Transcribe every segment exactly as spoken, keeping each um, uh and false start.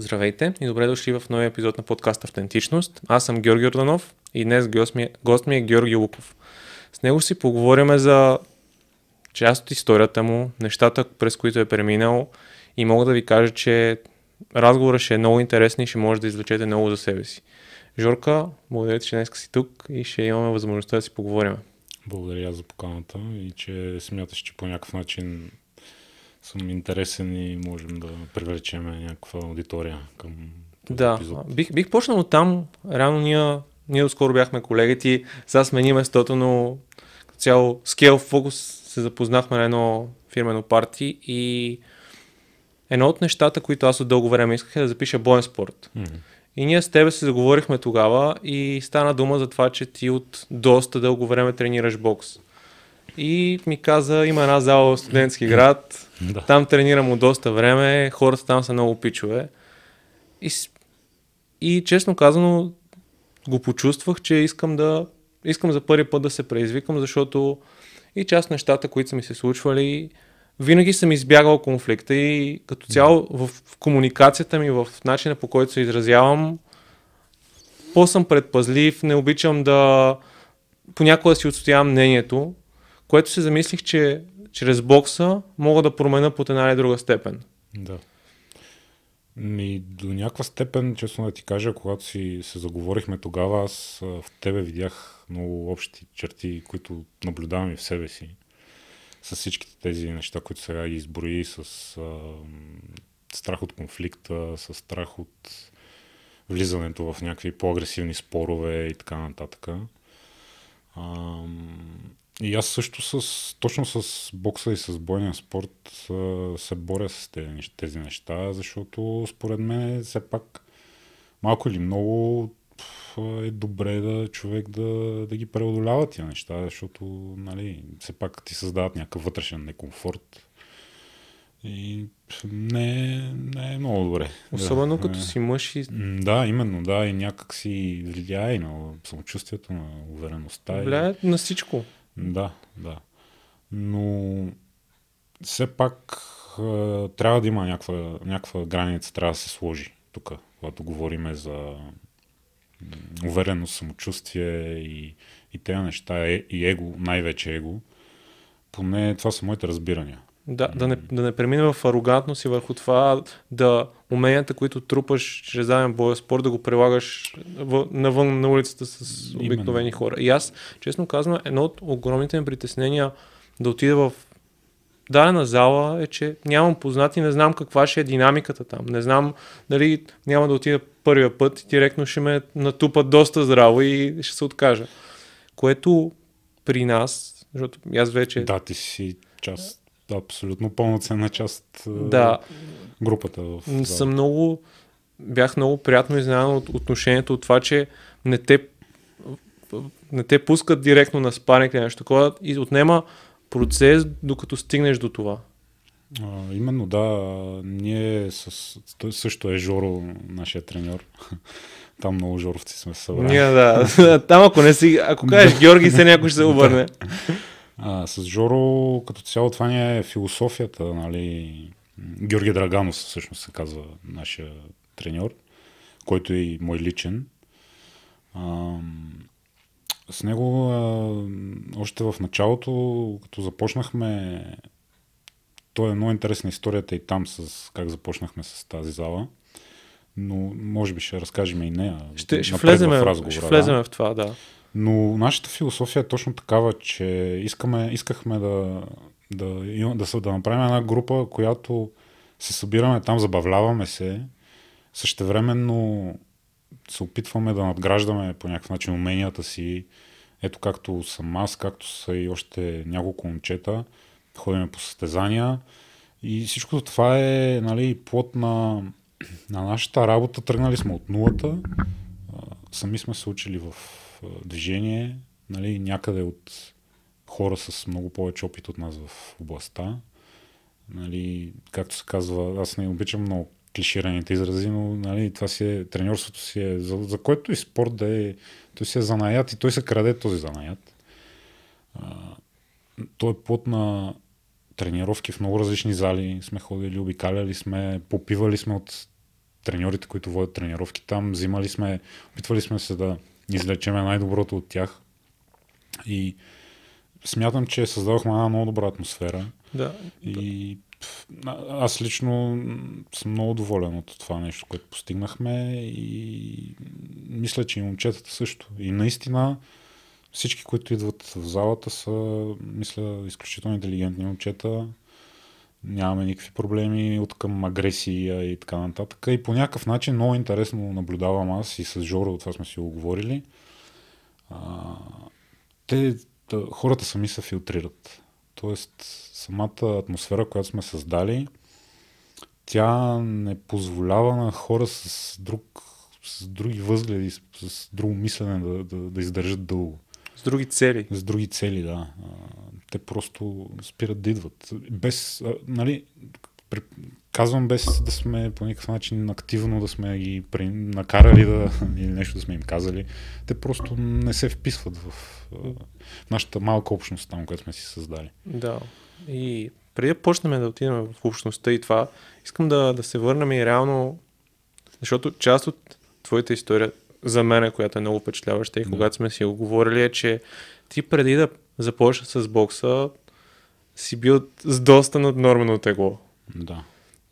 Здравейте и добре дошли в новия епизод на подкаст Автентичност. Аз съм Георги Орданов и днес гост ми е, гост ми е Георги Луков. С него си поговорим за част от историята му, нещата, през които е преминал, и мога да ви кажа, че разговорът ще е много интересен и ще може да извлечете много за себе си. Жорка, благодаря ти, че днес си тук и ще имаме възможността да си поговорим. Благодаря за поканата и че смяташ, че по някакъв начин съм интересен и можем да привлечем някаква аудитория към този да, епизод. Бих, бих почнал от там. Реално ние, ние доскоро бяхме колегите, сега смени местото, но цяло ScaleFocus се запознахме на едно фирмено парти и едно от нещата, които аз от дълго време исках, е да запиша боен спорт. Mm-hmm. И ние с тебе се заговорихме тогава и стана дума за това, че ти от доста дълго време тренираш бокс. И ми каза, има една зала в Студентски град, да. Там тренирам от доста време, хората там са много пичове. И, и честно казано го почувствах, че искам да искам за първи път да се преизвикам, защото и част от нещата, които са ми се случвали, винаги съм избягал конфликта и като цяло в комуникацията ми, в начина по който се изразявам, по-съм предпазлив, не обичам да понякога си отстоявам мнението, което се замислих, че чрез бокса мога да променя по една или друга степен. Да. Ми, до някаква степен, честно да ти кажа, когато си се заговорихме тогава, аз в тебе видях много общи черти, които наблюдавам и в себе си. С всичките тези неща, които сега ги изброи, с а, страх от конфликта, с страх от влизането в някакви по-агресивни спорове и така нататък. А, и аз също с, точно с бокса и с бойния спорт а, се боря с тези, тези неща, защото според мен все пак малко или много е добре да човек да, да ги преодолява тия неща, защото нали, все пак ти създават някакъв вътрешен некомфорт и не, не е много добре. Особено да, като е, си мъж и... Да, именно, да, и някак си влияе и на самочувствието, на увереността. Влияе и... на всичко. Да, да. Но все пак е, трябва да има някаква, някаква граница, трябва да се сложи тук, когато говорим за увереност, самочувствие и, и тези неща, е, и его, най-вече его. Поне това са моите разбирания. Да, да не, да не премина в арогантност и върху това да уменията, които трупаш чрез даден боен спорт, да го прилагаш в, навън на улицата с обикновени Именно. Хора. И аз, честно казвам, едно от огромните ми притеснения да отида в дадена зала е, че нямам познати, не знам каква ще е динамиката там. Не знам дали няма да отида първия път и директно ще ме натупат доста здраво и ще се откажа. Което при нас, защото аз вече... Да, ти си част, да, абсолютно пълноценна част да, групата. В... Съм много, бях много приятно изненадан от отношението от това, че не те, не те пускат директно на спаринг или нещо такова и отнема процес, докато стигнеш до това. А, именно, да. Ние с... също е Жоро, нашия треньор. Там много жоровци сме събрали. Ние, да. Там ако не си... Ако кажеш Георги, се някой ще се обърне. А, с Жоро, като цяло, това ни е философията, нали? Георги Драганов, всъщност се казва нашия треньор, който е и мой личен. Ам... С него а, още в началото, като започнахме, то е много интересна историята и там с как започнахме с тази зала, но може би ще разкажем и нея. Ще, ще влезем в разговора. Ще влезем да. В това, да. Но нашата философия е точно такава, че искаме, искахме да, да, да, да, да направим една група, която се събираме там, забавляваме се, същевременно се опитваме да надграждаме по някакъв начин уменията си. Ето както съм аз, както са и още няколко момчета. Ходим по състезания и всичко това е нали, плод на, на нашата работа. Тръгнали сме от нулата. Сами сме се учили в движение. Нали, някъде от хора с много повече опит от нас в областта. Нали, както се казва, аз не обичам много клишираните изрази, но нали, това си е, треньорството си е, за, за който и спорт да е, той си е занаят и той се краде този занаят. А, той е плод на тренировки в много различни зали, сме ходили, обикаляли сме, попивали сме от треньорите, които водят тренировки там. Взимали сме, опитвали сме се да излечеме най-доброто от тях и смятам, че създавахме една много добра атмосфера. Да, и да. Аз лично съм много доволен от това нещо, което постигнахме и мисля, че и момчетата също. И наистина всички, които идват в залата са, мисля, изключително интелигентни момчета. Нямаме никакви проблеми от към агресия и така нататък. И по някакъв начин много интересно наблюдавам аз и с Жоро, от това сме си го говорили. А, те, да, хората сами се филтрират. Тоест, самата атмосфера, която сме създали, тя не позволява на хора с, друг, с други възгледи, с, с друго мислене да, да, да издържат дълго. С други цели. С други цели, да. Те просто спират да идват. Без, нали, казвам без да сме по някакъв начин активно да сме ги накарали да, или нещо да сме им казали. Те просто не се вписват в, в нашата малка общност там, която сме си създали. Да. И преди да почнем да отидем в общността и това, искам да, да се върнем и реално, защото част от твоята история за мен, която е много впечатляваща и да. Когато сме си говорили, е, че ти преди да започна с бокса, си бил с доста наднормено тегло. Да.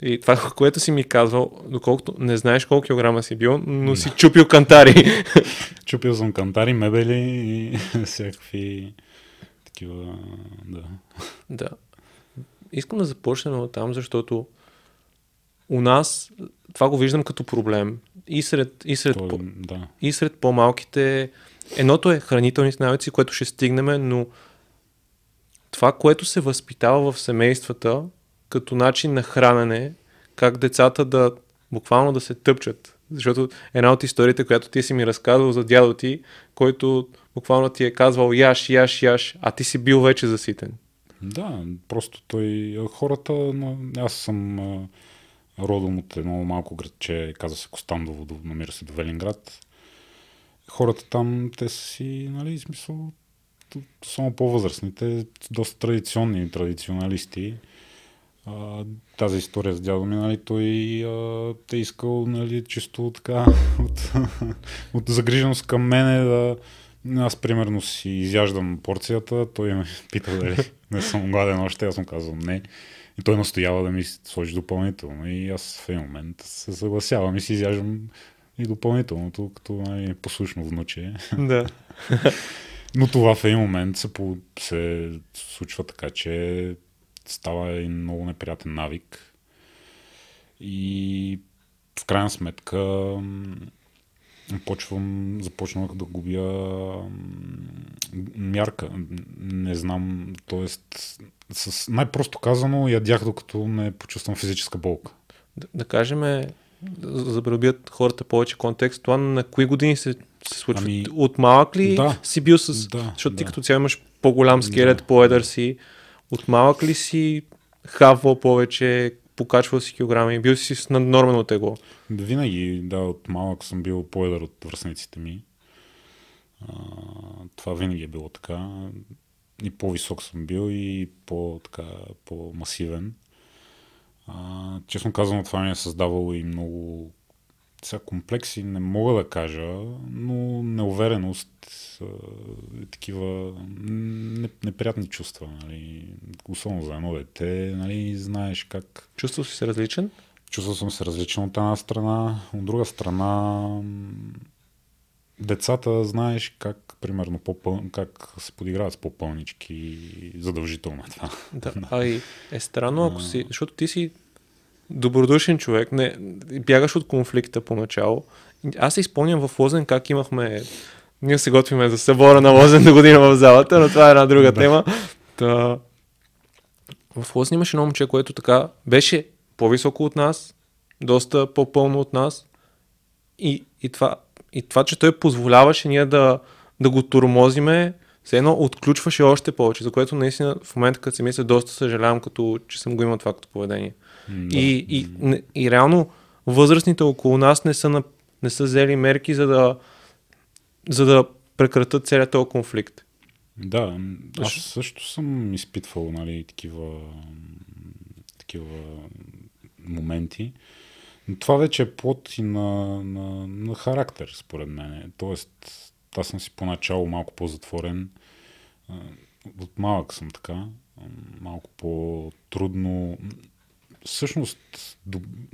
И това, което си ми казвал, доколкото не знаеш колко килограма си бил, но да. Си чупил кантари. Чупил съм кантари, мебели и всякакви такива, да. Да. Искам да започнем от там, защото у нас това го виждам като проблем. И сред, и сред, То, по, да. И сред по-малките... Едното е хранителните навици, което ще стигнем, но това, което се възпитава в семействата като начин на хранене, как децата да буквално да се тъпчат. Защото една от историите, която ти си ми разказвал за дядо ти, който буквално ти е казвал яш, яш, яш, а ти си бил вече заситен. Да, просто той хората... Аз съм родом от едно малко градче, казва се Костандово, намира се до Велинград. Хората там, те са си, нали, смисъл, само по-възрастните, доста традиционни традиционалисти. А, тази история с дядо ми, нали, той а, те искал, нали, чисто така от, от загриженост към мене да... Аз, примерно, си изяждам порцията, той ме пита дали не съм гладен още, аз съм казвам не. И той настоява да ми сложи допълнително и аз в един момент се съгласявам и си изяждам и допълнителното, като най- послушно внуче. Да. Но това в един момент се, по- се случва така, че става един много неприятен навик. И в крайна сметка почвам, започнах да губя мярка. Не знам, т.е. с най-просто казано ядях, докато не почувствам физическа болка. Да, да кажем... За да добият хората повече контекст, това на кои години се, се случва? Ами, от малък ли да, си бил с... Да, защото да. Ти като цяло имаш по-голям скелет, да, по-едър си. От малък ли си хавал повече, покачвал си килограми, бил си с наднормено тегло? Да, винаги, да, от малък съм бил по-едър от връстниците ми. А, това винаги е било така. И по-висок съм бил и по-така, по-масивен. А, честно казано, това ми е създавало и много сега комплекси, не мога да кажа, но неувереност, а, такива неприятни чувства, нали. Особено за едно дете, нали, знаеш как... Чувствал си се различен? Чувствал съм се различен от една страна, от друга страна децата знаеш как, примерно, как се подиграват с по-пълнички, задължително това. Да, а и е странно, ако си, защото ти си добродушен човек, не, бягаш от конфликта поначало. Аз се изпълням в Лозен как имахме, ние се готвиме за събора на Лозен до година в залата, но това е една друга тема. Та... В Лозен имаше едно момче, което така беше по-високо от нас, доста по-пълно от нас и, и това... И това, че той позволяваше ние да, да го тормозиме, все едно отключваше още повече, за което наистина в момента, като се мисля, доста съжалявам, като че съм го имал това като поведение. Да. И, и, и реално възрастните около нас не са, на, не са взели мерки, за да, за да прекратят целият този конфликт. Да, аз също съм изпитвал, нали, такива, такива моменти. Но това вече е плод и на, на, на характер, според мен. Тоест, аз съм си поначало малко по-затворен. От малък съм така. Малко по-трудно. Всъщност,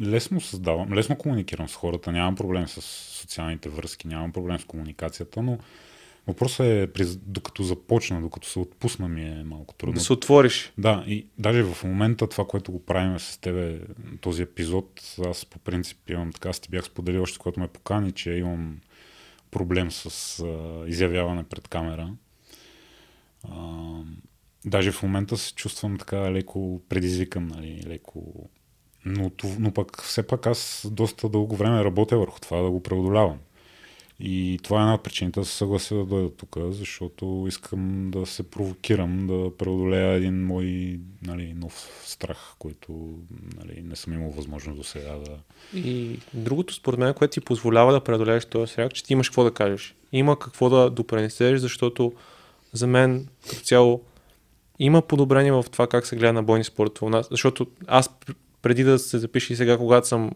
лесно създавам, лесно комуникирам с хората. Нямам проблем с социалните връзки, нямам проблем с комуникацията, но въпросът е, докато започна, докато се отпусна, ми е малко трудно. Да се отвориш. Да, и даже в момента това, което го правим с тебе, този епизод, аз по принцип имам така, аз ти бях споделил още, когато ме покани, че имам проблем с а, изявяване пред камера. А, даже в момента се чувствам така леко предизвикан, нали, леко... Но, но пък все пак аз доста дълго време работя върху това да го преодолявам. И това е една от причините да се съглася да дойда тук, защото искам да се провокирам, да преодолея един мой, нали, нов страх, който, нали, не съм имал възможност до сега да... И другото според мен, което ти позволява да преодолееш този страх, че ти имаш какво да кажеш. Има какво да допренесеш, защото за мен като цяло има подобрение в това как се гледа на бойни спортове у нас, защото аз преди да се запиша и сега, когато съм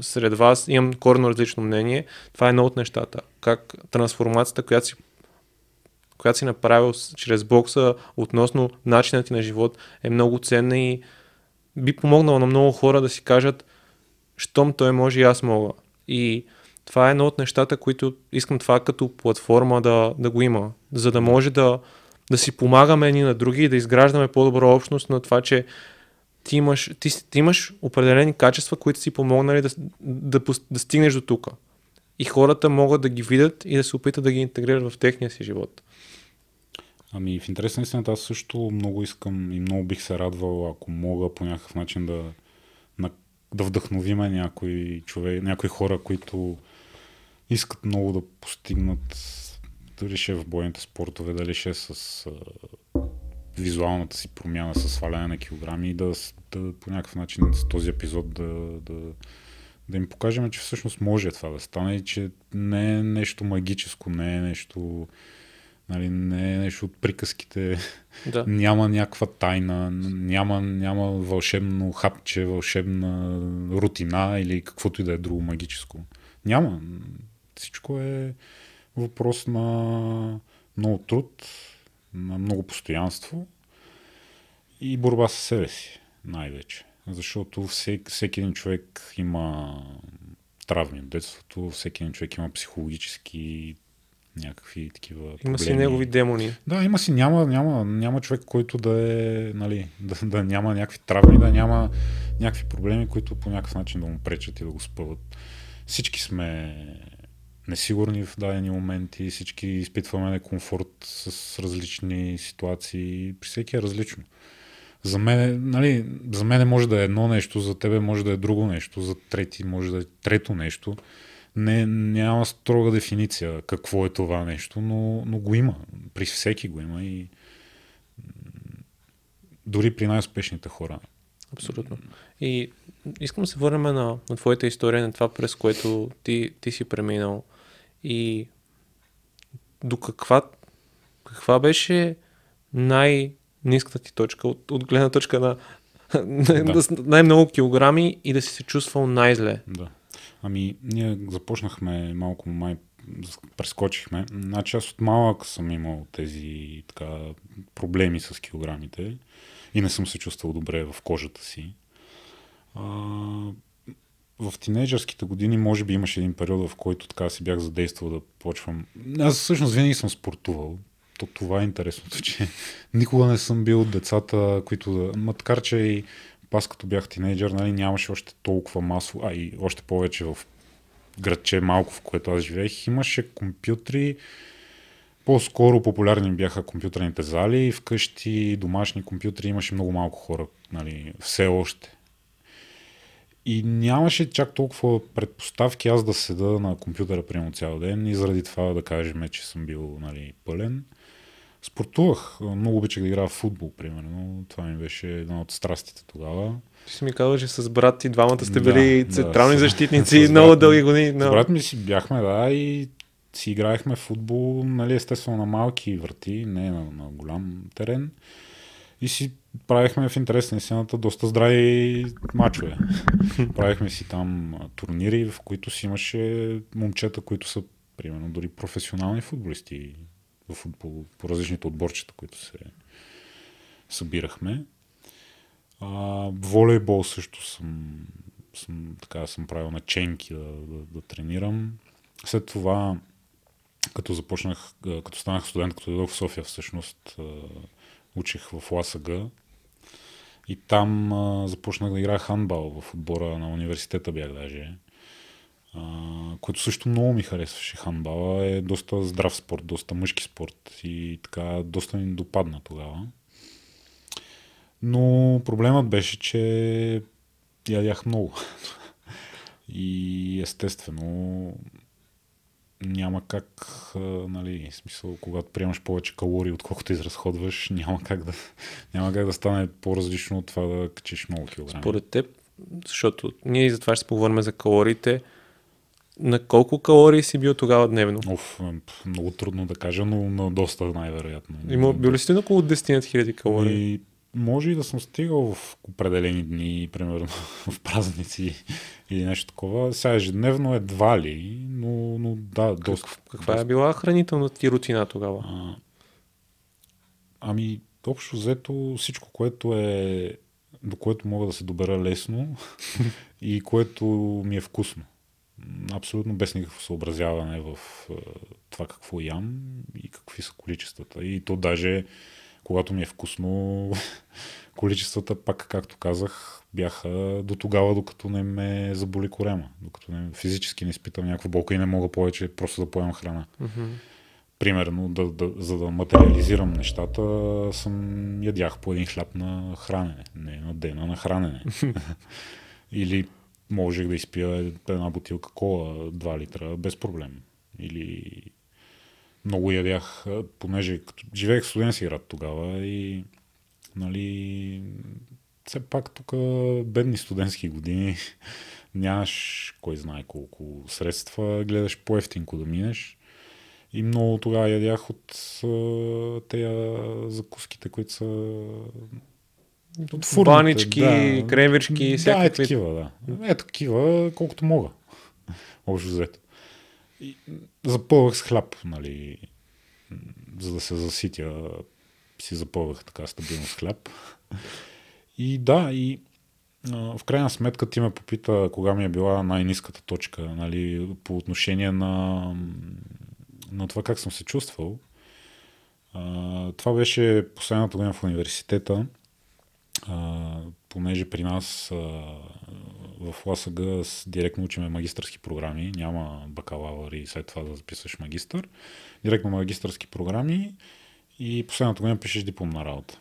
сред вас, имам коренно различно мнение. Това е едно от нещата. Как трансформацията, която си, която си направил чрез бокса относно начинът ти на живот, е много ценна и би помогнала на много хора да си кажат, щом той може и аз мога. И това е едно от нещата, които искам това като платформа да, да го има, за да може да, да си помагаме едни на други и да изграждаме по-добра общност на това, че Ти имаш, ти, ти имаш определени качества, които си помогнали да, да, да стигнеш до тук. И хората могат да ги видят и да се опитат да ги интегрират в техния си живот. Ами в интерес на истината, аз също много искам и много бих се радвал, ако мога по някакъв начин да, да вдъхновиме някои човек, някои хора, които искат много да постигнат, дали ще в бойните спортове, дали ще с... визуалната си промяна със сваляне на килограми и да, да по някакъв начин с този епизод да, да, да им покажем, че всъщност може това да стане и че не е нещо магическо, не е нещо, нали, не е нещо от приказките, да. Няма някаква тайна, няма, няма вълшебно хапче, вълшебна рутина или каквото и да е друго магическо. Няма. Всичко е въпрос на много труд, на много постоянство и борба със себе си най-вече. Защото всек, всеки един човек има травми от детството, всеки един човек има психологически някакви такива има проблеми. Има си негови демони. Да, има си, няма, няма, няма човек, който да е, нали, да, да няма някакви травми, да няма някакви проблеми, които по някакъв начин да му пречат и да го спъват. Всички сме несигурни в дадени моменти, всички изпитваме некомфорт с различни ситуации, при всеки е различно. За мен, нали, за мен може да е едно нещо, за тебе може да е друго нещо, за трети може да е трето нещо. Не, няма строга дефиниция какво е това нещо, но, но го има. При всеки го има и дори при най-успешните хора. Абсолютно. И искам да се върнем на, на твоята история, на това, през което ти, ти си преминал. И до каква, каква беше най-ниската ти точка, от, от гледна точка на, на, да. на най-много килограми и да си се чувствал най-зле? Да. Ами, ние започнахме малко, май прескочихме. Значи аз от малък съм имал тези така, проблеми с килограмите и не съм се чувствал добре в кожата си. А, в тинейджърските години може би имаше един период, в който така си бях задействал да почвам. Аз всъщност винаги съм спортувал. То, това е интересното, че никога не съм бил от децата, които да... Макар че и аз като бях тинейджър, нали, нямаше още толкова масово, а и още повече в градче малко, в което аз живеех, имаше компютри. По-скоро популярни бяха компютърните зали, вкъщи домашни компютри имаше много малко хора, нали, все още. И нямаше чак толкова предпоставки аз да седа на компютъра примерно цял ден и заради това да кажем, че съм бил, нали, пълен. Спортувах. Много обичах да играя в футбол, примерно. Това ми беше една от страстите тогава. Ти си ми казваш, че с брат и двамата сте били да, централни да, защитници с, много дълги години. Но... С брат ми си бяхме, да, и си играехме в футбол, нали, естествено на малки врати, не на, на голям терен. И си правихме в интерес на истината доста здрави мачове. Правихме си там турнири, в които си имаше момчета, които са примерно дори професионални футболисти в футбол, по различните отборчета, които се събирахме. А, волейбол също съм, съм, така, съм правил наченки да, да, да тренирам. След това, като започнах, като станах студент, като дойдох в София всъщност, учих в ЛЗАГА и там а, започнах да играя хандбал в отбора на университета бях даже, а, което също много ми харесваше. Хандбала е доста здрав спорт, доста мъжки спорт и така доста ми допадна тогава. Но проблемът беше, че ядях много и естествено няма как, нали, смисъл, когато приемаш повече калории, отколкото изразходваш, няма как да, няма как да стане по-различно от това да качиш много килограми. Според теб, защото ние и затова ще се поговорим за калориите, на колко калории си бил тогава дневно? Оф, много трудно да кажа, но на доста най-вероятно. Има, бил ли си на около десет хиляди калории? И може и да съм стигал в определени дни, примерно в празници или нещо такова. Сега ежедневно едва ли, но, но да, как, доста. Каква доста... е била хранителната ти рутина тогава? А, ами, общо взето всичко, което е, до което мога да се добера лесно и което ми е вкусно. Абсолютно без никакво съобразяване в това какво ям и какви са количествата. И то даже... Когато ми е вкусно, количествата, пак както казах, бяха до тогава, докато не ме заболи корема, докато не, физически не изпитам някаква болка и не мога повече просто да поем храна. Mm-hmm. Примерно, да, да, за да материализирам нещата, съм ядях по един хляб на хранене, не на ден, а на хранене. Или можех да изпия една бутилка кола, два литра, без проблем. Или... Много ядях, понеже живеех в студентски град тогава и нали, все пак тук бедни студентски години, нямаш кой знае колко средства, гледаш по-евтинко да минеш и много тогава ядях от тези закуските, които са от фурните. Банички, да. Кремички, всякакви. Да, е такива, да. Е такива, колкото мога. Общо взето. И запълвах с хляб, нали, за да се заситя, си запълвах така стабилно с хляб. И да, и а, в крайна сметка ти ме попита кога ми е била най-ниската точка, нали, по отношение на, на това как съм се чувствал. А, това беше последната година в университета, а, понеже при нас а, в ЛЗАГА директно учиме магистърски програми, няма бакалавър и след това да записваш магистър. Директно магистърски програми и последната година пишеш дипломна работа.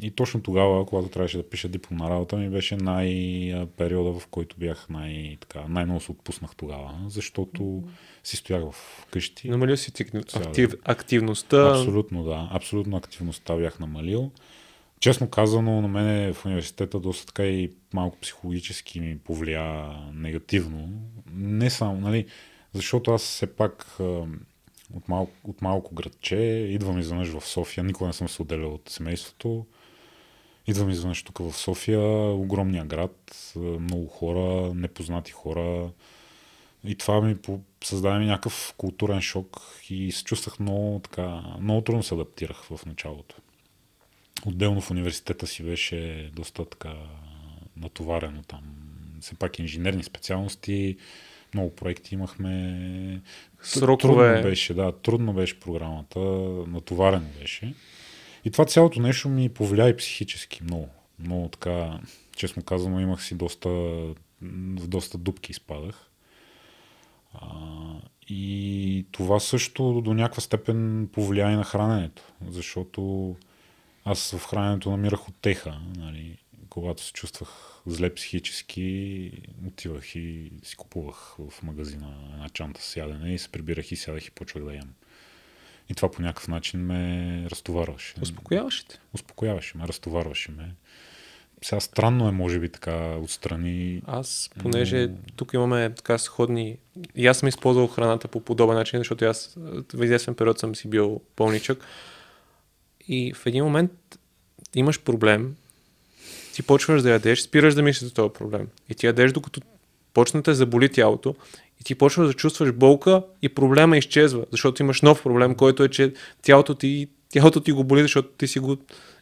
И точно тогава, когато трябваше да пиша дипломна работа, ми беше най-периода, в който бях най- така, най-много се отпуснах тогава, защото си стоях в къщи. Намалил си актив, активността? Абсолютно, да. Абсолютно активността бях намалил. Честно казано, на мен в университета доста така и малко психологически ми повлия негативно. Не само, нали, защото аз все пак от малко, от малко градче идвам изведнъж в София, никога не съм се отделял от семейството. Идвам изведнъж тук в София, огромния град, много хора, непознати хора. И това ми създаде ми някакъв културен шок и се чувствах много така, много трудно се адаптирах в началото. Отделно в университета си беше доста така натоварено там. Все пак инженерни специалности, много проекти имахме. Срокове. Трудно беше, да, трудно беше програмата, натоварено беше. И това цялото нещо ми повлия и психически много. Много така, честно казано, имах си доста, в доста дупки изпадах. А, и това също до някаква степен повлия и на храненето, защото аз в храненето намирах утеха, нали, когато се чувствах зле психически, отивах и си купувах в магазина една чанта с ядене и се прибирах и сядах и почвах да ям. И това по някакъв начин ме разтоварваше. Успокояваше те? Успокояваше ме, разтоварваше ме. Сега странно е, може би, така отстрани. Аз, понеже но... тук имаме така сходни... И аз съм използвал храната по подобен начин, защото аз в известен период съм си бил пълничък. И в един момент имаш проблем, ти почваш да ядеш, спираш да мислиш за този проблем. И ти ядеш, докато почне да заболи тялото и ти почваш да чувстваш болка и проблема изчезва, защото имаш нов проблем, който е, че тялото ти, тялото ти го боли, защото ти си го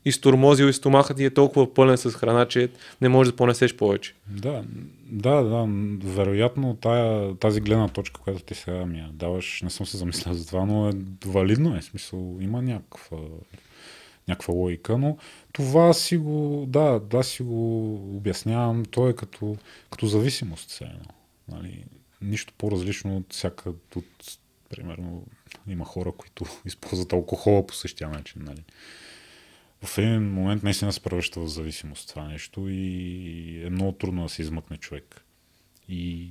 изтормозил и стомахът ти е толкова пълен с храна, че не можеш да понесеш повече. Да, да, да. Вероятно тая, тази гледна точка, която ти сега ми я даваш, не съм се замислял за това, но е валидно е. Смисъл, има някаква... някаква логика, но това си го, да, да си го обяснявам, то е като, като зависимост все едно. Нали? Нищо по-различно от всяка, от, примерно, има хора, които използват алкохола по същия начин. Нали? В един момент наистина се превръща в зависимост това нещо и е много трудно да се измъкне човек. И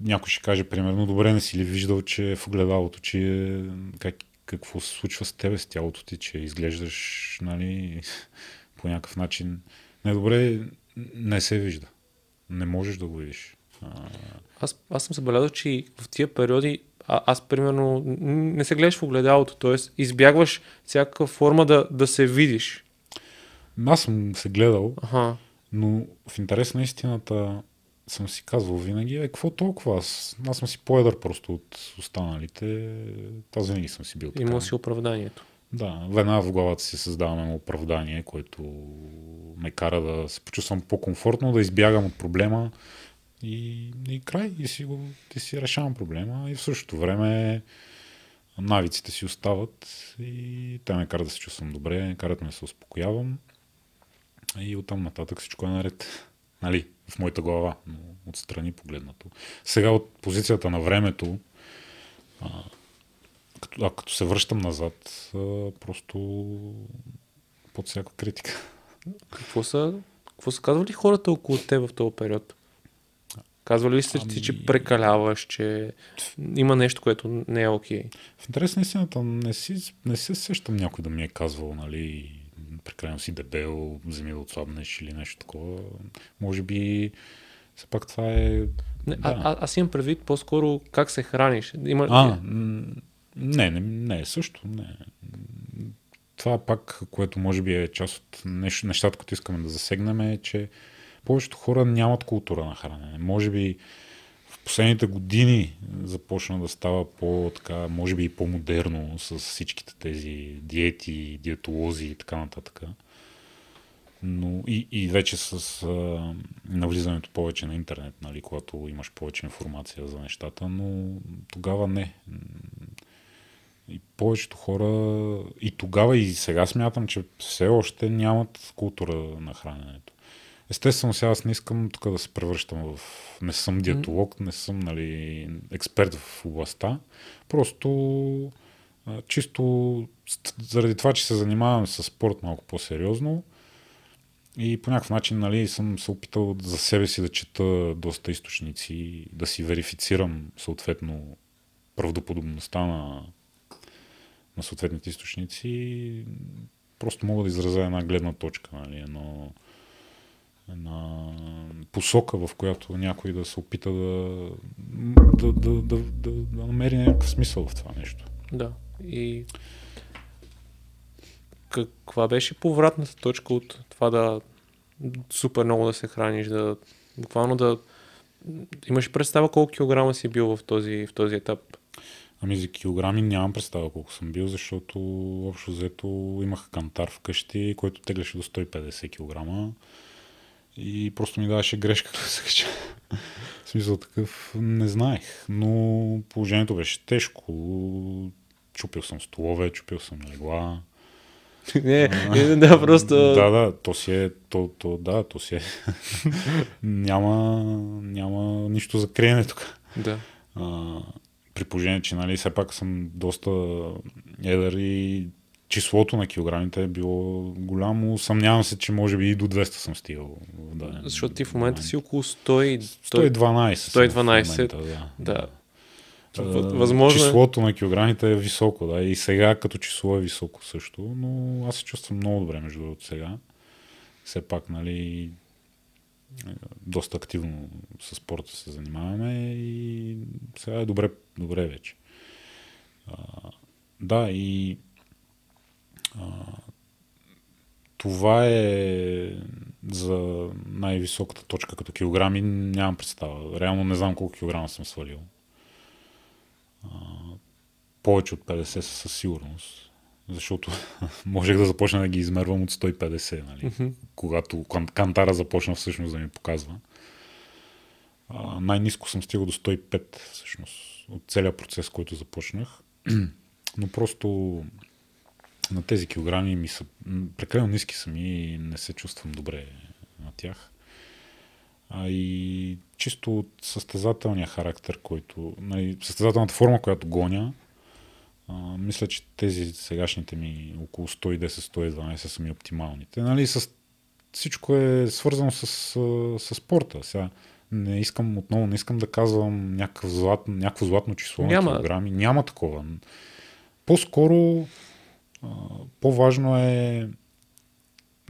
някой ще каже, примерно, добре, не си ли виждал, че в огледалото, че е как какво се случва с тебе, с тялото ти, че изглеждаш, нали, по някакъв начин. Не, добре, не се вижда. Не можеш да го видиш. А... Аз, аз съм забелязал, че в тия периоди а, аз, примерно, не се гледаш в огледалото, т.е. избягваш всяка форма да, да се видиш. Аз съм се гледал, ага. Но в интерес на истината съм си казвал винаги, е, какво толкова аз? Аз съм си по-едър просто от останалите. Аз винаги съм си бил така. Има си оправданието. Да, веднага в главата си създаваме оправдание, което ме кара да се почувствам по-комфортно, да избягам от проблема и, и край, и си, го, и си решавам проблема и в същото време навиците си остават и те ме карат да се чувствам добре, карат ме да се успокоявам и оттам нататък всичко е наред. Нали, в моята глава, но отстрани погледнато. Сега от позицията на времето, а, като, а, като се връщам назад, а, просто под всяка критика. Какво са, какво са казвали хората около те в този период? Казвали ли сте, ами... че прекаляваш, че има нещо, което не е окей? В интерес на истината, не си, не си сещам някой да ми е казвал, нали... прекалено си дебел, вземи да отслабнеш или нещо такова. Може би все пак това е... Не, да. а, аз имам предвид по-скоро как се храниш. Има... А, не, не, не, също. Не. Това пак, което може би е част от нещо, нещата, които искаме да засегнем, е, че повечето хора нямат култура на хранене. Може би в последните години започна да става по-така, може би и по-модерно с всичките тези диети, диетолози и така нататък. Но и, и вече с а, навлизането повече на интернет, нали, когато имаш повече информация за нещата, но тогава не. И повечето хора и тогава и сега смятам, че все още нямат култура на храненето. Естествено, сега аз не искам тук да се превръщам в... Не съм диетолог, не съм, нали, експерт в областта. Просто чисто заради това, че се занимавам със спорт малко по-сериозно и по някакъв начин, нали, съм се опитал за себе си да чета доста източници, да си верифицирам съответно правдоподобността на, на съответните източници. Просто мога да изразя една гледна точка, нали, едно... на посока, в която някой да се опита да, да, да, да, да, да намери някакъв смисъл в това нещо. Да. И каква беше повратната точка от това да супер много да се храниш, да буквално да имаш представа колко килограма си бил в този, в този етап? Ами за килограми нямам представа колко съм бил, защото общо взето имах кантар вкъщи, който теглеше до сто и петдесет килограма. И просто ми даваше грешка, като се кача. В смисъл такъв, не знаех. Но положението беше тежко. Чупил съм столове, чупил съм легла. Не, не, да, просто... Да, да, то си е... То, то, да, то си е. няма, няма нищо за криене тук. Да. А, при положение, че, нали, все пак съм доста едър и числото на килограмите е било голямо. Съмнявам се, че може би и до двеста съм стигал. Да, защото ти в момента си около сто и дванадесет. сто и дванадесет. Да. Да. Възможно... Числото на килограмите е високо, да. И сега като число е високо също, но аз се чувствам много добре, между другото, сега. Все пак, нали, доста активно със спорта се занимаваме и сега е добре, добре вече. Да, и това е за най-високата точка като килограми. Нямам представа. Реално не знам колко килограма съм свалил. А, повече от петдесет са със сигурност. Защото можех да започна да ги измервам от сто и петдесет, нали? Mm-hmm. Когато кантара започна всъщност да ми показва. А, най-низко съм стигал до сто и пет всъщност от целия процес, който започнах. Но просто на тези килограми ми са прекалено ниски са ми и не се чувствам добре на тях. А и чисто от състезателния характер, който, нали, състезателната форма, която гоня, а, мисля, че тези сегашните ми около сто и десет - сто и дванадесет са ми оптималните. Нали, с, всичко е свързано с, с спорта. Сега не искам отново, не искам да казвам някакво златно, някакво златно число Няма. на килограми. Няма такова. По-скоро по-важно е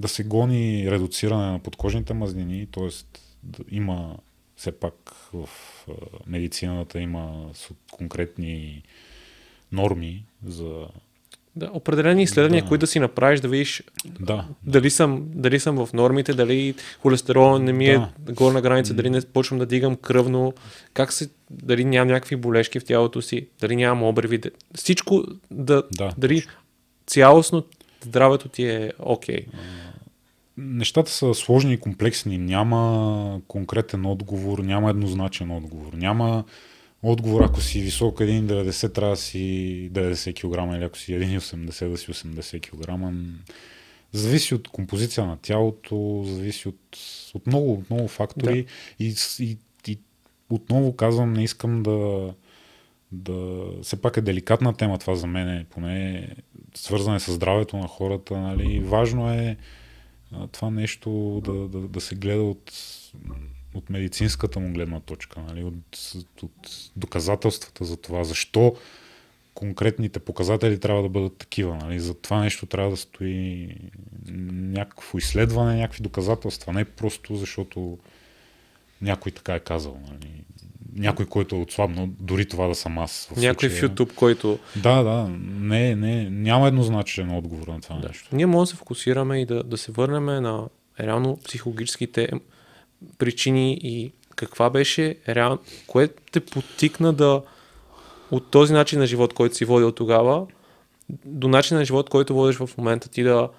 да се гони редуциране на подкожните мазнини, т.е. да има все пак в медицината има конкретни норми за... Да, определени изследвания, да. които да си направиш, да видиш да, дали, да. Съм, дали съм в нормите, дали холестерол не ми да. е горна граница, дали не почвам да дигам кръвно, как се, дали нямам някакви болешки в тялото си, дали нямам обриви, всичко, да, да. дали цялостно здравето ти е окей. Okay. Нещата са сложни и комплексни, няма конкретен отговор, няма еднозначен отговор, няма... Отговор, ако си висок едно деветдесет, трябва да си деветдесет килограма, или ако си едно осемдесет, да си осемдесет килограма. Зависи от композиция на тялото, зависи от, от много, от много фактори. Да. И, и, и отново казвам, не искам да, да... Все пак е деликатна тема това за мен, поне свързане с здравето на хората. Нали? Важно е това нещо да, да, да се гледа от... от медицинската му гледна точка, нали? от, от доказателствата за това, защо конкретните показатели трябва да бъдат такива. Нали? За това нещо трябва да стои някакво изследване, някакви доказателства, не просто защото някой така е казал. Нали? Някой, който е отслабнал, дори това да съм аз. В някой случая. в YouTube, който... Да, да, не, не, няма еднозначен отговор на това да. нещо. Ние може да се фокусираме и да, да се върнем на реално психологическите причини и каква беше реално, кое те потикна да от този начин на живот, който си водил тогава, до начина на живот, който водиш в момента, ти да,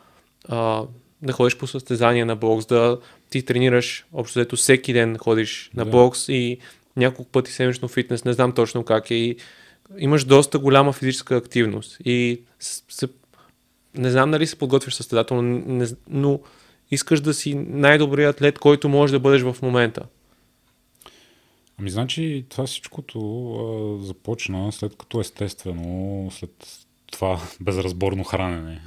а, да ходиш по състезания на бокс, да ти тренираш, общо взето всеки ден ходиш на да. бокс и няколко пъти седмично фитнес, не знам точно как е, и имаш доста голяма физическа активност и се, не знам дали се подготвиш състезателно, не, но искаш да си най-добрият атлет, който можеш да бъдеш в момента. Ами значи това всичкото а, започна след като естествено, след това безразборно хранене,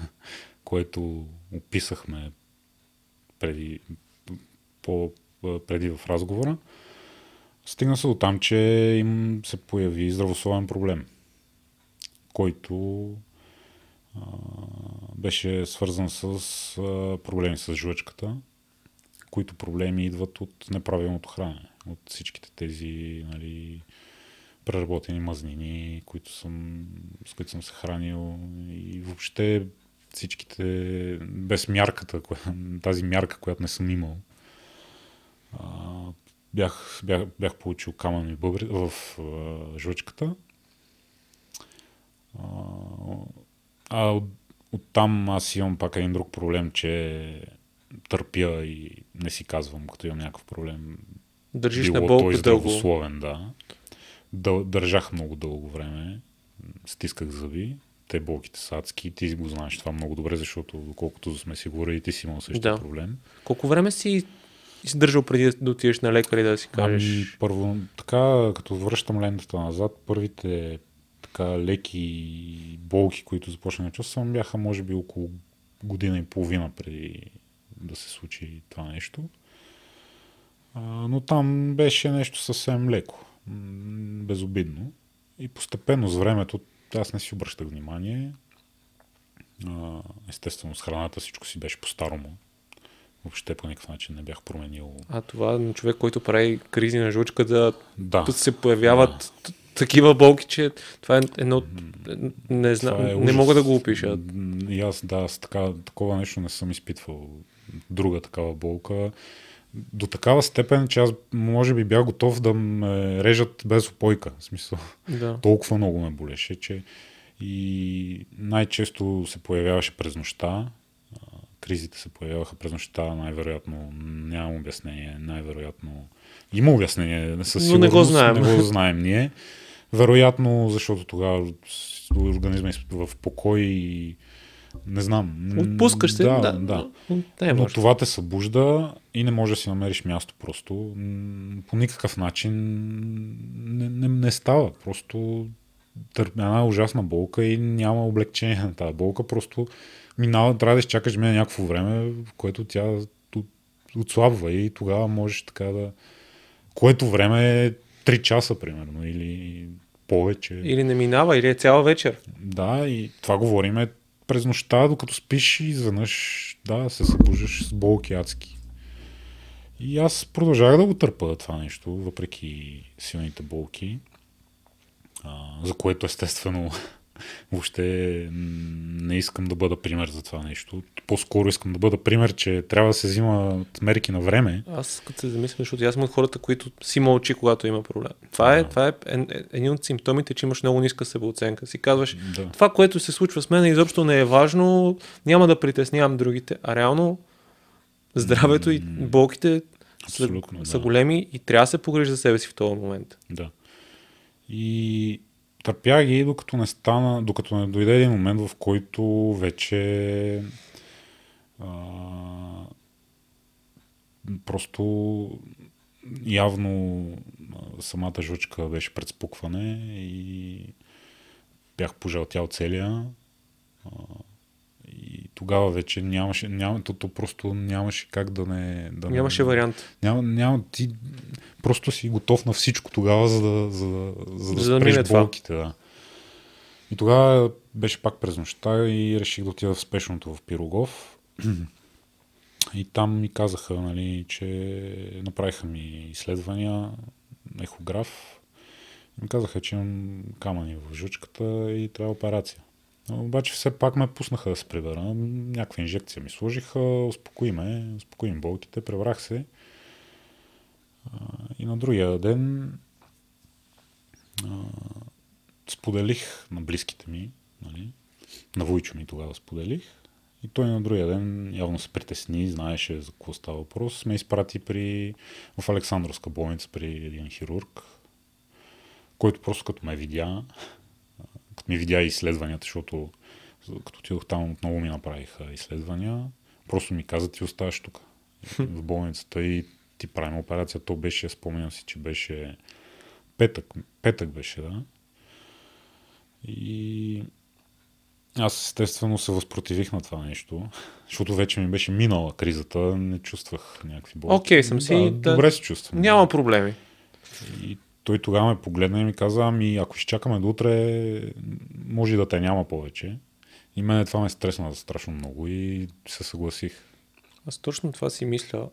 което описахме преди, по, преди в разговора. Стигна се до там, че им се появи здравословен проблем, който... беше свързан с проблеми с жлъчката, които проблеми идват от неправилното хранене, от всичките тези, нали, преработени мазнини, които съм, с които съм се хранил и въобще всичките, без мярката, тази мярка, която не съм имал, бях, бях, бях получил камъни в жлъчката. А от, оттам аз имам пак един друг проблем, че търпя и не си казвам, като имам някакъв проблем. Държиш на болка здравословен, дълго. Да. Държах много дълго време, стисках зъби, те болките са адски, ти го знаеш това много добре, защото доколкото сме си говорили, ти си имал същия да. проблем. Колко време си държал преди да отидеш на лекар и да си кажеш? Ами, първо, така, като връщам лентата назад, първите леки болки, които започнах да чувствам, бяха може би около година и половина преди да се случи това нещо. А, но там беше нещо съвсем леко, безобидно. И постепенно с времето аз не си обръщах внимание. А, естествено с храната всичко си беше по-старому. Въобще по никакъв начин не бях променил. А това на човек, който прави кризи на жлъчката, да, да се появяват... Да. такива болки, че това е едно, не знам, е не мога да го опиша. И аз, да, аз така, такова нещо не съм изпитвал, друга такава болка. До такава степен, че аз може би бях готов да ме режат без опойка. В смисъл, да. Толкова много ме болеше, че и най-често се появяваше през нощта. Кризите се появяваха през нощта, най-вероятно нямам обяснение, най-вероятно има обяснение, със сигурност, не го знаем. не го знаем ние. Вероятно, защото тогава организма е в покой и не знам. Отпускаш се, да. да, да. да е Но това те събужда и не можеш да си намериш място просто. По никакъв начин не, не, не става. Просто търпя една ужасна болка и няма облегчение на тази болка. Просто минава, трябва да изчакаш мен някакво време, в което тя отслабва и тогава можеш така да... Което време е три часа, примерно, или повече. Или не минава, или е цяла вечер. Да, и това говорим е през нощта, докато спиш и изведнъж, да, се събуждаш с болки адски. И аз продължах да го търпя това нещо, въпреки силните болки, а, за което естествено въобще не искам да бъда пример за това нещо. По-скоро искам да бъда пример, че трябва да се взимат мерки на време. Аз като се замисля, защото аз съм от хората, които си мълчи, когато има проблем. Това, да. е, това е един от симптомите, че имаш много ниска себеоценка. Си казваш, да. това, което се случва с мен, изобщо не е важно, няма да притеснявам другите. А реално здравето и болките са, да. са големи и трябва да се погрижи за себе си в този момент. Да. И търпя ги, докато не стана, докато не дойде един момент, в който вече а, просто явно самата жучка беше пред спукване и бях пожълтял целия. А, и тогава вече нямаше, ням, то, то просто нямаше как да не... Да нямаше не, вариант. Няма, няма, ти просто си готов на всичко тогава, за да, за да, за да, за да спреш болките. Да. И тогава беше пак през нощта и реших да отида в спешното в Пирогов. И там ми казаха, нали, че направиха ми изследвания, ехограф. И ми казаха, че имам камъни в жучката и трябва операция. Обаче все пак ме пуснаха да се прибера. Някаква инжекция ми сложиха, успокои ме, успокои ми болките, преврах се. И на другия ден а, споделих на близките ми, нали? На Войчо ми тогава споделих. И той на другия ден явно се притесни, знаеше за какво става въпрос. Ме изпрати при, в Александровска болница при един хирург, който просто като ме видя, като ми видя изследванията, защото като отидох там отново ми направиха изследвания, просто ми каза, ти оставаш тук в болницата и ти правим операция. То беше, спомням си, че беше петък, петък беше, да. И аз естествено се възпротивих на това нещо, защото вече ми беше минала кризата, не чувствах някакви болки. Окей, okay, съм си... Да, да... Добре се чувствам. Няма да. проблеми. И той тогава ме погледна и ми каза, ами ако изчакаме до утре, може и да те няма повече. И мене това ме стресна страшно много и се съгласих. Аз точно това си мисля,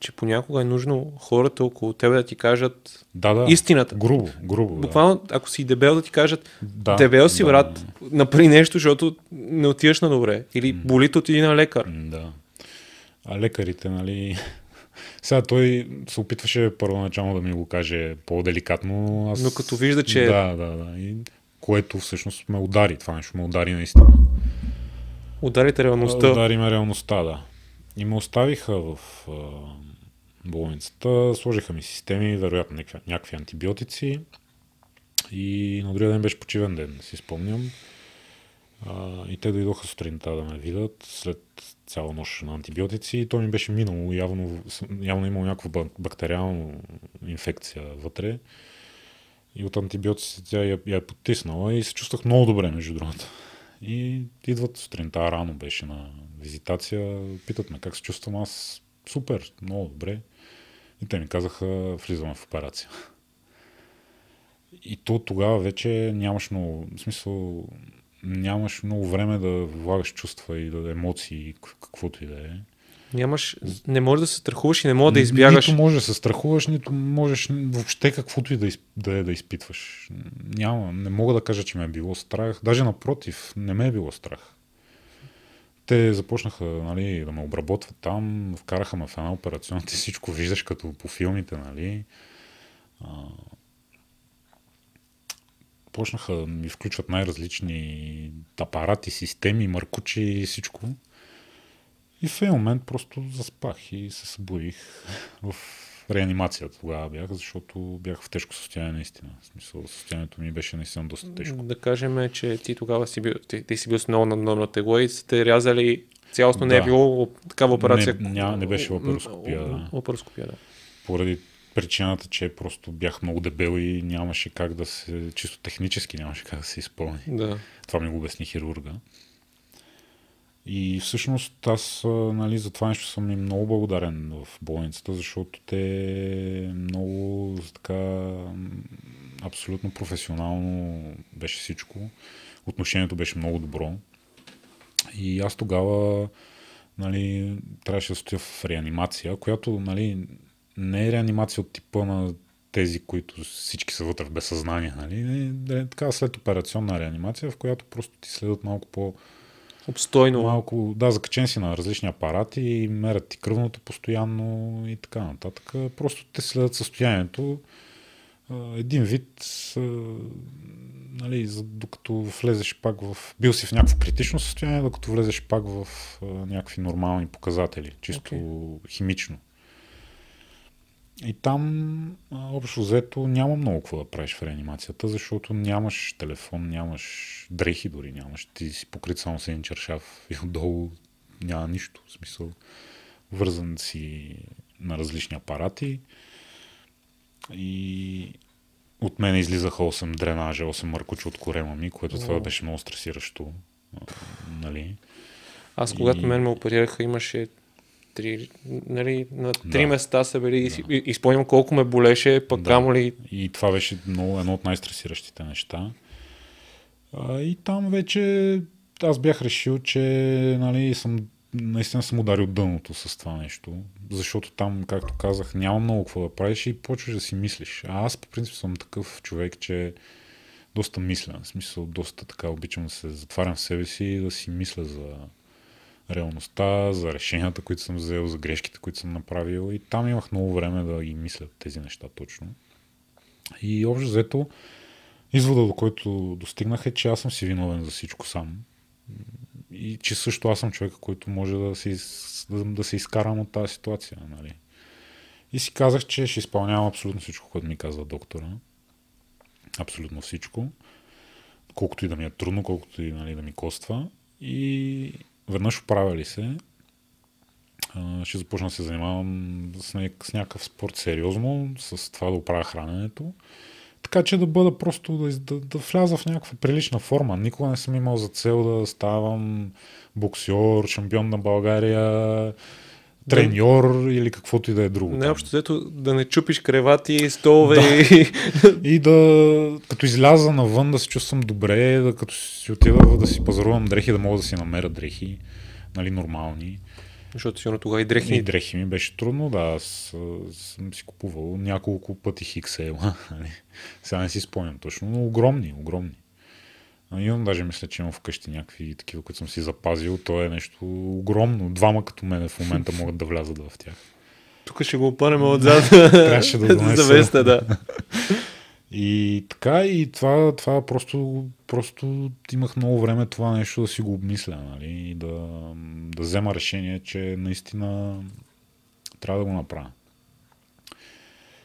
че понякога е нужно хората около тебе да ти кажат да, да, истината. Грубо, грубо. Буквално, да. ако си дебел, да ти кажат, да, дебел си, да, брат, направи нещо, защото не отиваш на добре. Или болит, отиди на лекар. Да. А лекарите, нали... Сега той се опитваше първоначално да ми го каже по-деликатно. Аз... Но като вижда, че... Да, да, да. И което всъщност ме удари. Това нещо ме удари наистина. Ударите реалността. Удари ме реалността, да. И ме оставиха в а, болницата. Сложиха ми системи, вероятно някакви антибиотици. И на другия ден беше почивен ден, си спомням. Uh, и те дойдоха сутринта да ме видят след цяла нощ на антибиотици и то ми беше минало, явно, явно имало някаква бактериална инфекция вътре и от антибиотици тя я, я е потиснала и се чувствах много добре, между другото. И идват сутринта, рано беше на визитация, питат ме как се чувствам, аз супер, много добре и те ми казаха, влизаме в операция. И то тогава вече нямаш много, в смисъл... Нямаш много време да влагаш чувства и да емоции, каквото и да е. Нямаш, не можеш да се страхуваш и не можеш да избягаш. Нито можеш да се страхуваш, нито можеш въобще каквото и да, из, да е да изпитваш. Няма, не мога да кажа, че ме е било страх. Даже напротив, не ме е било страх. Те започнаха, нали, да ме обработват там, вкараха ме в една операционна, ти всичко виждаш като по филмите, нали. А... Почнаха ми включват най-различни апарати, системи, маркучи и всичко. И в един момент просто заспах и се събудих в реанимацията. Тогава бях, защото бях в тежко състояние наистина. В смисъл, състоянието ми беше наистина доста тежко. Да кажем, че ти тогава си бил, ти, ти си бил с много надномно тегло и са те рязали цялостно, да. Не е било такава операция. Не, ня, не беше лапароскопия. Да. Лапароскопия, да. Поради причината, че просто бях много дебел и нямаше как да се, чисто технически нямаше как да се изпълни. Да. Това ми го обясни хирурга. И всъщност аз, нали, за това нещо съм и много благодарен в болницата, защото те много така абсолютно професионално беше всичко. Отношението беше много добро. И аз тогава, нали, трябваше да стоя в реанимация, която, нали, не е реанимация от типа на тези, които всички са вътре в безсъзнание, нали? Е така след операционна реанимация, в която просто ти следват малко по... Обстойно. Малко, да, закачен си на различни апарати и мерят ти кръвното постоянно и така нататък. Просто те следят състоянието. Един вид, нали, докато влезеш пак в... Бил си в някакво критично състояние, докато влезеш пак в някакви нормални показатели, чисто okay. химично. И там, общо взето, няма много какво да правиш в реанимацията, защото нямаш телефон, нямаш дрехи дори, нямаш. Ти си покрит само с един чершав и отдолу няма нищо. В смисъл, вързан си на различни апарати. И от мен излизаха осем дренажа, осем маркуча от корема ми, което това беше много стресиращо. Нали? Аз, когато и... мен ме оперираха, имаше... Три, нали, на три да. места са били да. и, и спомням колко ме болеше, пък да. камо ли... И това беше много, едно от най-стресиращите неща. А, и там вече аз бях решил, че, нали, съм, наистина съм ударил дъното с това нещо, защото там, както казах, няма много какво да правиш и почваш да си мислиш. А аз по принцип съм такъв човек, че доста мисля, в смисъл доста така обичам да се затварям в себе си и да си мисля за... реалността, за решенията, които съм взел, за грешките, които съм направил, и там имах много време да ги мисля тези неща точно. И общо взето, извода, до който достигнах, е, че аз съм си виновен за всичко сам. И че също аз съм човека, който може да се, да се изкарам от тази ситуация. Нали? И си казах, че ще изпълнявам абсолютно всичко, което ми казва доктора. Абсолютно всичко. Колкото и да ми е трудно, колкото и, нали, да ми коства. И веднъж оправили се, ще започна да се занимавам с някакъв спорт сериозно, с това да оправя храненето. Така че да бъда просто, да, да, да вляза в някаква прилична форма. Никога не съм имал за цел да ставам боксьор, шампион на България, треньор да, или каквото и да е друго. Най-общо взето да не чупиш кревати, столове. Да. И да, като изляза навън, да се чувствам добре, да като си отида да си пазарувам дрехи, да мога да си намеря дрехи, нали, нормални. Защото сигурно тогава и дрехи. И дрехи ми беше трудно, да, аз съм си купувал няколко пъти хиксела. Сега не си спомням точно, но огромни, огромни. Имам, даже мисля, че имам вкъщи някакви такива, които съм си запазил. То е нещо огромно. Двама като мен в момента могат да влязат в тях. Тук ще го опънем отзад. Трябваше да донеса. Завеста, да. И така, и това, това просто, просто имах много време това нещо да си го обмисля, нали? И да, да взема решение, че наистина трябва да го направя.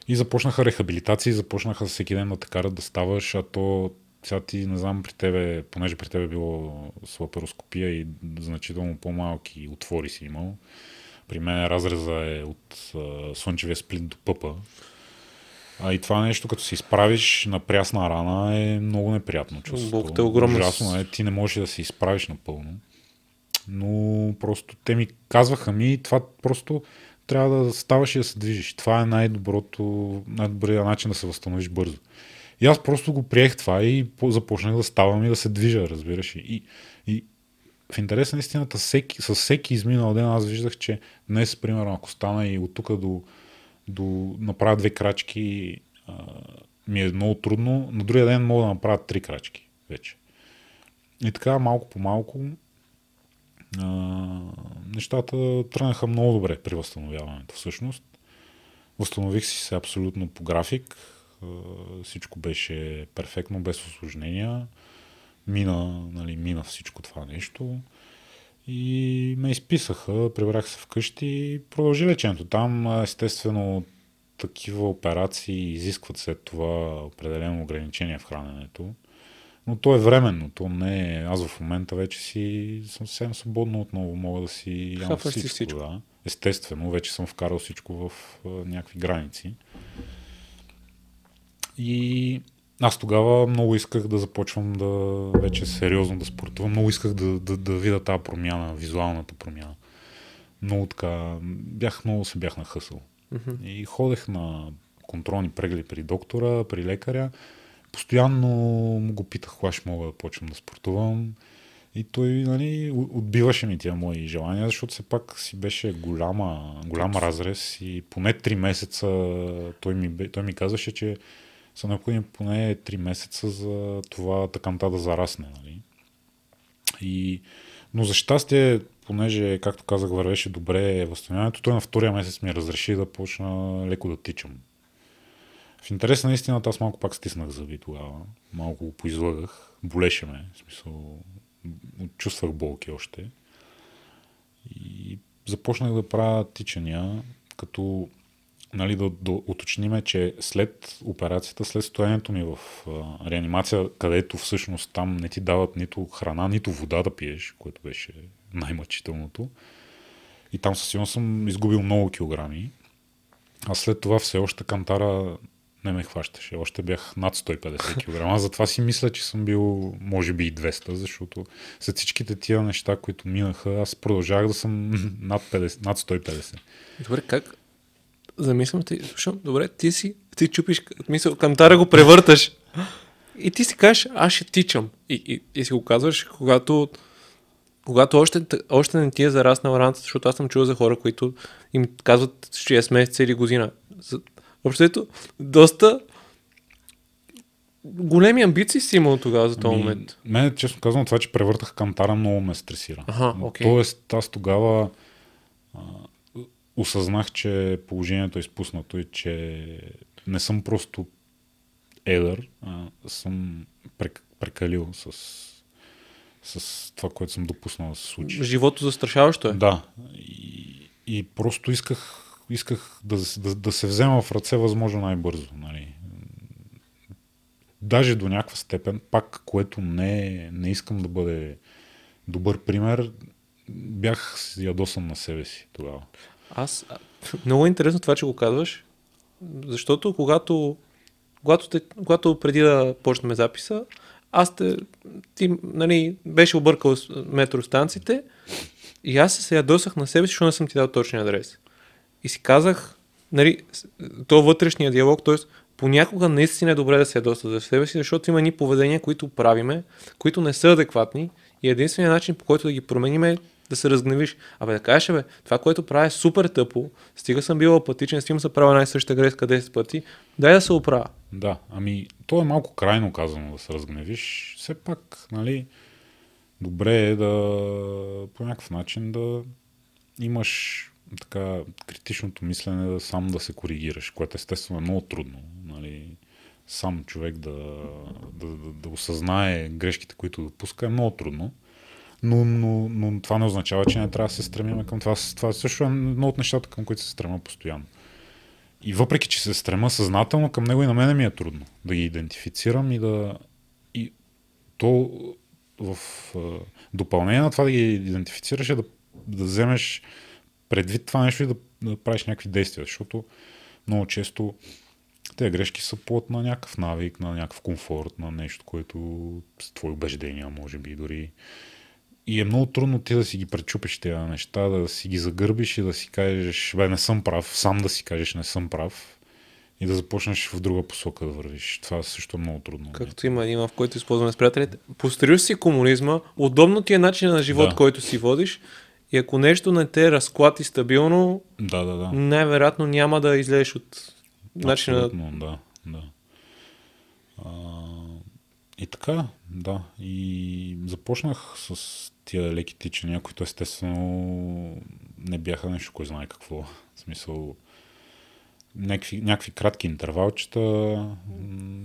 И започнаха рехабилитации, започнаха всеки ден да те карат да ставаш, а то сега ти, не знам, при тебе, понеже при тебе било с лапароскопия и значително по-малки отвори си имал. При мен разреза е от а, слънчевия сплит до пъпа. А и това нещо, като се изправиш на прясна рана, е много неприятно чувство. Болката е огромна. Ужасно е, ти не можеш да се изправиш напълно. Но просто те ми казваха ми, това просто трябва да ставаш и да се движиш. Това е най-доброто, най-добрият начин да се възстановиш бързо. И аз просто го приех това и започнах да ставам и да се движа, разбираш. И, и в интерес на истината, всеки, със всеки изминал ден аз виждах, че днес, примерно, ако стана и от тук до, до направя две крачки, а, ми е много трудно, на другия ден мога да направя три крачки вече. И така, малко по малко, а, нещата тръгнаха много добре при възстановяването всъщност. Възстанових си се абсолютно по график, а, всичко беше перфектно, без осложнения. Мина, нали, мина всичко това нещо и ме изписаха, прибрах се вкъщи и продължи лечението. Там естествено такива операции изискват след това определено ограничение в храненето, но то е временно, то не е, аз в момента вече си съм съвсем свободно отново, мога да си ям всичко, всичко. Да. Естествено, вече съм вкарал всичко в някакви граници и аз тогава много исках да започвам да вече сериозно да спортувам. Много исках да, да, да видя тази промяна, визуалната промяна. Много така, бях, много се бях нахъсал. Mm-hmm. И ходех на контролни прегледи при доктора, при лекаря. Постоянно му го питах, кога ще мога да почвам да спортувам. И той, нали, отбиваше ми тия мои желания, защото все пак си беше голяма, голям разрез и поне три месеца той ми, той ми казваше, че са необходими поне три месеца за това таканта да зарасне. Нали? И... Но за щастие, понеже, както казах, вървеше добре възстановяването, той на втория месец ми разреши да почна леко да тичам. В интерес на истината, аз малко пак стиснах зъби тогава. Малко го поизлагах. Болеше ме. В смисъл, чувствах болки още. И започнах да правя тичания, като... Нали, да, да уточним, че след операцията, след стоянето ми в а, реанимация, където всъщност там не ти дават нито храна, нито вода да пиеш, което беше най-мъчителното. И там със сигурно съм изгубил много килограми. А след това все още кантара не ме хващаше. Още бях над сто и петдесет килограма. Затова си мисля, че съм бил може би и двеста, защото след всичките тия неща, които минаха, аз продължах да съм над, петдесет, над сто и петдесет. Добре, как? Замислям те, слушам, добре, ти си, ти чупиш, мисъл, кантара го превърташ и ти си кажеш, аз ще тичам. И, и, и си го казваш, когато, когато още, още не ти е зараснал ранцата, защото аз съм чувал за хора, които им казват шест месеца или година. Въобщето, доста големи амбиции си имал тогава за този ми, момент. Мене, честно казвам, това, че превъртах кантара, много ме стресира. Аха, okay. Тоест, аз тогава... осъзнах, че положението е изпуснато и че не съм просто едър, а съм прекалил с, с това, което съм допуснал да се случи. Живото застрашаващо е. Да. И, и просто исках, исках да, да, да се взема в ръце възможно най-бързо. Нали. Даже до някаква степен, пак, което не, не искам да бъде добър пример, бях ядосан на себе си тогава. Аз... Много е интересно това, че го казваш, защото когато, когато, те, когато преди да почнем записа, аз те, ти, нали, беше объркал метростанциите и аз се ядосах на себе си, защото не съм ти дал точния адрес. И си казах, нали, то вътрешния диалог, т.е. понякога наистина е добре да се ядосат за себе си, защото има ни поведения, които правиме, които не са адекватни и единственият начин, по който да ги променим е да се разгневиш. Абе да кажеш, бе, това, което правя е супер тъпо, стига съм бил апатичен, стига съм правил най-същата грешка десет пъти, дай да се оправя. Да, ами то е малко крайно казано да се разгневиш, все пак, нали, добре е да по някакъв начин да имаш така критичното мислене да сам да се коригираш, което естествено е много трудно, нали, сам човек да, да, да, да осъзнае грешките, които допуска е много трудно. Но, но, но това не означава, че не трябва да се стремим към това. Това също е едно от нещата, към които се стрема постоянно. И въпреки, че се стрема съзнателно, към него и на мене ми е трудно да ги идентифицирам и да... И то в допълнение на това да ги идентифицираш е да, да вземеш предвид това нещо и да, да правиш някакви действия, защото много често тези грешки са плод на някакъв навик, на някакъв комфорт, на нещо, което с твои убеждения, може би дори. И е много трудно ти да си ги пречупиш тези неща, да си ги загърбиш и да си кажеш, бе, не съм прав, сам да си кажеш не съм прав и да започнеш в друга посока да вървиш. Това също е много трудно. Както има един, в който използваме с приятелите. Построиш си комунизма, удобно ти е начинът на живот, да. който си водиш, и ако нещо не те разклати стабилно, да, да, да. най-вероятно няма да излезеш от начина. Абсолютно, да, да. А, и така, да. И започнах с тия леки тичания, които естествено не бяха нещо, кой знае какво. В смисъл, някакви, някакви кратки интервалчета,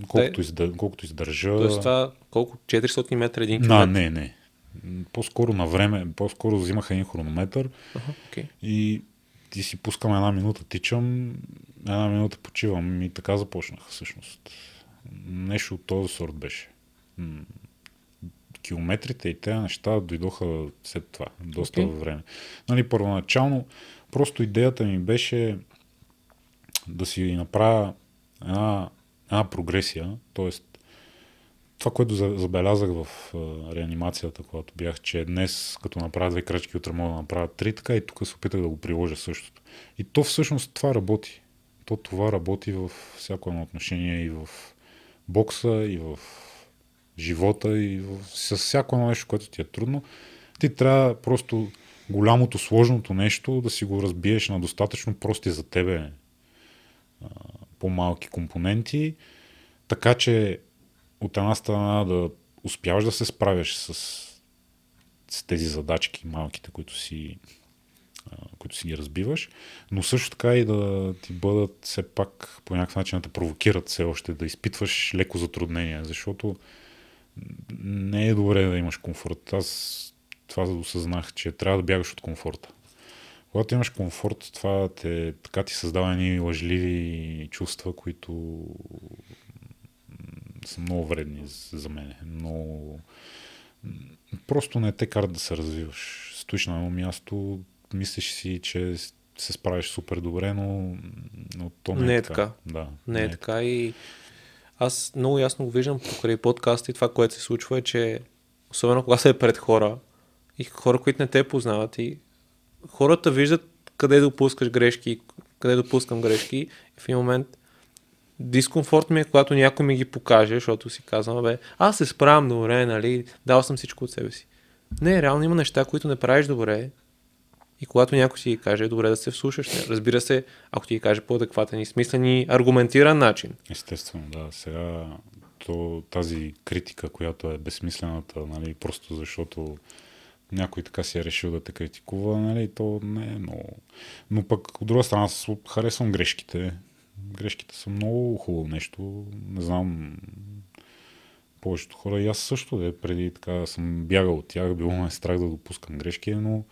колкото, издър, колкото издържа. Тоест това колко? четиристотин метра един километр? Не, не. По-скоро на време, по-скоро взимах един хронометър ага, okay. и, и си пускам една минута, тичам, една минута почивам и така започнах всъщност. Нещо от този сорт беше. Километрите и тези неща дойдоха след това, доста okay. време. Нали, първоначално просто идеята ми беше да си направя една, една прогресия, т.е. това, което забелязах в реанимацията, когато бях, че днес като направя две крачки, утре мога да направя три, така и тук се опитах да го приложа същото. И то всъщност това работи. То това работи в всяко едно отношение, и в бокса, и в живота, и в... с всяко едно нещо, което ти е трудно. Ти трябва просто голямото, сложното нещо да си го разбиеш на достатъчно прости за тебе по-малки компоненти, така че от една страна да успяваш да се справяш с, с тези задачки, малките, които си, които си ги разбиваш, но също така и да ти бъдат все пак по някакъв начин да те провокират все още, да изпитваш леко затруднение, защото не е добре да имаш комфорт. Аз това осъзнах, че трябва да бягаш от комфорта. Когато имаш комфорт, това те, така ти създава едни лъжливи чувства, които са много вредни за мене. Много... Просто не те карат да се развиваш. Стоиш на едно място, мислиш си, че се справиш супер добре, но, но то не, не е така. така. Да, не, не е така. И аз много ясно го виждам покрай подкаста и това, което се случва е, че особено когато се е пред хора и хора, които не те познават, и хората виждат къде допускаш грешки, къде допускам грешки, и в един момент дискомфорт ми е, когато някой ми ги покаже, защото си казвам, бе, аз се справям добре, нали, дал съм всичко от себе си. Не, реално има неща, които не правиш добре, и когато някой си ги каже, е добре да се вслушаш. Не. Разбира се, ако ти ги каже по-адекватен и смислен и аргументиран начин. Естествено, да. Сега то, тази критика, която е безсмислената, нали, просто защото някой така си е решил да те критикува, нали, то не е много. Но пък от друга страна харесвам грешките. Грешките са много хубаво нещо. Не знам, повечето хора. И аз също де, преди така съм бягал от тях, било ме страх да допускам грешки, но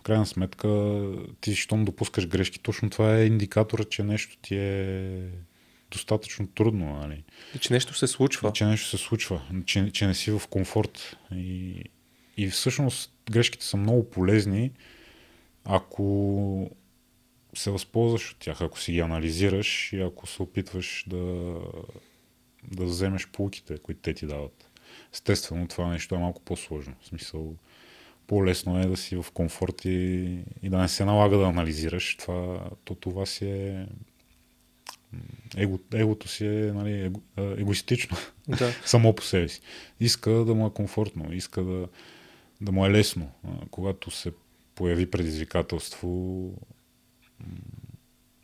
в крайна сметка ти, щом допускаш грешки, точно това е индикатора, че нещо ти е достатъчно трудно. Нали? И че нещо се случва. И че нещо се случва, че, че не си в комфорт. И, и всъщност грешките са много полезни, ако се възползваш от тях, ако си ги анализираш и ако се опитваш да, да вземеш поуките, които те ти дават. Естествено, това нещо е малко по-сложно. В смисъл, по-лесно е да си в комфорт и, и да не се налага да анализираш. Това, то това си е... Его, егото си е, нали, его, егоистично. Да. Само по себе си. Иска да му е комфортно, иска да, да му е лесно. Когато се появи предизвикателство,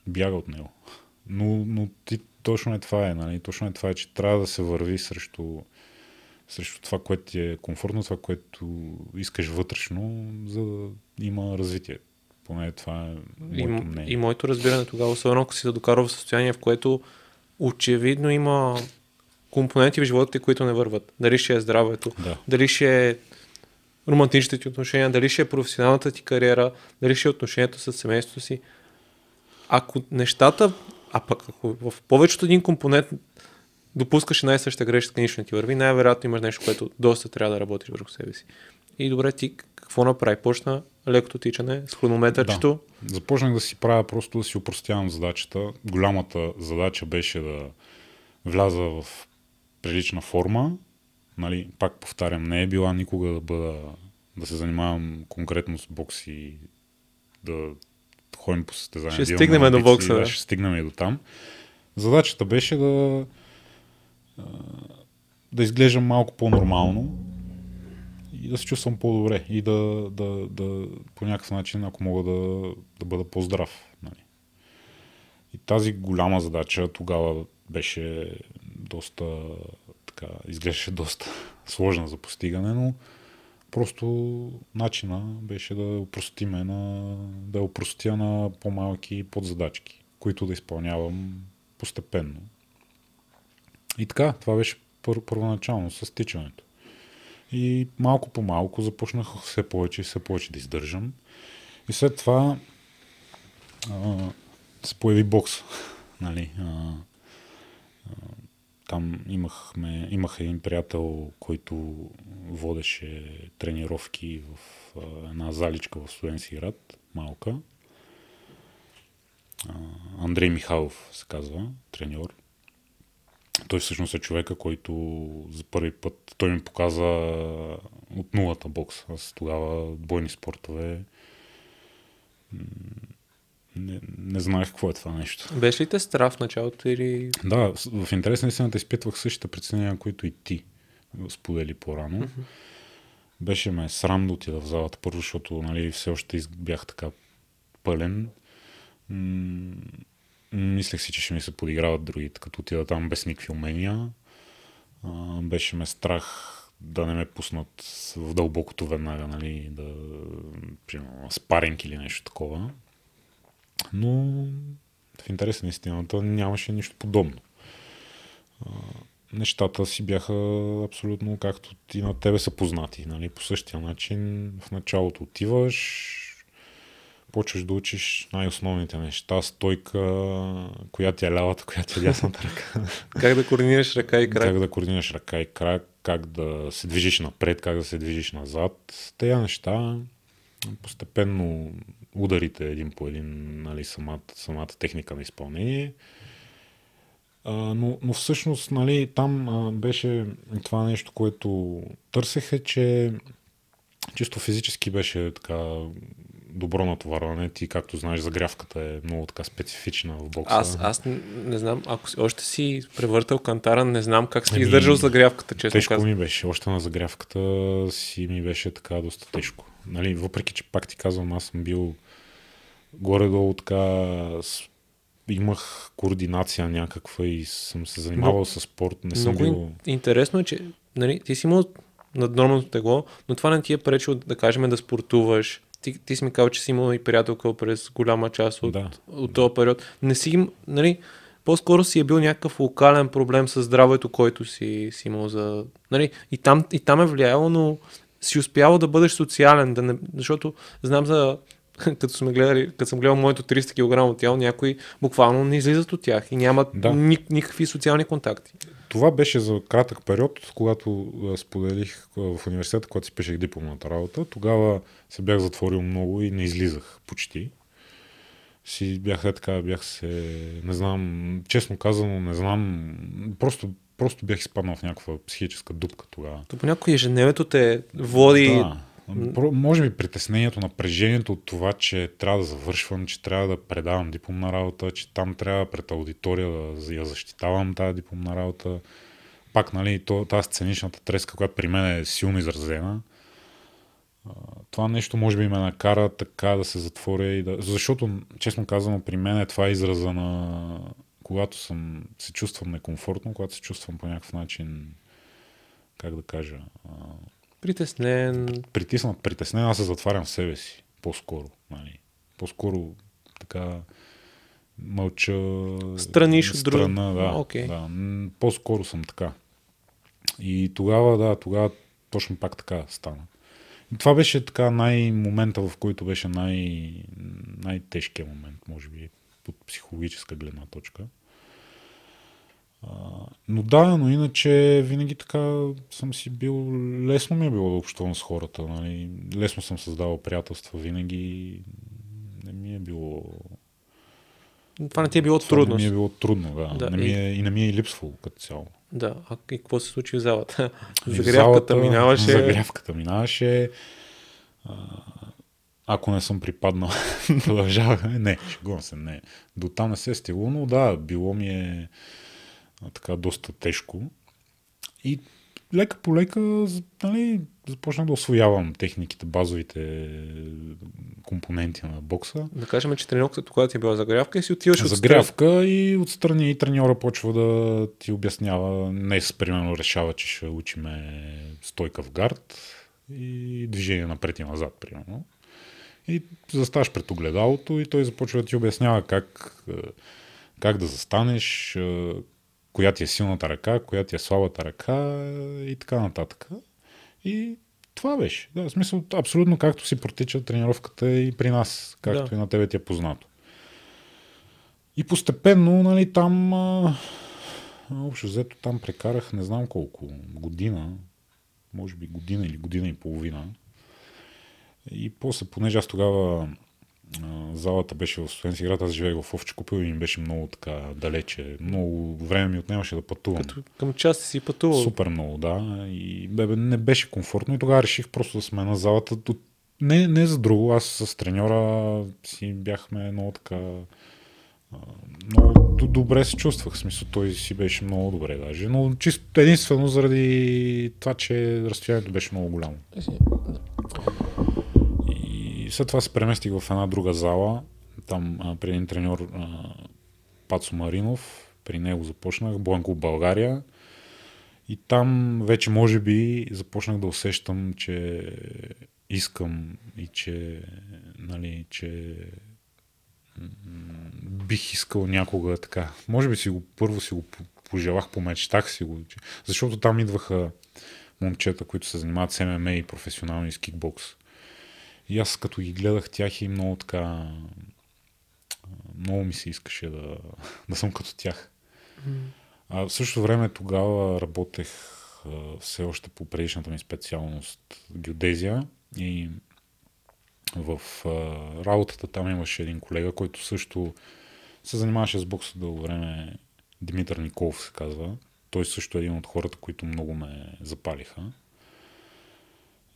бяга от него. Но, но ти, точно не това е, нали? Точно не това е, че трябва да се върви срещу, срещу това, което ти е комфортно, това, което искаш вътрешно, за да има развитие. Поне това е моето мнение. И, и моето разбиране тогава, особено ако си да докарва в състояние, в което очевидно има компоненти в живота ти, които не върват. Дали ще е здравето, да. дали ще е романтичните ти отношения, дали ще е професионалната ти кариера, дали ще е отношението с семейството си. Ако нещата, а пък ако в повечето един компонент допускаш една и съща грешка, нищо не ти върви, най-вероятно имаш нещо, което доста трябва да работиш върху себе си. И добре, ти какво направи? Почна лекото тичане с хронометърчето? Да. Започнах да си правя, просто да си опростявам задачата. Голямата задача беше да вляза в прилична форма. Нали, пак повтарям, не е била никога да бъда, да се занимавам конкретно с бокс и да ходим по състезания. Ще стигнем до бокса. Да, ще стигнем и до там. Задачата беше да да изглеждам малко по-нормално и да се чувствам по-добре и да, да, да по някакъв начин, ако мога да, да бъда по-здрав. Нали. И тази голяма задача тогава беше доста така, изглеждаше доста сложна за постигане, но просто начина беше да опростиме на, да опростя на по-малки подзадачки, които да изпълнявам постепенно. И така, това беше пър- първоначално с тичането. И малко по малко започнах все повече и все повече да издържам. И след това а, се появи бокс. Нали, а, а, там имахме, имах един приятел, който водеше тренировки в а, една заличка в Студентски град, малка. А, Андрей Михайлов се казва, треньор. Той всъщност е човека, който за първи път, той ми показа от нулата бокс. Аз тогава бойни спортове не, не знаех какво е това нещо. Беше ли те страх в началото или... Да, в интерес на истината изпитвах същите притеснения, които и ти сподели по-рано. Mm-hmm. Беше ме срам да отида в залата първо, защото нали, все още бях така пълен. М- Мислех си, че ще ми се подиграват другите, като отида там без никакви умения. А, беше ме страх да не ме пуснат в дълбокото веднага, нали, да примерно, спаринг или нещо такова. Но в интерес на истината нямаше нищо подобно. А, нещата си бяха абсолютно както и на тебе са познати. Нали. По същия начин в началото отиваш, почваш да учиш най-основните неща, стойка, коя ти е лявата, коя ти е дясната ръка. Как да координираш ръка и крак. Как да координираш ръка и крак, как да се движиш напред, как да се движиш назад. Тея неща, постепенно ударите един по един, нали, самата, самата техника на изпълнение. А, но, но всъщност нали, там а, беше това нещо, което търсех е, че чисто физически беше така добро натоварване. Ти, както знаеш, загрявката е много така специфична в бокса. Аз, аз не, не знам, ако си, още си превъртал кантара, не знам как си не, издържал загрявката, честно казвам. Тежко казвам. Ми беше. Още на загрявката си ми беше така доста тежко. Нали, въпреки, че пак ти казвам, аз съм бил горе-долу така, имах координация някаква и съм се занимавал със спорт. Не съм бил... Интересно е, че нали, ти си имал наднормалното тегло, но това не ти е пречило, да кажем, да спортуваш. Ти, ти си ми казал, че си имал и приятелка през голяма част от, да, от този да. период. Не си, нали, по-скоро си е бил някакъв локален проблем със здравето, който си, си имал за... Нали, и, там, и там е влияло, но си успявал да бъдеш социален, да не, защото знам за... Като сме гледали, като съм гледал моето триста килограма тяло, някои буквално не излизат от тях и нямат да. ник- никакви социални контакти. Това беше за кратък период, когато споделих в университета, когато си пишех дипломната работа. Тогава се бях затворил много и не излизах почти. Си бях така, бях се... Не знам, честно казано, не знам... Просто... Просто бях изпаднал в някаква психическа дупка тогава. То понякога ежедневието те води... Да. Може би притеснението, напрежението от това, че трябва да завършвам, че трябва да предавам дипломна работа, че там трябва пред аудитория да я защитавам тази дипломна работа. Пак, нали, тази сценичната треска, която при мен е силно изразена, това нещо може би ме накара така да се затворя и да... Защото, честно казано, при мен е това израза на... Когато съм... се чувствам некомфортно, когато се чувствам по някакъв начин, как да кажа... Притеснен. Притиснат, притеснен, аз се затварям в себе си. По-скоро. Нали. По-скоро така мълча... Страниш от друг. Да, okay. да. По-скоро съм така. И тогава, да, тогава точно пак така стана. И това беше така най-момента, в който беше най- най-тежкият момент, може би, от психологическа гледна точка. Но да, но иначе винаги така съм си бил, лесно ми е било да общувам с хората, нали? Лесно съм създавал приятелства, винаги не ми е било... Това не ти е било трудно. Това не ми е било трудно, да, да не ми е, и... и не ми е и липсвало като цяло. Да, а и какво се случи в залата? Загрявката минаваше. Загрявката минаваше. Ако не съм припаднал, продължаваме. Не, шегувам се, не. До там не се е стигло, но да, било ми е така доста тежко. И лека по лека, нали, започнах да освоявам техниките, базовите компоненти на бокса. Да кажем, че тренировката, когато ти е била загрявка и си отиваш от загрявка и отстрани и треньора почва да ти обяснява. Днес, примерно, решава, че ще учиме стойка в гард и движение напред и назад, примерно. И заставаш пред огледалото и той започва да ти обяснява как, как да застанеш, коя ти е силната ръка, коя ти е слабата ръка и така нататък. И това беше. Да, в смисъл, абсолютно както си протича тренировката и при нас, както да. И на тебе ти е познато. И постепенно, нали, там общо взето там прекарах не знам колко, година, може би година или година и половина. И после, понеже аз тогава а, залата беше в студентски град, аз живеех в Овче купил и ми беше много така далече. Много време ми отнемаше да пътувам. Като към части си пътувал. Супер много, да. И бе, не беше комфортно и тогава реших просто да сме на залата. Не, не за друго, аз с треньора си бяхме много така... Много добре се чувствах, в смисъл той си беше много добре даже, но чисто единствено заради това, че разстоянието беше много голямо. И след това се преместих в една друга зала, там а, при един треньор а, Пацо Маринов, при него започнах, Бланко България и там вече може би започнах да усещам, че искам и че, нали, че бих искал някога така. Може би си го, първо си го пожелах, помечтах си го, защото там идваха момчета, които се занимават с М М А и професионални с кикбокс. И аз като ги гледах тях и много така, много ми се искаше да, да съм като тях. А в същото време тогава работех все още по предишната ми специалност геодезия и в а, работата там имаше един колега, който също се занимаваше с бокса дълго време, Димитър Николов се казва. Той също е един от хората, които много ме запалиха.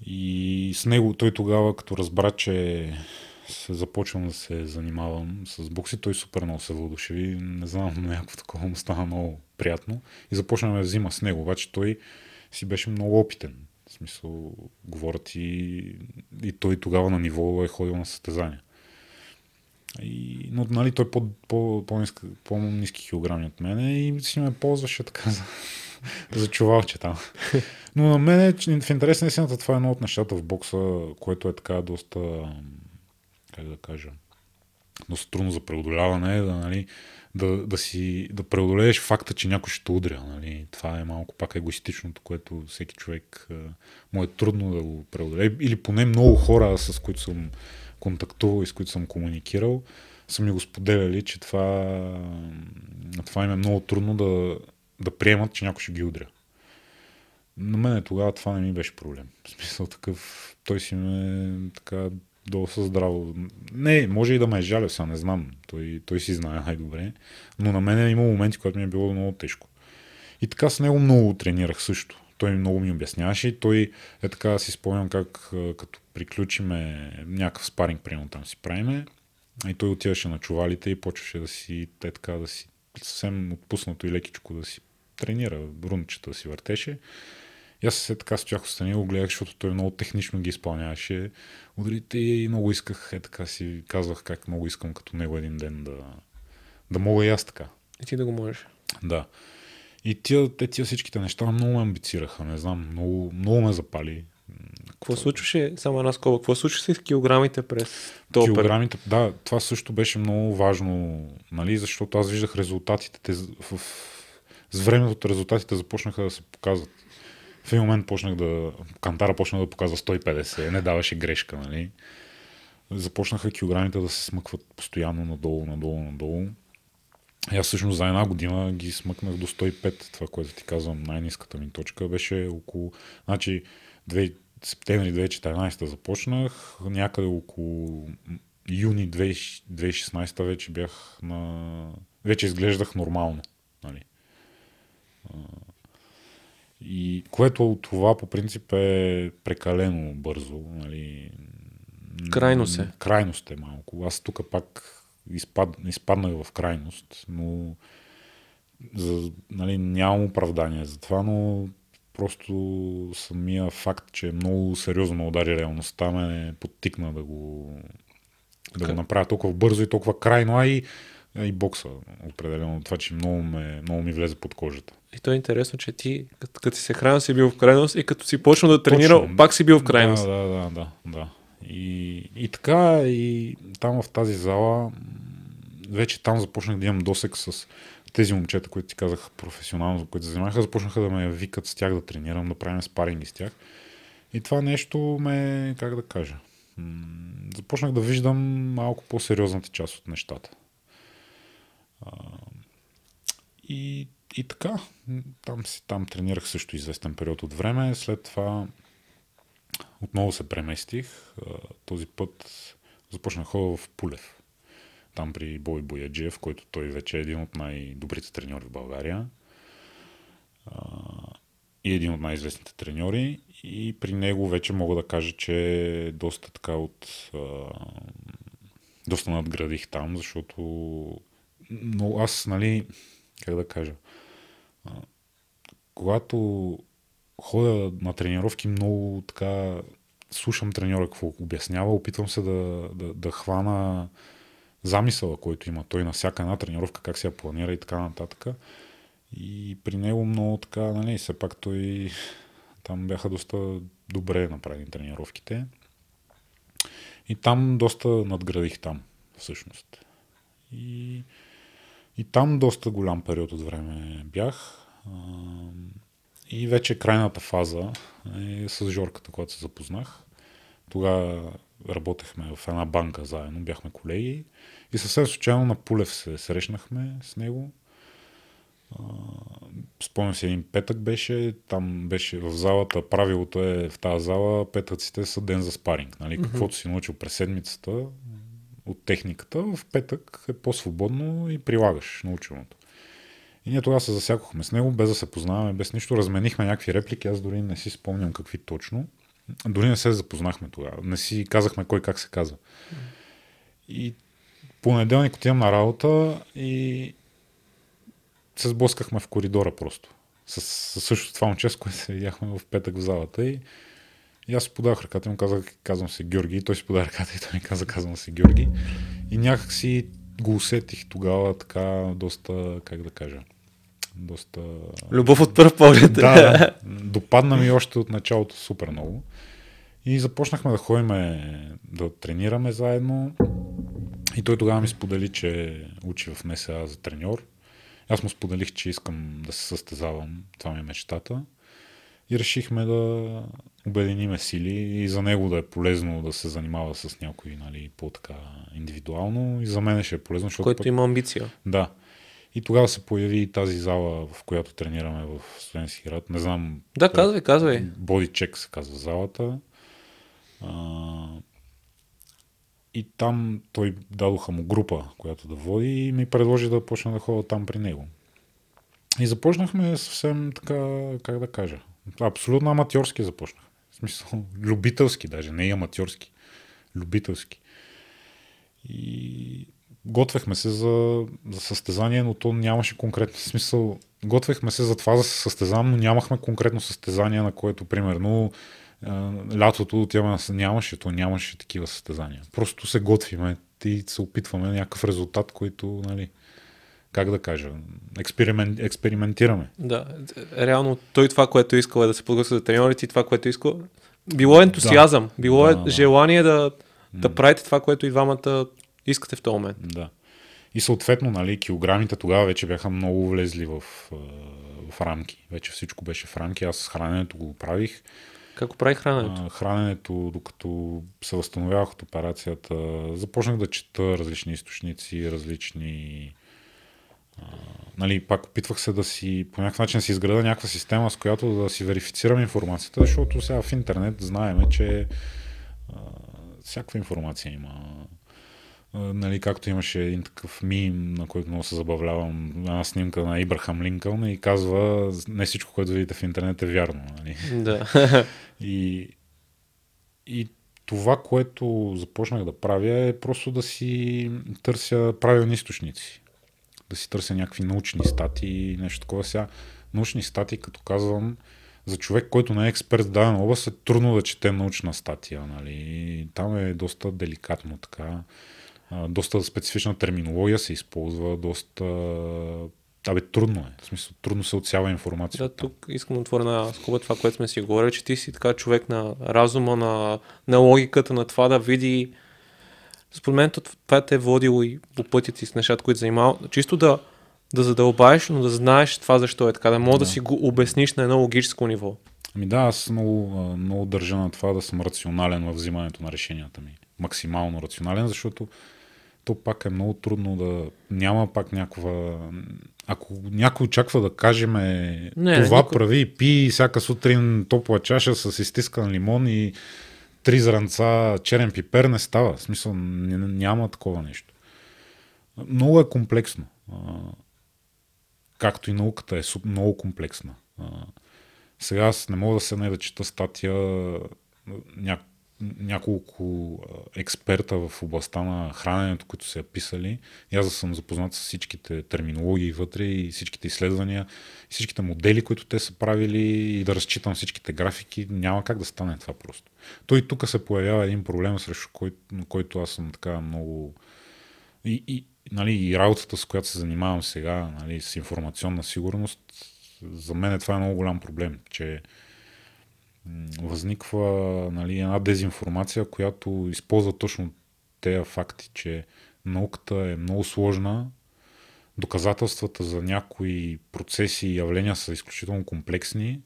И с него, той тогава, като разбра, че се започвам да се занимавам с бокси, той супер много се въодушеви. Не знам, някакво такова му стана много приятно. И започна да ме взима с него, обаче той си беше много опитен. В смисъл, говорят и, и той тогава на ниво е ходил на състезания. И, но, нали, той е по, по, по-ниски, по-ниски килограми от мене и си ме ползваше така за, за чувалче там. Но на мене, в интерес на истината, това е едно от нещата в бокса, което е така доста, как да кажа, доста трудно за преодоляване, да, нали, да, да, си, да преодолееш факта, че някой ще те удря. Нали. Това е малко пак егоистичното, което всеки човек а, му е трудно да го преодолее. Или поне много хора, с които съм контактувал и с които съм комуникирал, са ми го споделяли, че това, това им е много трудно да, да приемат, че някой ще ги удря. На мен тогава това не ми беше проблем. В смисъл такъв, той си ме така... доста здраво. Не, може и да ме е жалил, сега не знам. Той, той си знае, ай добре. Но на мен има моменти, когато ми е било много тежко. И така с него много тренирах също. Той много ми обясняваше и той е така, си спомням как като приключиме някакъв спаринг, примерно там си правиме, и той отиваше на чувалите и почваше да си, те така, да си съвсем отпуснато и лекичко да си тренира, рунчета да си въртеше. И аз се така стоях отстрани и го гледах, защото той много технично ги изпълняваше ударите и много исках, е така си казвах как много искам като него един ден да, да мога и аз така. И ти да го можеш. Да. И тия, те, тия всичките неща много ме амбицираха, не знам, много, много ме запали. Какво това... случваше, само една скоба, какво случваше с килограмите през топър? Килограмите, да, това също беше много важно, нали, защото аз виждах резултатите, те, в, с времето резултатите започнаха да се показват. В един момент почнах да... Кантара почна да показва сто и петдесет, не даваше грешка, нали? Започнаха килограмите да се смъкват постоянно надолу, надолу, надолу. И аз всъщност за една година ги смъкнах до сто и пет, това, което ти казвам, най-ниската ми точка беше около... Значи, септември две хиляди и четиринадесета започнах, някъде около юни две хиляди и шестнадесета вече бях на... Вече изглеждах нормално, нали? И което от това по принцип е прекалено бързо, нали, Крайност е. Крайност е малко. Аз тук пак изпад, изпаднах в крайност, но за, нали, нямам оправдание за това, но просто самия факт, че много сериозно удари реалността, ме подтикна да го, да го направя толкова бързо и толкова крайно, а и, и бокса определено. Това, че много, ме, много ми влезе под кожата. И то е интересно, че ти като, като си се хранил, си бил в крайност, и като си почнал да тренирал, Точно. пак си бил в крайност. Да, да, да, да, да. И, и така, и там в тази зала, вече там започнах да имам досек с тези момчета, които ти казах професионално, които се занимаваха, започнаха да ме викат с тях да тренирам, да правим спаринги с тях. И това нещо ме, как да кажа, започнах да виждам малко по-сериозната част от нещата. И, и така, там, си, там тренирах също известен период от време, след това отново се преместих. Този път започнах хора в Пулев. Там при Бой Бояджиев, който той вече е един от най-добрите треньори в България. И един от най-известните треньори. И при него вече мога да кажа, че доста така от... доста надградих там, защото... Но аз, нали, как да кажа... Когато... ходя на тренировки, много така слушам треньора какво обяснява, опитвам се да, да, да хвана замисъла, който има той на всяка една тренировка, как се я планира и така нататък. И при него много така, нали, все пак той там бяха доста добре направени тренировките. И там доста надградих там, всъщност. И, и там доста голям период от време бях. И вече крайната фаза е с Жорката, когато се запознах. Тогава работехме в една банка заедно, бяхме колеги. И съвсем случайно на Пулев се срещнахме с него. Спомням си, един петък беше, там беше в залата, правилото е в тази зала, петъците са ден за спаринг. Нали? Mm-hmm. Каквото си научил през седмицата от техниката, в петък е по-свободно и прилагаш наученото. И ние тогава се засякохме с него, без да се познаваме, без нищо. Разменихме някакви реплики, аз дори не си спомням какви точно. Дори не се запознахме тогава. Не си казахме кой как се казва. И понеделник отивам на работа и се сблъскахме в коридора просто. С, с същото това момче, с което се видяхме в петък в залата. И, и аз подах ръката и му казах, казвам се Георги. И той си подаде ръката и той ми каза, казвам се Георги. И някак си го усетих тогава така доста, как да кажа, доста... Любов от пръв поглед. Да, допадна ми още от началото супер много. И започнахме да ходим да тренираме заедно. И той тогава ми сподели, че учи в НСА за треньор. Аз му споделих, че искам да се състезавам. Това ми е мечтата. И решихме да обединиме сили и за него да е полезно да се занимава с някой, нали, по-така индивидуално, и за мен ще е полезно. Защото който пък... има амбиция. Да. И тогава се появи тази зала, в която тренираме в Студентски град. Не знам... Да, кой... казвай, казвай. Бодичек се казва залата. А... И там той дадоха му група, която да води, и ми предложи да почна да ходя там при него. И започнахме съвсем така, как да кажа, абсолютно аматьорски започнах. В смисъл, любителски даже, не и аматьорски. Любителски. И готвехме се за, за състезание, но то нямаше конкретно смисъл. Готвехме се за това да се състезавам, но нямахме конкретно състезание, на което, примерно, лятото отиваме, нямаше, то нямаше такива състезания. Просто се готвиме и се опитваме някакъв резултат, който, нали... Как да кажа, експеримен, експериментираме. Да, реално той това, което искал е да се подготвя за треньорите, и това, което искал, било е ентусиазъм, да, било да, е да, желание да, да, да правите това, което и двамата искате в този момент. Да. И съответно, нали, килограмите тогава вече бяха много влезли в, в рамки. Вече всичко беше в рамки. Аз храненето го правих. Как прави храненето? Храненето, докато се възстановявах от операцията, започнах да чета различни източници, различни... А, нали, пак опитвах се да си по някакъв начин да си изграда някаква система, с която да си верифицирам информацията, защото сега в интернет знаем, че а, всякаква информация има. А, нали, както имаше един такъв мим, на който много се забавлявам, една снимка на Ибрахам Линкълн и казва, не всичко, което видите в интернет е вярно. Нали? Да. И, и това, което започнах да правя, е просто да си търся правилни източници. Да си търся някакви научни статии и нещо такова. Сега научни статии, като казвам, за човек, който не е експерт в дадена област, е трудно да чете научна статия. Нали? Там е доста деликатно така. Доста специфична терминология се използва, доста... Абе, трудно е. В смисъл, трудно се отсява информация. Да, тук искам да отворя на скоба това, което сме си говорили, че ти си така човек на разума, на, на логиката, на това да види... Според мен това те е водило и по пътя ти с нещата, които занимава. Чисто да, да задълбаеш, но да знаеш това защо е така, да може да, да си го обясниш на едно логическо ниво. Ами да, аз много, много държа на това да съм рационален във взимането на решенията ми. Максимално рационален, защото то пак е много трудно да... Няма пак някаква... Ако някой очаква да кажем е, не, това никой... прави и пи всяка сутрин топла чаша с изтискан лимон и три зранца черен пипер, не става. В смисъл, няма такова нещо. Много е комплексно. Както и науката е много комплексна. Сега аз не мога да седна и да чета статия ня... няколко експерта в областта на храненето, които са я писали. И аз съм запознат с всичките терминологии вътре и всичките изследвания, и всичките модели, които те са правили, и да разчитам всичките графики. Няма как да стане това просто. То и тук се появява един проблем, срещу който, който аз съм така много... И, и, нали, и работата, с която се занимавам сега, нали, с информационна сигурност, за мен това е много голям проблем, че възниква, нали, една дезинформация, която използва точно тези факти, че науката е много сложна, доказателствата за някои процеси и явления са изключително комплексни,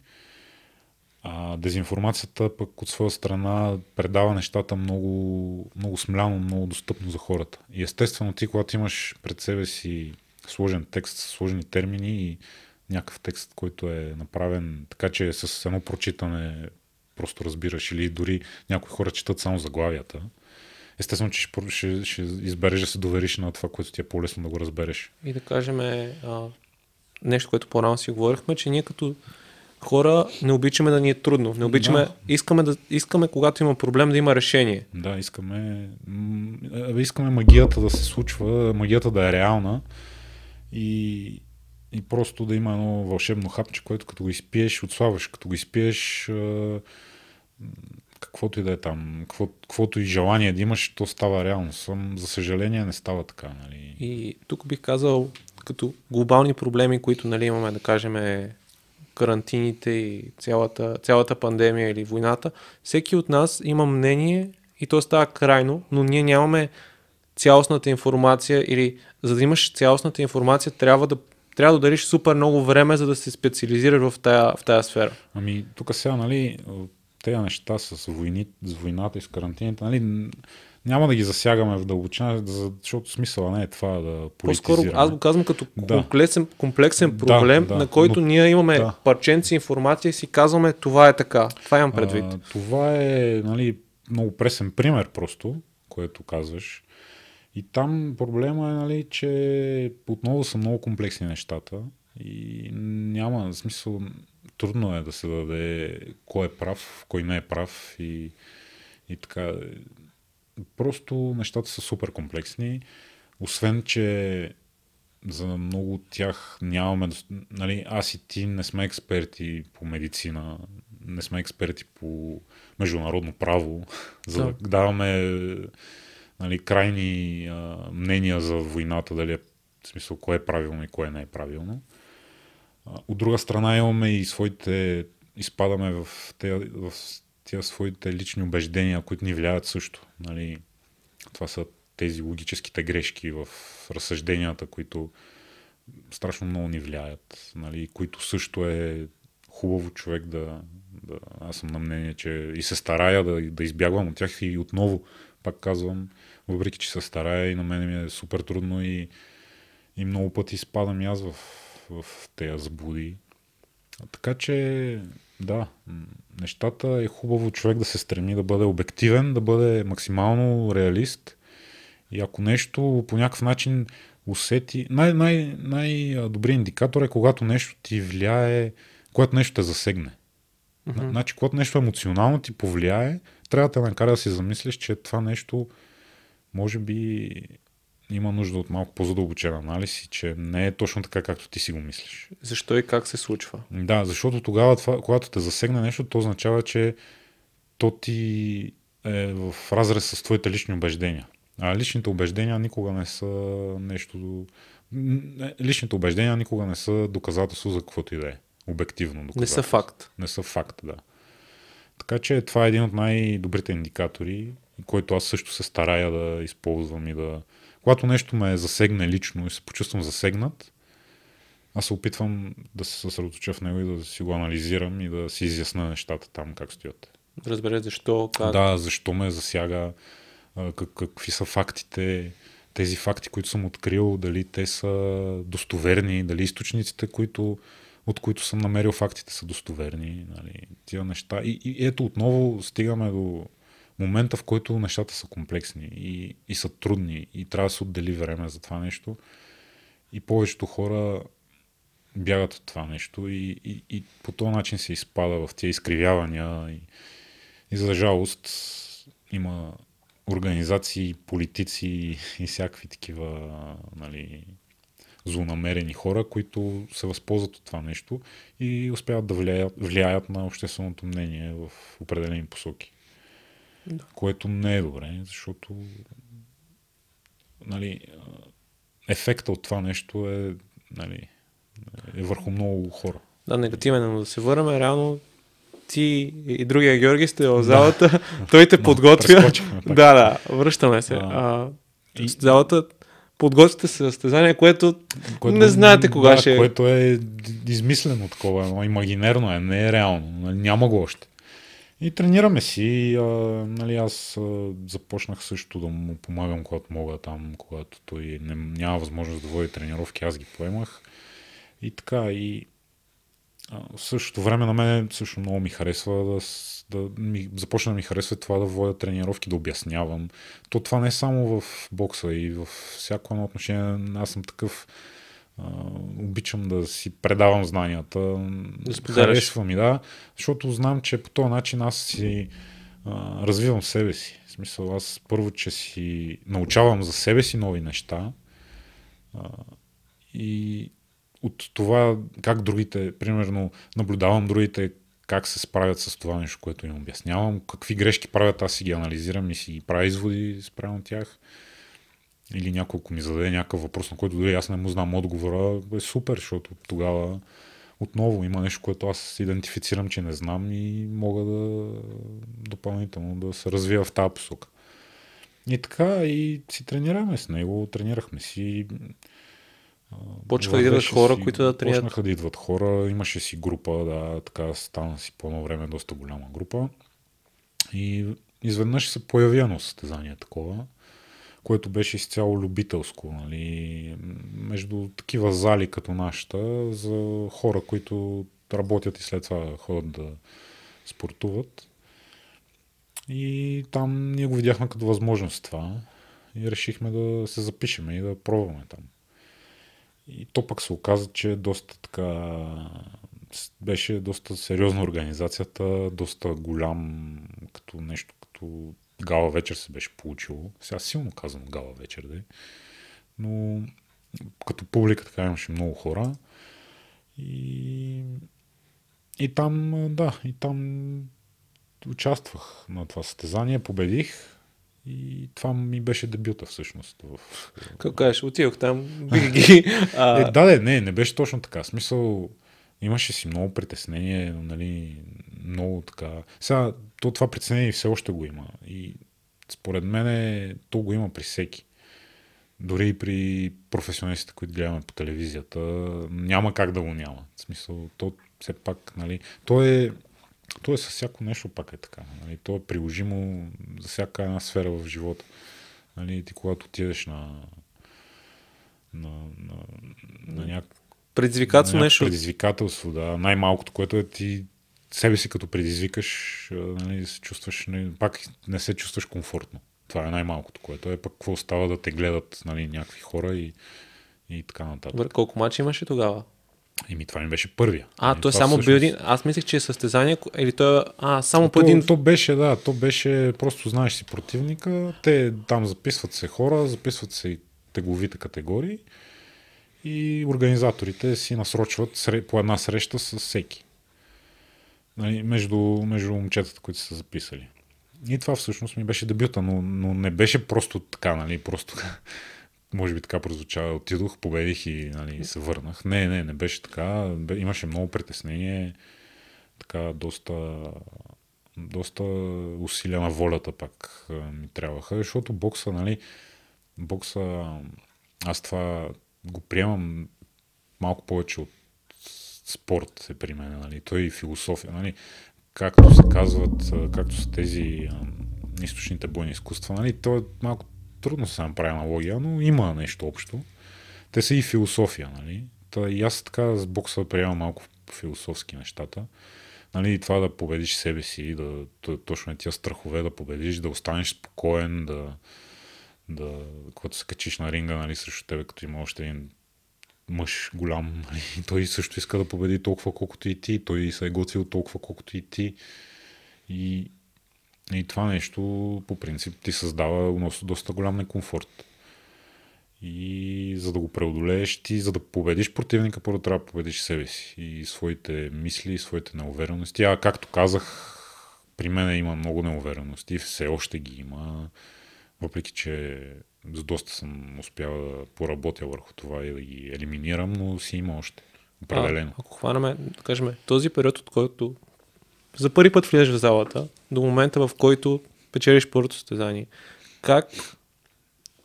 а дезинформацията пък от своя страна предава нещата много, много смляно, много достъпно за хората. И естествено ти, когато имаш пред себе си сложен текст, сложни термини и някакъв текст, който е направен така, че с едно прочитане просто разбираш, или дори някои хора четат само заглавията. Естествено, че ще, ще избереш да се довериш на това, което ти е по-лесно да го разбереш. И да кажем а, нещо, което по-рано си говорихме, че ние като хора не обичаме да ни е трудно. Не обичаме, да. Искаме, да, искаме, когато има проблем, да има решение. Да, искаме, искаме магията да се случва, магията да е реална и И просто да има едно вълшебно хапче, което като го изпиеш, отслабваш, като го изпиеш, каквото и да е там, какво, каквото и желание да имаш, то става реално. Съм, за съжаление, не става така. Нали. И тук бих казал, като глобални проблеми, които, нали, имаме, да кажем, карантините и цялата, цялата пандемия или войната, всеки от нас има мнение и то става крайно, но ние нямаме цялостната информация, или за да имаш цялостната информация, трябва да Трябва да дариш супер много време, за да се специализираш в тая, в тая сфера. Ами тук сега, нали, тези неща с, войни, с войната и с карантините, нали, няма да ги засягаме в дълбочина, защото смисъла не е това да политизираме. По-скоро аз го казвам като комплексен, комплексен проблем, да, да, на който но, ние имаме да. парченци информация и си казваме това е така. Това имам предвид. А, това е, нали, много пресен пример просто, което казваш. И там проблема е, нали, че отново са много комплексни нещата и няма смисъл, трудно е да се даде кой е прав, кой не е прав и, и така. Просто нещата са супер комплексни, освен че за много от тях нямаме, нали, аз и ти не сме експерти по медицина, не сме експерти по международно право, за да даваме... Нали, крайни а, мнения за войната, дали е, в смисъл, кое е правилно и кое не е правилно. А, от друга страна имаме и своите, изпадаме в тези, в тези своите лични убеждения, които ни влияят също. Нали, това са тези логическите грешки в разсъжденията, които страшно много ни влияят, нали, които също е хубаво човек да, да... Аз съм на мнение, че и се старая да, да избягвам от тях и отново пак казвам, въпреки че се старая и на мен ми е супер трудно и, и много пъти изпадам и аз в, в тези заблуди. Така че, да, нещата е хубаво човек да се стреми да бъде обективен, да бъде максимално реалист и ако нещо по някакъв начин усети... Най- най- най-добрият индикатор е когато нещо ти влияе, когато нещо те засегне. Mm-hmm. Значи, когато нещо емоционално ти повлияе, трябва да те накара да си замислиш, че това нещо може би има нужда от малко по-задълбочен анализ и че не е точно така, както ти си го мислиш. Защо и как се случва? Да, защото тогава, това, когато те засегне нещо, то означава, че то ти е в разрез с твоите лични убеждения. А личните убеждения никога не са нещо... Личните убеждения никога не са доказателство за каквото и да е. Обективно доказателство. Не са факт. Не са факт, да. Така че това е един от най-добрите индикатори, който аз също се старая да използвам и да... Когато нещо ме засегне лично и се почувствам засегнат, аз се опитвам да се съсредоточа в него и да си го анализирам и да си изясна нещата там как стоят. Разбере защо, как... Да, защо ме засяга, как, какви са фактите, тези факти, които съм открил, дали те са достоверни, дали източниците, които, от които съм намерил фактите, са достоверни, нали, тия неща. И, и ето отново стигаме до момента, в който нещата са комплексни и, и са трудни и трябва да се отдели време за това нещо. И повечето хора бягат от това нещо и, и, и по този начин се изпада в тези изкривявания и, и за жалост има организации, политици и всякакви такива, нали, злонамерени хора, които се възползват от това нещо и успяват да влияят, влияят на общественото мнение в определени посоки. Да. Което не е добре, защото, нали, ефектът от това нещо е, нали, е върху много хора. Да, негативен, но да се върнем, реално ти и другия Георги сте в залата, да. Той те подготвя. Да, да, връщаме се. А, и... Залата подготвите се състезание, което, което не знаете кога да, ще е. Което е измислено такова, но имагинерно е, не е реално, няма го още. И тренираме си, а, нали, аз а, започнах също да му помагам, когато мога там, когато той не, няма възможност да води тренировки, аз ги поемах. И така, и а, в същото време на мен също много ми харесва, да, да ми, започна да ми харесва това да водя тренировки, да обяснявам. То това не е само в бокса и в всяко едно отношение, аз съм такъв, Uh, обичам да си предавам знанията, да харесва ми, да, защото знам, че по този начин аз си uh, развивам себе си. В смисъл, аз първо, че си научавам за себе си нови неща uh, и от това как другите, примерно наблюдавам другите как се справят с това нещо, което им обяснявам, какви грешки правят, аз си ги анализирам и си ги правя изводи спрямо тях. Или няколко ми зададе някакъв въпрос, на който дори аз не му знам отговора, е супер, защото тогава отново има нещо, което аз идентифицирам, че не знам и мога да допълнително да се развия в тази посока. И така, и си тренираме с него, тренирахме си. Почнаха да идват хора, си, които да тренират. Почнаха да идват хора, имаше си група, да, така стана си по едно време доста голяма група. И изведнъж се появи едно състезание такова, което беше изцяло любителско, нали, между такива зали като нашата, за хора, които работят и след това ходят да спортуват. И там ние го видяхме като възможност това и решихме да се запишем и да пробваме там. И то пък се оказа, че доста така... беше доста сериозна организацията, доста голям като нещо, като гала вечер се беше получило. Сега силно казвам гала вечер, да. Но като публика така имаше много хора. И, и там, да, и там участвах на това състезание, победих и това ми беше дебюта всъщност. В... Как кажеш, отивах там, бих ги... а... е, да, да, не, не беше точно така. В смисъл, имаше си много притеснение, нали, много така. Сега, то това притеснение все още го има. И според мен то го има при всеки. Дори и при професионалистите, които гледаме по телевизията, няма как да го няма. В смисъл, то все пак, нали, то е, то е със всяко нещо пак е така. Нали, то е приложимо за всяка една сфера в живота. Нали, ти когато отидеш на, на, на, на някакъв предизвикателство нещо. Предизвикателство, да. Най-малкото, което е ти себе си като предизвикаш, нали, се чувстваш, нали, пак не се чувстваш комфортно. Това е най-малкото, което е пък какво остава да те гледат, нали, някакви хора и, и така нататък. Колко мача имаше тогава? Еми, това не беше първия. А, еми, то е само всъщност... билдинг. Аз мислех, че е състезание или то е... А, само по един... То беше, да, то беше просто знаеш си противника, те там записват се хора, записват се и тегловите категории и организаторите си насрочват по една среща с всеки. Нали, между, между момчетата, които са записали. И това всъщност ми беше дебюта, но, но не беше просто така, нали, просто... Може би така прозвучава. Отидох, победих и нали, се върнах. Не, не, не беше така. Имаше много притеснение. Така, доста, доста усилия на волята пак ми трябваха. Защото бокса, нали, бокса, аз това го приемам малко повече от спорт е при мен. Нали. Той и философия. Нали. Както се казват, както са тези източните бойни изкуства, нали, то е малко трудно се направи аналогия, но има нещо общо. Те са и философия, нали? Та, и аз така с бокса приемам малко философски нещата. Нали? И това да победиш себе си, да, точно тия страхове да победиш, да останеш спокоен, да, да когато се качиш на ринга, нали, срещу тебе, като има още един мъж голям, нали? Той също иска да победи толкова колкото и ти, той се е готвил толкова колкото и ти. И И това нещо, по принцип, ти създава доста голям некомфорт. И за да го преодолееш, ти за да победиш противника, първо трябва да победиш себе си. И своите мисли, и своите неуверености. А както казах, при мен има много неуверености. Все още ги има. Въпреки, че доста съм успял да поработя върху това и да ги елиминирам, но си има още. Определено. А, ако хванаме, да кажем, този период, от който за първи път влизаш в залата, до момента в който печелиш първото състезание. Как,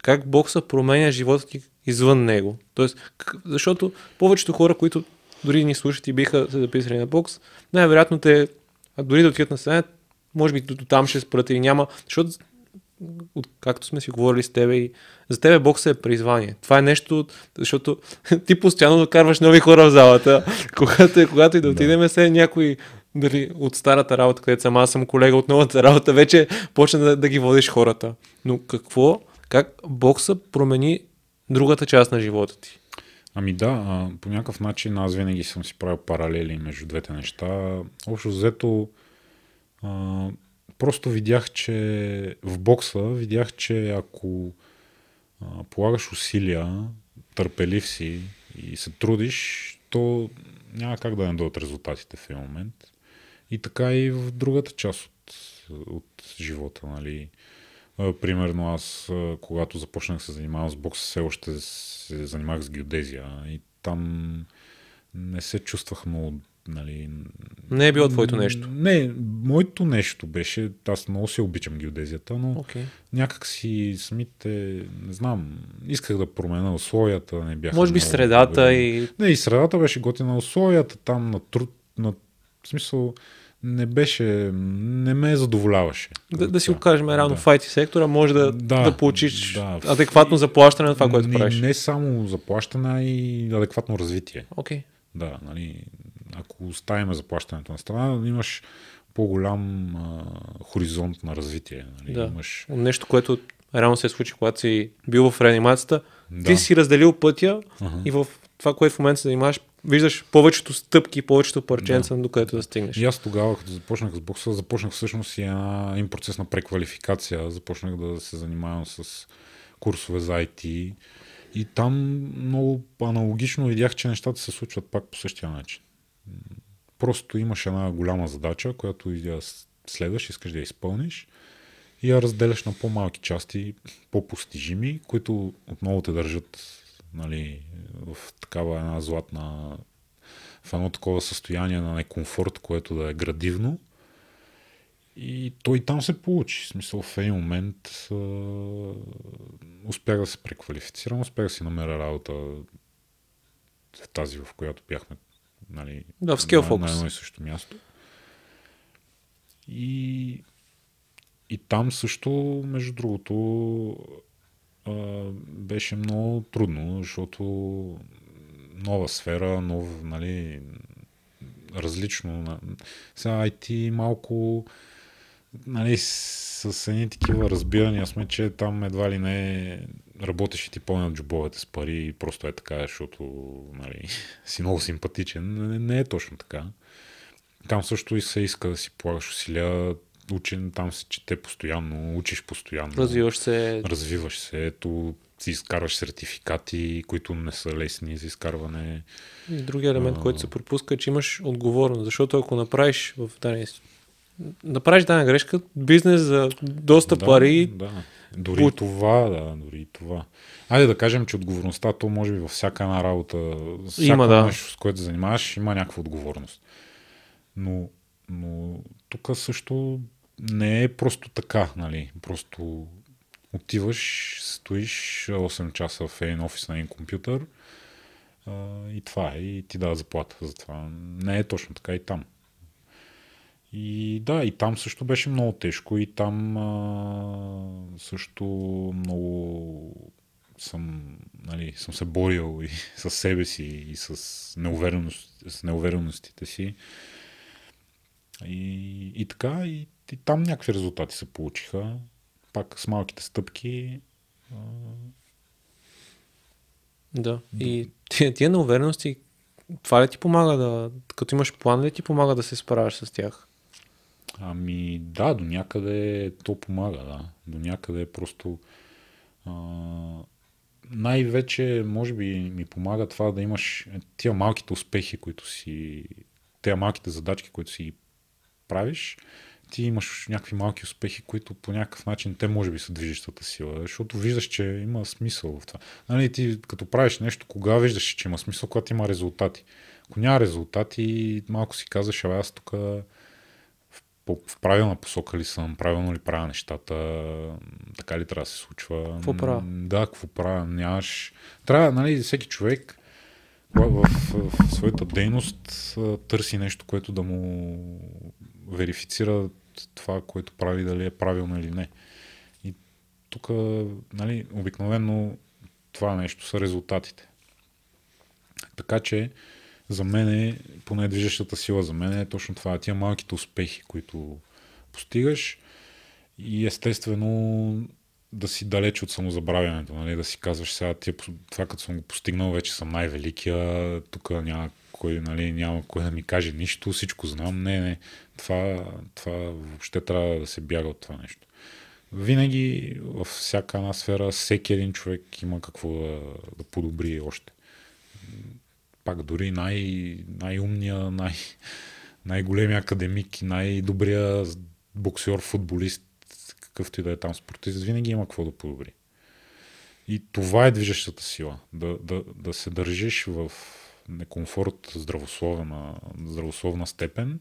как бокса променя живота ти извън него? Тоест, защото повечето хора, които дори ни слушат и биха се записали на бокс, най-вероятно те, дори да отидат на състезание, може би до там ще спрат или няма, защото както сме си говорили с тебе и за тебе бокса е призвание. Това е нещо, защото ти постоянно докарваш нови хора в залата. Когато, когато и да отидем се някой дали от старата работа, където сама съм колега от новата работа, вече почна да, да ги водиш хората. Но какво, как бокса промени другата част на живота ти? Ами да, по някакъв начин аз винаги съм си правил паралели между двете неща. Общо взето а, просто видях, че в бокса видях, че ако а, полагаш усилия, търпелив си и се трудиш, то няма как да не дойдат резултатите в един момент. И така и в другата част от, от живота, нали. Примерно аз, когато започнах се занимавам с бокса, все още се занимавах с геодезия и там не се чувствах много, нали... Не е било твоето нещо? Не, моето нещо беше, аз много се обичам геодезията, но okay. някак си самите, не знам, исках да променя условията, не бяха... Може би много, средата бе... и... Не, и средата беше готина, условията там на труд, на в смисъл, не беше, не ме задоволяваше. Да, да си го кажем, рано да. В ай ти сектора може да, да, да получиш да. Адекватно заплащане на това, което не, правиш. Не само заплащане, а и адекватно развитие. Okay. Да, нали, ако оставим заплащането на страна, имаш по-голям а, хоризонт на развитие. Нали, да. Имаш... Нещо, което рано се случи, когато си бил в реанимацията, да. Ти си разделил пътя uh-huh. и в това, което в момента се занимаваш, виждаш повечето стъпки, повечето парченца, да. Докъдето да стигнеш. И аз тогава, като започнах с бокса, започнах всъщност и една, един процес на преквалификация. Започнах да се занимавам с курсове за ай ти и там много аналогично видях, че нещата се случват пак по същия начин. Просто имаш една голяма задача, която я следваш, искаш да я изпълниш и я разделяш на по-малки части, по-постижими, които отново те държат нали, в такава една златна, в едно такова състояние на некомфорт, което да е градивно. И той там се получи. В смисъл, в един момент а, успях да се преквалифицирам, успях да си намеря работа в тази, в която бяхме нали, да, в ScaleFocus. На едно и също място. И, и там също, между другото, Uh, беше много трудно, защото нова сфера, нов, нали, различно. Сега ай ти малко нали, с едни такива разбирания сме, че там едва ли не работеше ти пълнят джобовете с пари и просто е така, защото нали, си много симпатичен. Не, не е точно така. Там също и се иска да си полагаш усилия. Учен, там се чете постоянно, учиш постоянно. Развиваш се. Развиваш се. Ето, си изкарваш сертификати, които не са лесни за изкарване. И другия елемент, а... който се пропуска, е, че имаш отговорност. Защото ако направиш в дадена направиш дадена грешка, бизнес за доста да, пари. Да. Дори Пут... това, да, дори това. Айде да кажем, че отговорността, то може би във всяка една работа, всяко има, да. Нещо, с което се занимаваш, има някаква отговорност. Но, но тук също не е просто така, нали, просто отиваш, стоиш осем часа в един офис на един компютър а, и това е, и ти дава заплата за това. Не е точно така и там. И да, и там също беше много тежко и там а, също много съм, нали, съм се борил и с себе си и с, неувереност, с неувереностите си. И, и така, и, и там някакви резултати се получиха. Пак с малките стъпки. А... Да, и тия, тия неуверености, това ли ти помага да, като имаш план, ли ти помага да се справяш с тях? Ами да, до някъде то помага, да. До някъде просто а... най-вече, може би, ми помага това да имаш тия малките успехи, които си, тия малките задачки, които си правиш, ти имаш някакви малки успехи, които по някакъв начин те може би са движещата сила, защото виждаш, че има смисъл в това. Нали, ти като правиш нещо, кога виждаш, че има смисъл, когато има резултати. Ако няма резултати, малко си казваш, абе аз тук в, в правилна посока ли съм, правилно ли правя нещата, така ли трябва да се случва. Какво правя? Да, какво правя, нямаш. Трябва, нали, всеки човек в, в, в своята дейност търси нещо, което да му верифицира това, което прави, дали е правилно или не. И тук, нали, обикновено това нещо са резултатите. Така че за мен, поне движещата сила за мен е точно това, тия малките успехи, които постигаш и естествено да си далеч от самозабравянето, нали? Да си казваш сега, тия, това като съм го постигнал, вече съм най-великия, тук няма кой, нали, няма кой да ми каже нищо, всичко знам, не, не, това, това въобще трябва да се бяга от това нещо. Винаги, във всяка една сфера, всеки един човек има какво да, да подобри още. Пак дори най, най-умния, най- най-големия академик и най-добрия боксер, футболист, какъвто и да е там спортист, винаги има какво да подобри. И това е движещата сила. Да, да, да се държиш в некомфорт, здравословна, здравословна степен,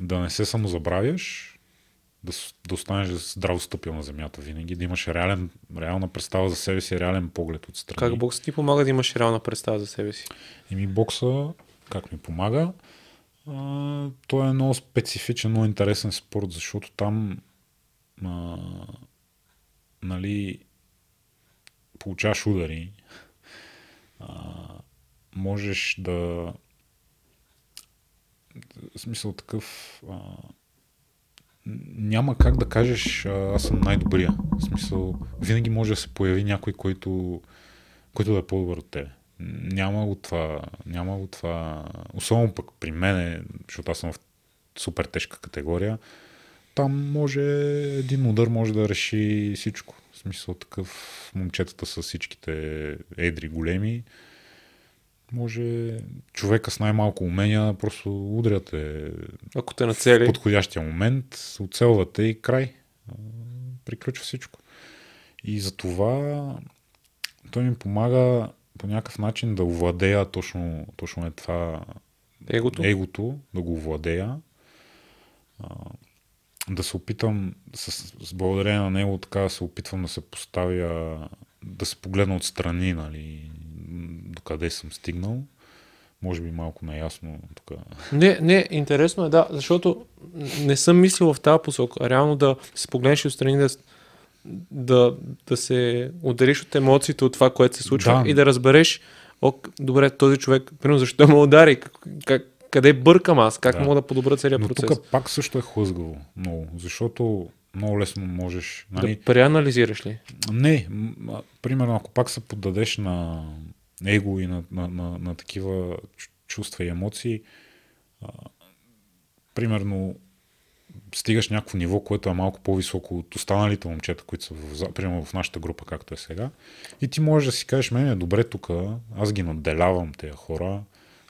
да не се самозабравяш, да, да останеш здраво стъпил на земята винаги, да имаш реален, реална представа за себе си, реален поглед от страни. Как бокса ти помага да имаш реална представа за себе си? Еми бокса, как ми помага? А, той е много специфичен, много интересен спорт, защото там а, нали, получаваш удари, а, можеш да в смисъл такъв а, няма как да кажеш аз съм най-добрия, в смисъл винаги може да се появи някой, който, който да е по-добър от тебе. Няма го това, няма го това, особено пък при мене, защото аз съм в супер тежка категория, там може един удар може да реши всичко. В смисъл такъв, момчетата с всичките едри големи, може човека с най-малко умения просто удряте. Ако те нацели. В подходящия момент, оцелвате и край. Приключва всичко. И за това той ми помага по някакъв начин да овладея точно, точно е това егото. егото, да го овладея, а, да се опитам с, с благодарение на него, така да се опитвам да се поставя, да се погледна отстрани, нали, докъде съм стигнал, може би малко наясно. Тук. Не, не, интересно е, да, защото не съм мислил в тази посока, реално да се погледнеш отстрани, да Да, да се удариш от емоциите от това, което се случва, да. И да разбереш, ок, добре, този човек, примерно, защо ме удари, как, къде бъркам аз, как да. Мога да подобря целият процес. Но тук пак също е хлъзгаво много, защото Много лесно можеш. Нали... Да преанализираш ли? Не. Примерно, ако пак се поддадеш на его и на, на, на, на такива чувства и емоции, а, примерно стигаш някакво ниво, което е малко по-високо от останалите момчета, които са в, примерно, в нашата група, както е сега. И ти можеш да си кажеш, мен е добре тук, аз ги надделявам тези хора.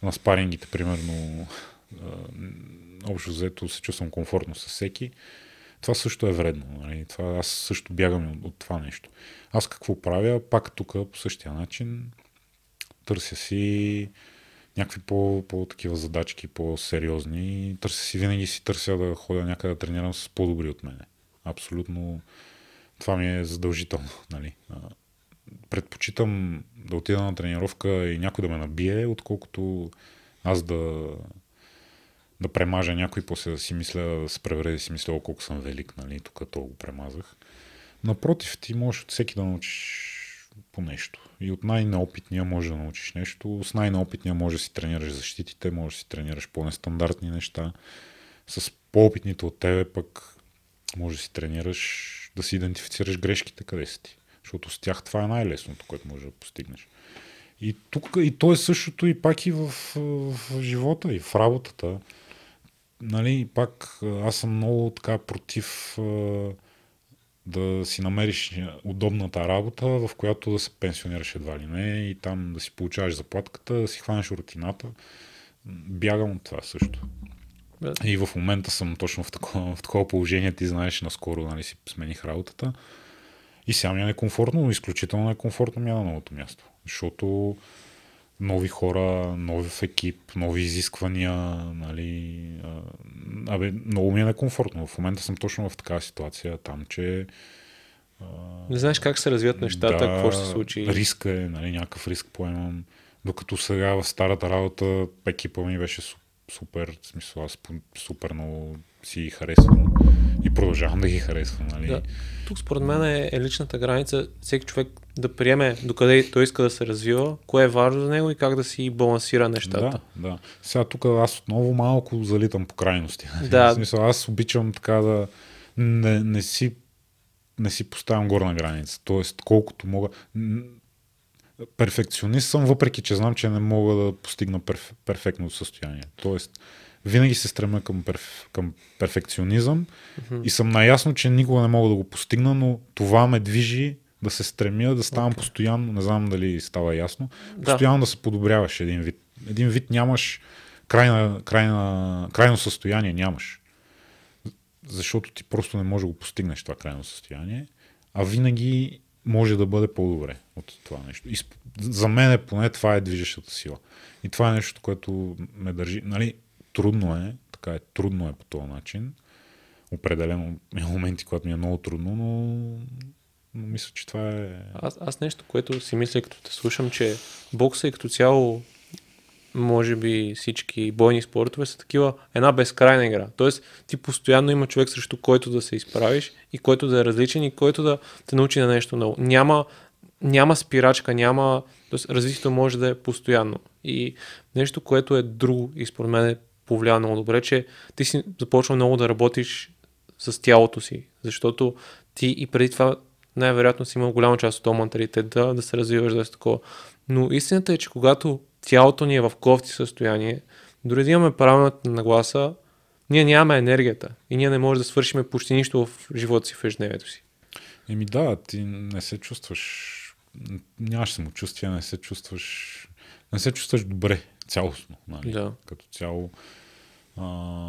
На спарингите, примерно, общо взето се чувствам комфортно с всеки. Това също е вредно. Нали? Това, аз също бягам от, от това нещо. Аз какво правя? Пак тук по същия начин търся си някакви по-такива задачки, по-сериозни. Търся си, винаги си търся да ходя някъде да тренирам с по-добри от мене. Абсолютно това ми е задължително. Нали? Предпочитам да отида на тренировка и някой да ме набие, отколкото аз да... да премажа някой, после да си мисля, да се превре, да си мисля колко съм велик, нали, тук то го премазах. Напротив, ти можеш от всеки да научиш по нещо. И от най-неопитния можеш да научиш нещо. С най-неопитния можеш да си тренираш защитите, можеш да си тренираш по-нестандартни неща. С по-опитните от тебе пък можеш да си тренираш да си идентифицираш грешките къде си ти. Защото с тях това е най-лесното, което можеш да постигнеш. И тук, и то е същото и пак и в, в живота, и в работата. Нали, пак аз съм много така против е, да си намериш удобната работа, в която да се пенсионираш едва ли не и там да си получаваш заплатката, да си хванеш рутината. Бягам от това също. Yeah. И в момента съм точно в такова, в такова положение, ти знаеш, наскоро нали, си смених работата и сега ми е некомфортно, но изключително некомфортно ми е на новото място, защото нови хора, нови в екип, нови изисквания, нали... Абе, много ми е некомфортно. В момента съм точно в такава ситуация, там, че... А... Не знаеш как се развият нещата, да, какво ще се случи. Риска е, нали, някакъв риск поемам. Докато сега в старата работа екипа ми беше супер, в смисъл, аз супер много си харесвам и продължавам да ги харесвам, нали. Да. Тук според мен е, е личната граница, всеки човек да приеме докъде той иска да се развива, кое е важно за него и как да си балансира нещата. Да, да. Сега тук аз отново малко залитам по крайности. Да. В смисъл, аз обичам така да не, не, си, не си поставям горна граница, т.е. колкото мога... Перфекционист съм, въпреки че знам, че не мога да постигна перф... перфектно състояние. Тоест, винаги се стремя към, перф... към перфекционизъм mm-hmm. и съм наясно, че никога не мога да го постигна, но това ме движи да се стремя, да ставам okay. постоянно, не знам дали става ясно, постоянно да, да се подобряваш един вид. Един вид нямаш крайна, крайна, крайно състояние, нямаш. Защото ти просто не можеш да го постигнеш това крайно състояние, а винаги може да бъде по-добре от това нещо. И за мен поне това е движещата сила. И това е нещо, което ме държи. Нали, трудно е, така е, трудно е по този начин. Определено моменти, когато ми е много трудно, но, но мисля, че това е... Аз, аз нещо, което си мисля, като те слушам, че бокса и като цяло, може би всички бойни спортове са такива една безкрайна игра. Тоест, ти постоянно има човек, срещу който да се изправиш и който да е различен и който да те научи на нещо ново. Няма, няма спирачка, няма... Тоест, развитието може да е постоянно. И нещо, което е друго и според мен е повлия много добре, че ти си започвал много да работиш с тялото си, защото ти и преди това най-вероятно си имал голяма част от този менталитет да, да се развиваш, да е такова. Но истината е, че когато тялото ни е в кофти състояние, дори да имаме правилната нагласа, ние нямаме енергията и ние не можем да свършим почти нищо в живота си, в ежедневието си. Еми да, ти не се чувстваш, нямаш самочувствие, не се чувстваш, не се чувстваш добре цялостно, нали? Да. Като цяло а,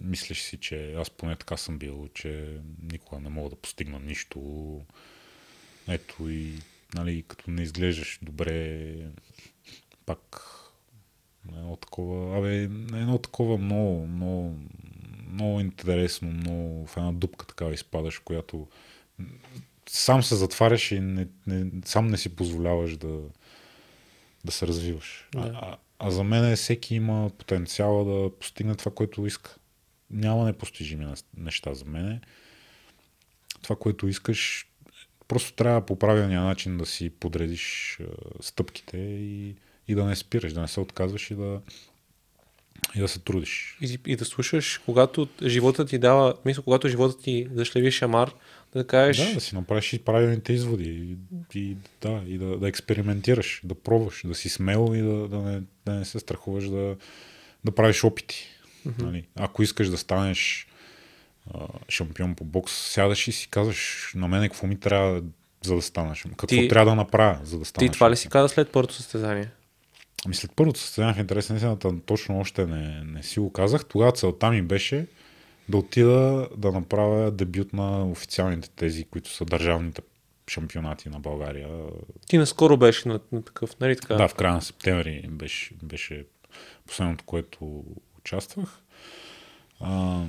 мислиш си, че аз поне така съм бил, че никога не мога да постигна нищо. Ето и нали, като не изглеждаш добре, пак едно такова, абе, едно такова много, много, много интересно, много в една дупка такава изпадаш, която сам се затваряш и не, не, сам не си позволяваш да, да се развиваш. Да. А, а за мен всеки има потенциала да постигне това, което иска. Няма непостижими неща за мене. Това, което искаш, просто трябва по правилния начин да си подредиш стъпките и и да не спираш, да не се отказваш и да, И да се трудиш. И, и да слушаш, когато живота ти дава, мисля, когато живота ти зашлеви шамар, да кажеш... Да, да си направиш правилните изводи и, и, да, и да, да експериментираш, да пробваш, да си смел и да, да, не, да не се страхуваш да, да правиш опити. Mm-hmm. Нали? Ако искаш да станеш а, шампион по бокс, сядаш и си казваш на мен какво ми трябва, за да станеш. Какво ти... трябва да направя, за да станеш. Ти това ли си каза след първото състезание? Ами след първото състезание в интересна истината, точно още не, не си го казах. Тогава целта ми беше да отида да направя дебют на официалните тези, които са държавните шампионати на България. Ти наскоро беше на, на такъв, нали така? Да, в края на септември беше, беше последното, което участвах. А,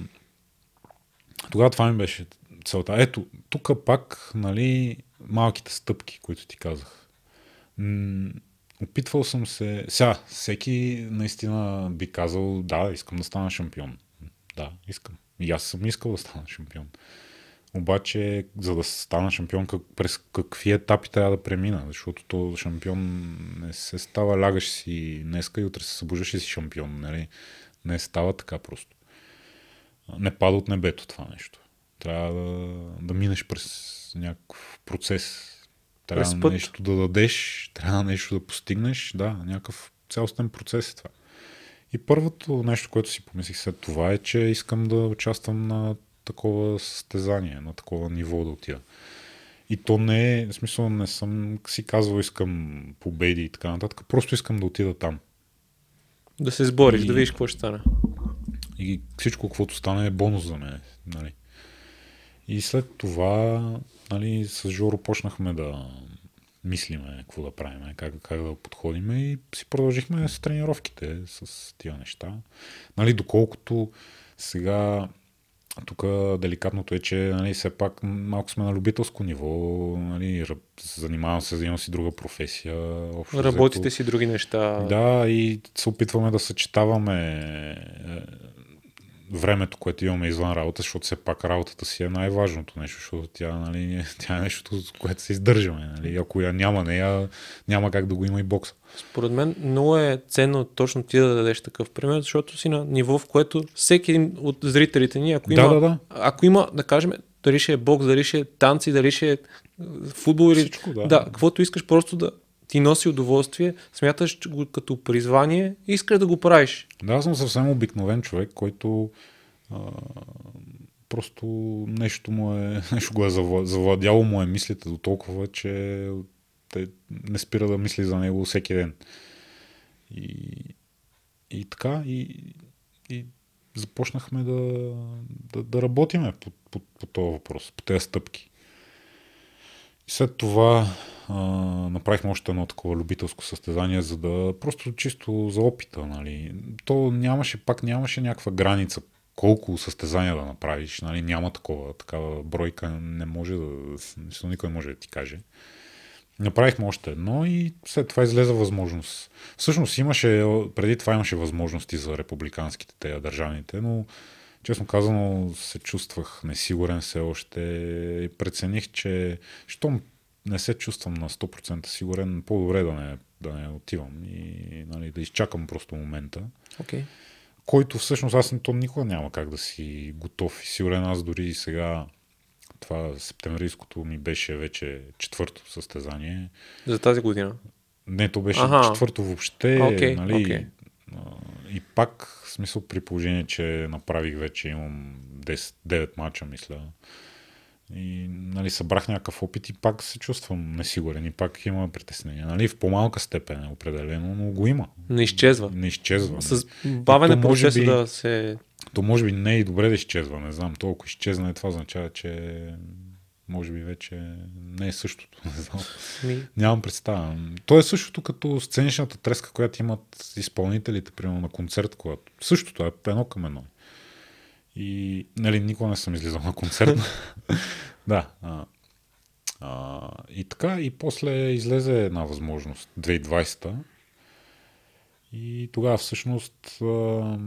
тогава това ми беше целта. Ето, тук пак, нали, малките стъпки, които ти казах. М- опитвал съм се... Сега, всеки наистина би казал, да, искам да стана шампион. Да, искам. И аз съм искал да стана шампион. Обаче, за да стана шампион, как, през какви етапи трябва да премина? Защото то шампион не се става, лягаш си днеска и утре се събуждаш и си шампион. Нали? Не става така просто. Не пада от небето това нещо. Трябва да, да минеш през някакъв процес. Трябва нещо да дадеш, трябва нещо да постигнеш. Да, някакъв цялостен процес е това. И първото нещо, което си помислих след това е, че искам да участвам на такова състезание, на такова ниво да отида. И то не е, в смисъл не съм си казвал искам победи и така нататък, просто искам да отида там. Да се сбориш, и, да видиш какво ще стане. И всичко, каквото стане е бонус за мен. Нали? И след това, нали, с Жоро почнахме да мислиме какво да правим, как, как да подходим и си продължихме с тренировките, с тия неща. Нали, доколкото сега тук деликатното е, че нали, все пак малко сме на любителско ниво, нали, занимавам се, занимавам си друга професия. Общо, работите взето, си други неща. Да, и се опитваме да съчетаваме времето, което имаме извън работа, защото все пак работата си е най-важното нещо, защото тя, нали, тя е нещото, с което се издържаме. Нали? Ако я няма нея, няма как да го има и бокса. Според мен много е ценно точно ти да дадеш такъв пример, защото си на ниво, в което всеки от зрителите ни, ако има, да, да, да. Ако има да кажем, дали ще е бокс, дали ще е танци, дали ще е футбол или... Всичко, да. Да, каквото искаш просто да ти носи удоволствие, смяташ го като призвание и искаш да го правиш. Да, аз съм съвсем обикновен човек, който а, просто нещо му е, нещо го е завладяло му е мислите до толкова, че те не спира да мисли за него всеки ден. И, и така, и, и започнахме да, да, да работиме по, по, по този въпрос, по тези стъпки. След това а, направихме още едно такова любителско състезание, за да просто чисто за опита. Нали. То нямаше, пак нямаше някаква граница колко състезания да направиш. Нали. Няма такова, такава бройка не може да, никой не може да ти каже. Направихме още едно и след това излезе възможност. Всъщност имаше, преди това имаше възможности за републиканските, тея държавните, но честно казано, се чувствах несигурен все още и прецених, че щом не се чувствам на сто процента сигурен, по-добре да не, да не отивам и нали, да изчакам просто момента. Okay. Който всъщност аз то никога няма как да си готов и сигурен. Аз дори и сега това септемврийското ми беше вече четвърто състезание. За тази година? Не, то беше ага. четвърто въобще. Okay. Нали, okay. И пак, в смисъл, при положение, че направих вече, имам десет, девет мача, мисля. И нали, събрах някакъв опит и пак се чувствам несигурен и пак има притеснение. Нали, в по-малка степен определено, но го има. Не изчезва. Не изчезва. С бавене процеса да се... То може би не е и добре да изчезва, не знам. То ако изчезне, това означава, че може би вече не е същото. Не знам. Ми... Нямам представа. То е същото като сценичната треска, която имат изпълнителите, примерно на концерт, когато същото е едно към едно. И нали, никога не съм излизал на концерт. Да. А, а, и така, и после излезе една възможност, две хиляди и двадесета. И тогава всъщност... А,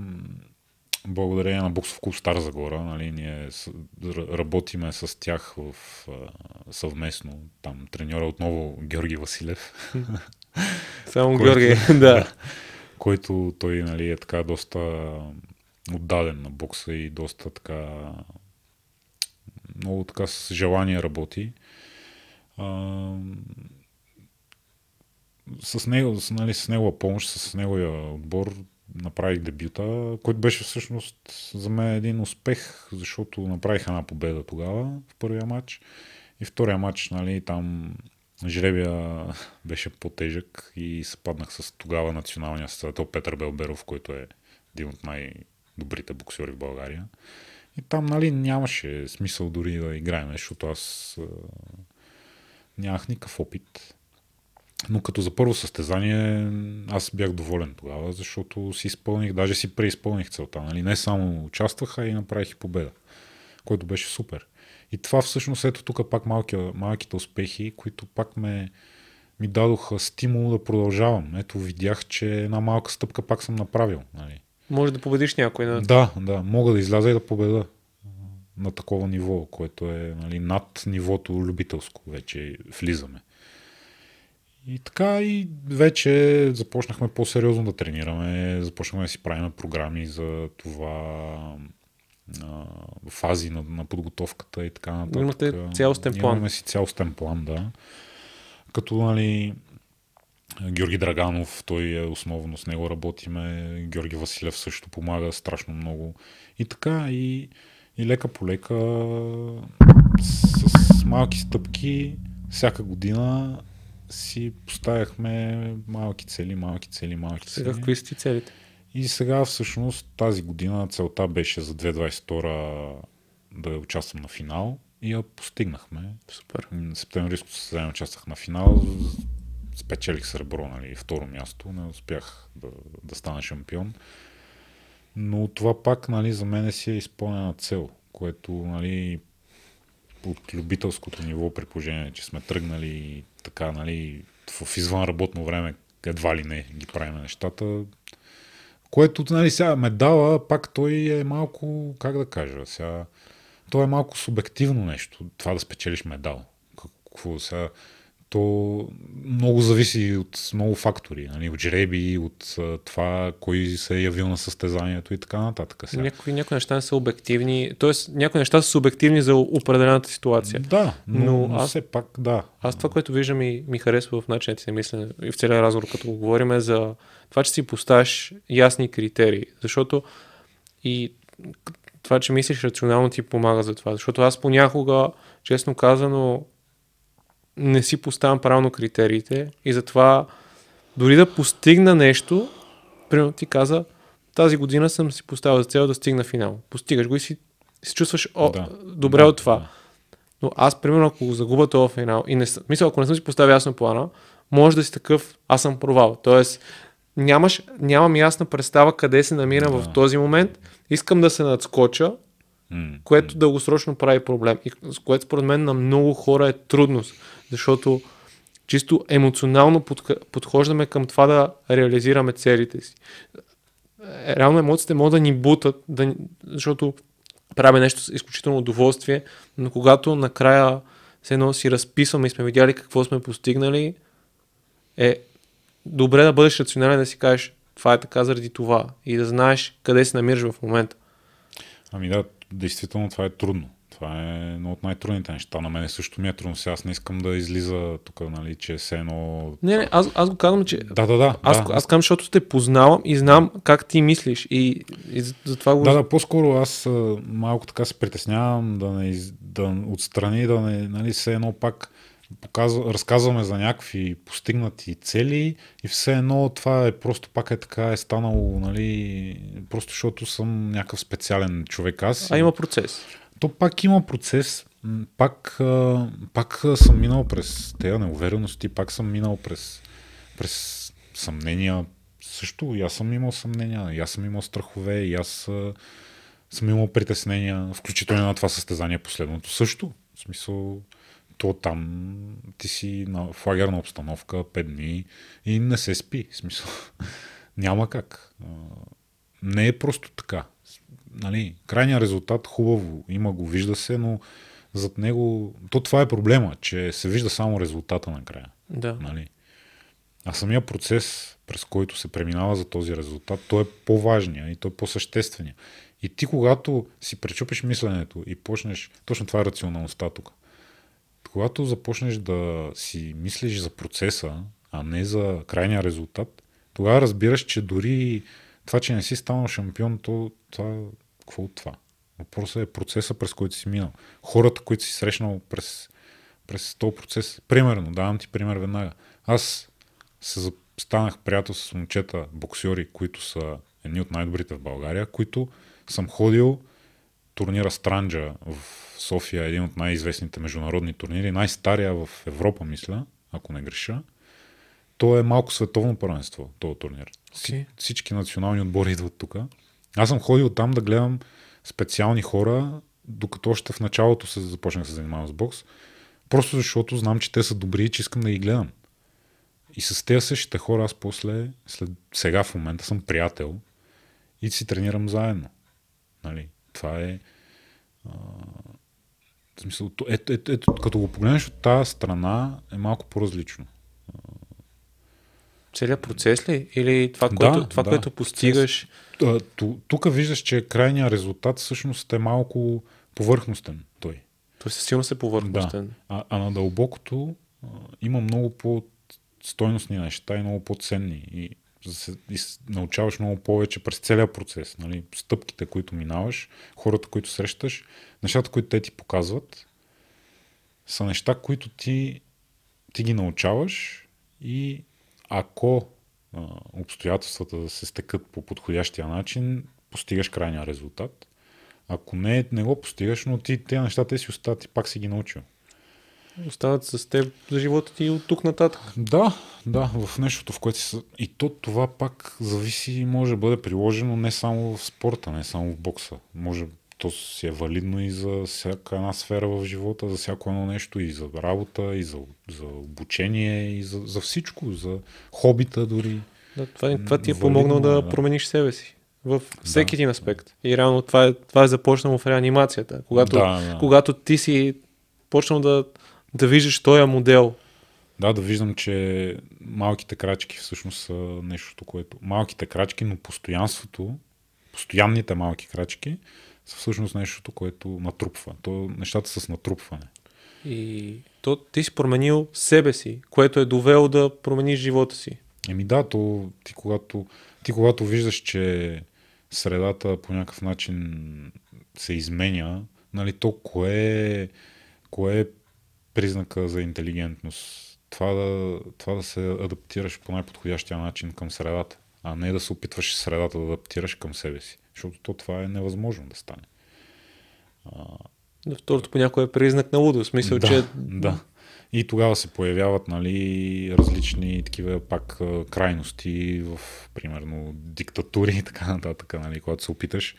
благодарение на Боксов клуб Стар Загора, нали, ние работиме с тях в, съвместно. Там треньора отново Георги Василев. Само който, Георги, да. който той, нали, е така доста отдаден на бокса и доста така много така с желание работи. А, с него, нали, с негова помощ, с неговия отбор направих дебюта, който беше всъщност за мен един успех, защото направих една победа тогава в първия матч и втория матч, нали, там жребия беше по-тежък и се паднах с тогава националния състезател Петър Белберов, който е един от най-добрите боксери в България. И там, нали, нямаше смисъл дори да играем, защото аз а, нямах никакъв опит. Но като за първо състезание аз бях доволен тогава, защото си изпълних, даже си преизпълних целта. Нали? Не само участвах, а и направих и победа, което беше супер. И това всъщност, ето тук пак малки, малките успехи, които пак ме, ми дадоха стимул да продължавам. Ето видях, че една малка стъпка пак съм направил. Нали? Може да победиш някой. На... Да, да, мога да изляза и да победа на такова ниво, което е, нали, над нивото любителско вече влизаме. И така и вече започнахме по-сериозно да тренираме, започнахме да си правим програми за това, а, фази на, на подготовката и така нататък. Имате цялостен план. Имаме си цялостен план, да. Като, нали, Георги Драганов, той е основно, с него работиме, Георги Василев също помага страшно много. И така и, и лека по лека с, с малки стъпки всяка година си поставяхме малки цели, малки цели, малки цели. Сега какви са целите? И сега всъщност тази година целта беше за две хиляди двадесет и втора да участвам на финал и я постигнахме. Супер. Септемврийско състезание участвах на финал, спечелих сребро, нали, второ място, не успях да, да стана шампион. Но това пак, нали, за мен си е изпълнена цел, което, нали, от любителското ниво, при положение, че сме тръгнали така, нали, в извънработно време, едва ли не ги правим нещата, което, нали, сега медала, пак той е малко, как да кажа, сега, то е малко субективно нещо, това да спечелиш медал. Какво сега, то много зависи от много фактори, нали, от жреби, от това, кой се е явил на състезанието и така нататък. Сега. Някои, някои неща не са обективни, т.е. някои неща са субективни за определената ситуация. Да, но, но, но аз, все пак да. Аз това, което виждам и ми харесва в начините си на мислене и в целия разговор, като го говорим, е за това, че си поставиш ясни критерии, защото и това, че мислиш рационално, ти помага за това, защото аз понякога, честно казано, не си поставям правилно критериите и затова дори да постигна нещо, примерно ти каза, тази година съм си поставил за цел да стигна финал. Постигаш го и си, си чувстваш о, да, добре да, от това. Да. Но аз, примерно, ако загубя този финал и не, мисля, ако не съм си поставил ясно плана, може да си такъв, аз съм провал. Тоест, нямаш, нямам ясна представа къде се намирам да. В този момент. Искам да се надскоча, което дългосрочно прави проблем и което според мен на много хора е трудност, защото чисто емоционално подхождаме към това да реализираме целите си. Реално емоциите могат да ни бутат, да, защото правим нещо с изключително удоволствие, но когато накрая все едно си разписваме и сме видяли какво сме постигнали, е добре да бъдеш рационален, да си кажеш това е така заради това и да знаеш къде се намираш в момента. Ами да, действително това е трудно. Това е едно от най-трудните неща. На мен също ми е трудно. Сега аз не искам да излиза тук, нали, че се едно... Не, не, аз, аз го казвам, че... Да, да, да. Аз, да. аз казвам, защото те познавам и знам как ти мислиш. И, и затова го... Да, да, по-скоро аз малко така се притеснявам да не из... да отстрани, да не, нали, все едно пак показва... разказваме за някакви постигнати цели и все едно това е просто пак е така е станало, нали, просто защото съм някакъв специален човек аз. А има процес. То пак има процес, пак, пак съм минал през тези неуверености, пак съм минал през, през съмнения. Също и аз съм имал съмнения, и аз съм имал страхове, и аз съм имал притеснения, включително на това състезание последното също. В смисъл, то там ти си на лагерна обстановка пет дни и не се спи. В смисъл, няма как. Не е просто така. Нали, крайният резултат хубаво, има го, вижда се, но зад него, то това е проблема, че се вижда само резултата накрая. Да. Нали? А самия процес, през който се преминава за този резултат, той е по-важния и той е по-съществения. И ти, когато си пречупиш мисленето и почнеш, точно това е рационалността тук, когато започнеш да си мислиш за процеса, а не за крайния резултат, тогава разбираш, че дори това, че не си станал шампион, то това, какво от това? Въпросът е процеса, през който си минал. Хората, които си срещнал през, през този процес, примерно, давам ти пример веднага. Аз се станах приятел с момчета боксьори, които са едни от най-добрите в България, които съм ходил турнира Странджа в София, един от най-известните международни турнири, най-стария в Европа, мисля, ако не греша. То е малко световно първенство, този турнир. Okay. Всички национални отбори идват тук. Аз съм ходил там да гледам специални хора, докато още в началото се започнах да се занимавам с бокс. Просто защото знам, че те са добри и че искам да ги гледам. И с тези същите хора аз после, след, сега в момента съм приятел и си тренирам заедно. Нали? Това е... А, в смисъл, ето, ето, ето, като го погледнеш от тази страна е малко по-различно. Целият процес ли? Или това, да, което, това, да, което постигаш? Тук виждаш, че крайният резултат всъщност е малко повърхностен той. Той със силно се повърхностен. Да. А, а на дълбокото а, има много по-стойностни неща и много по-ценни. И, и научаваш много повече през целия процес. Нали? Стъпките, които минаваш, хората, които срещаш, нещата, които те ти показват, са неща, които ти, ти ги научаваш и ако а, обстоятелствата да се стекат по подходящия начин, постигаш крайния резултат. Ако не, не го постигаш, но ти тези неща те си остават и пак си ги научил. Остават с теб за живота ти от тук нататък. Да, да, в нещото, в което си... И то това пак зависи и може да бъде приложено не само в спорта, не само в бокса. Може то си е валидно и за всяка една сфера в живота, за всяко едно нещо, и за работа, и за, за обучение, и за, за всичко, за хобита дори. Да, това, това ти е помогнало да, да промениш себе си във всеки един да, аспект. И реално това е, това е започнало в реанимацията. Когато, да, да. когато ти си почнал да, да виждаш този модел. Да, да виждам, че малките крачки всъщност са нещото, което... Малките крачки, но постоянството, постоянните малки крачки, са всъщност нещото, което натрупва. То нещата с натрупване. И то ти си променил себе си, което е довело да промениш живота си. Еми да, то ти когато, ти когато виждаш, че средата по някакъв начин се изменя, нали, то кое, кое е признака за интелигентност? Това да, това да се адаптираш по най-подходящия начин към средата, а не да се опитваш средата да адаптираш към себе си. Защото то това е невъзможно да стане. А... Второто понякога е признак на лудост. Смисъл, да, че... да. И тогава се появяват, нали, различни такива пак крайности в, примерно, диктатури и така нататък, нали, когато се опиташ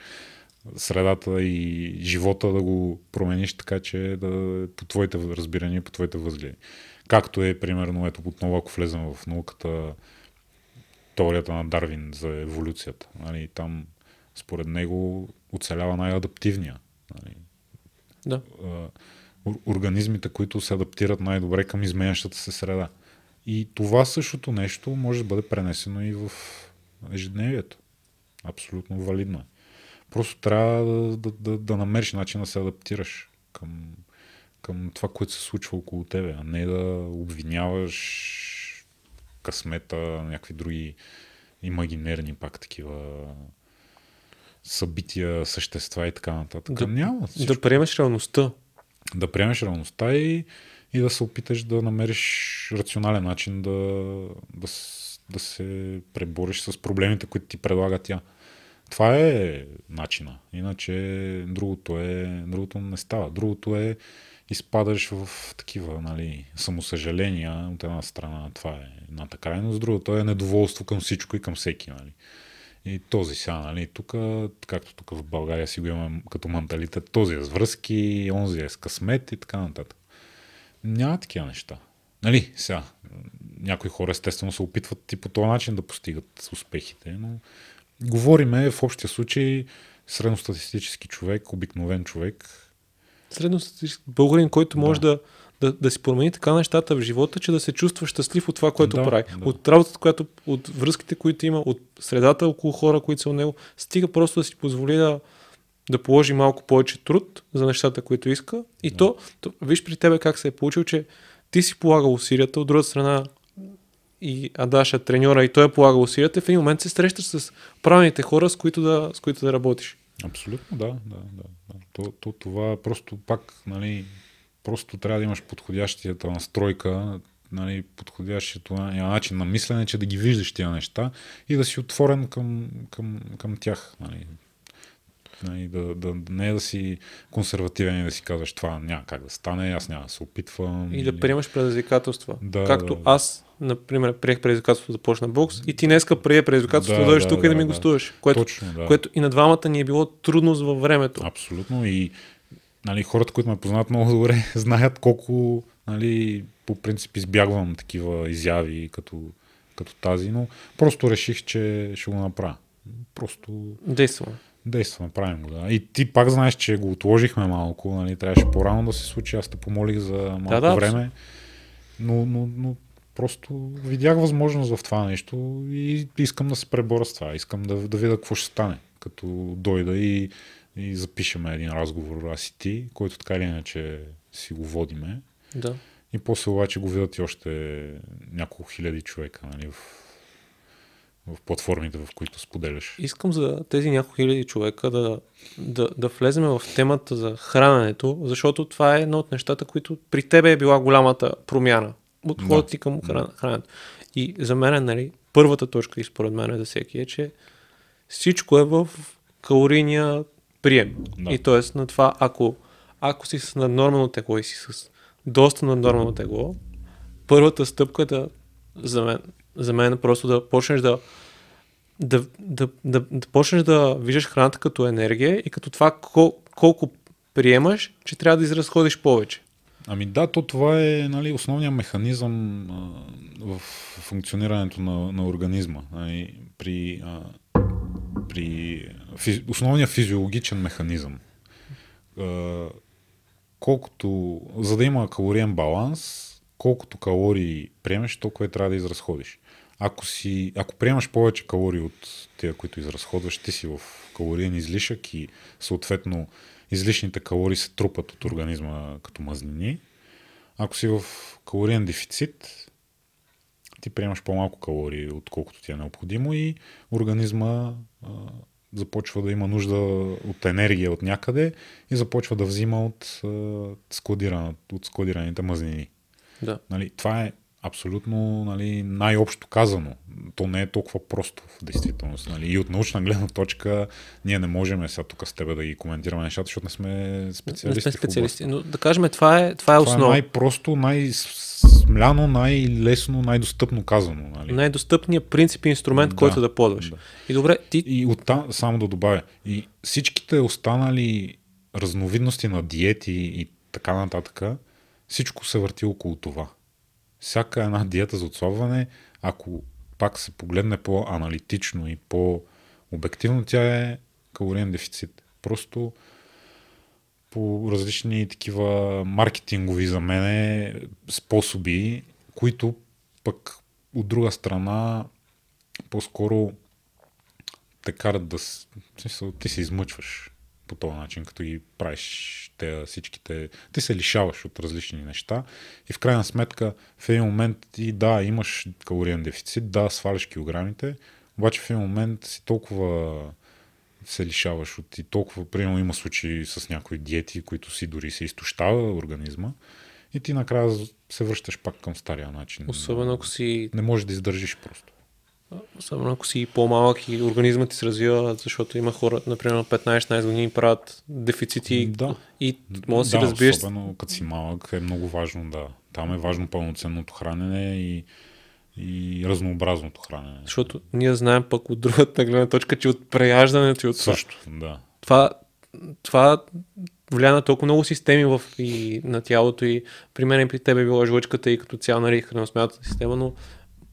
средата и живота да го промениш така, че да по твоите разбирания, по твоите възгледи. Както е, примерно, ето отново, ако влезем в науката, теорията на Дарвин за еволюцията. Нали, там според него оцелява най-адаптивния. Да. Организмите, които се адаптират най-добре към изменящата се среда. И това същото нещо може да бъде пренесено и в ежедневието. Абсолютно валидно е. Просто трябва да, да, да, да намериш начин да се адаптираш към, към това, което се случва около тебе, а не да обвиняваш късмета, някакви други имагинерни пак такива събития, същества и така нататък. Да, няма всичко. Да приемеш реалността. Да приемеш реалността и, и да се опиташ да намериш рационален начин да, да, да се пребориш с проблемите, които ти предлага тя. Това е начина. Иначе другото е, другото не става. Другото е изпадаш в такива, нали, самосъжаления от една страна. Това е едната крайност. Другото е недоволство към всичко и към всеки, нали. И този сега, нали, тук, както тук в България си го имаме като менталитет, този е с връзки, онзи е с късмет и така нататък. Няма такива неща. Нали, сега, някои хора естествено се опитват и по този начин да постигат успехите, но говориме в общия случай средностатистически човек, обикновен човек. Средностатистически българин, който може да, да, да, да си промени така нещата в живота, че да се чувства щастлив от това, което да, прави. Да. От работата, която, от връзките, които има, от средата около хора, които са у него, стига просто да си позволи да, да положи малко повече труд за нещата, които иска. И да. то, то, виж при тебе как се е получил, че ти си полагал усилията, от друга страна и Адаша, треньора, и той е полагал усилията, в един момент се срещаш с правилните хора, с които да, с които да работиш. Абсолютно, да. да, да, да. То, то, това просто пак, нали, просто трябва да имаш подходящата настройка, нали, подходящият начин на мислене, че да ги виждаш тия неща и да си отворен към, към, към тях. Нали. Нали, да, да, не да си консервативен и да си казваш това няма как да стане, аз няма да се опитвам. И или... да приемаш предизвикателства. Да, Както да, да. аз, например, приех предизвикателството да почна бокс и ти днеска прие предизвикателството да дойдеш да, тук да, и да ми да. гостуваш. Което, Точно, да. което и на двамата ни е било трудност във времето. Абсолютно. И нали, хората, които ме познават много добре, знаят колко нали, по принцип избягвам такива изяви като, като тази, но просто реших, че ще го направя. Просто... Действам. Действам, правим го, да. И ти пак знаеш, че го отложихме малко, нали, трябваше по-рано да се случи, аз те помолих за малко да, да, време, но, но, но просто видях възможност в това нещо и искам да се преборя с това, искам да, да видя какво ще стане, като дойда и, и запишем един разговор, аз и ти, който така или иначе си го водиме. Да. И после обаче го видят и още няколко хиляди човека, нали, в в платформите, в които споделяш. Искам за тези няколко хиляди човека да, да, да влезем в темата за храненето, защото това е едно от нещата, които при тебе е била голямата промяна. Отходът ти към хран, храненето. И за мен, нали, първата точка и според мен за всеки е, че всичко е в калорийния прием. Да. И т.е. на това, ако, ако си с наднормално тегло и си с доста наднормално тегло, първата стъпка е да, за мен, За мен просто да почнеш да, да, да, да, да почнеш да виждаш храната като енергия и като това кол, колко приемаш, че трябва да изразходиш повече. Ами да, то това е нали, основният механизъм а, в функционирането на, на организма. Нали, при, а, при физи, основният физиологичен механизъм. А, колкото, за да има калориен баланс, колкото калории приемеш, толкова и трябва да изразходиш. Ако, си, ако приемаш повече калории от тия, които изразходваш, ти си в калориен излишък и съответно излишните калории се трупат от организма като мазнини. Ако си в калориен дефицит, ти приемаш по-малко калории, отколкото ти е необходимо и организма а, започва да има нужда от енергия от някъде и започва да взима от, а, складиран, от складираните мазнини. Да. Нали, това е абсолютно нали, най-общо казано. То не е толкова просто в действителност. Нали. И от научна гледна точка ние не можем сега тук с тебе да ги коментираме нещата, защото не сме специалисти. Не сме специалисти. Но да кажем, това е, това е основно. Това е най-просто, най-смляно, най-лесно, най-достъпно казано. Нали. Най-достъпният принцип и инструмент, да, който да подваш. Да. И добре, ти... И оттам, само да добавя, и всичките останали разновидности на диети и така нататък, всичко се върти около това. Всяка една диета за отслабване, ако пак се погледне по-аналитично и по-обективно, тя е калориен дефицит. Просто по различни такива маркетингови за мене способи, които пък от друга страна по-скоро те карат да ти се измъчваш. По този начин, като ги правиш те, всичките, ти се лишаваш от различни неща и в крайна сметка в един момент и да, имаш калориен дефицит, да, сваляш килограмите, обаче в един момент си толкова се лишаваш от и толкова, примерно има случаи с някои диети, които си дори се изтощава организма и ти накрая се връщаш пак към стария начин. Особено ако си... Не можеш да издържиш просто. Само ако си по-малък и организмът ти се развива, защото има хора, например, на петнайсет-шестнайсет години правят дефицити да. и може да, да си разбиеш. Особено като си малък е много важно, да. Там е важно пълноценното хранене и, и разнообразното хранене. Защото ние знаем пък от другата гледна точка, че от преяждането и от също, да. това. Това влия на толкова много системи в, и на тялото и при мен и при тебе била жлъчката и като цяло нали, храносмилателната система, но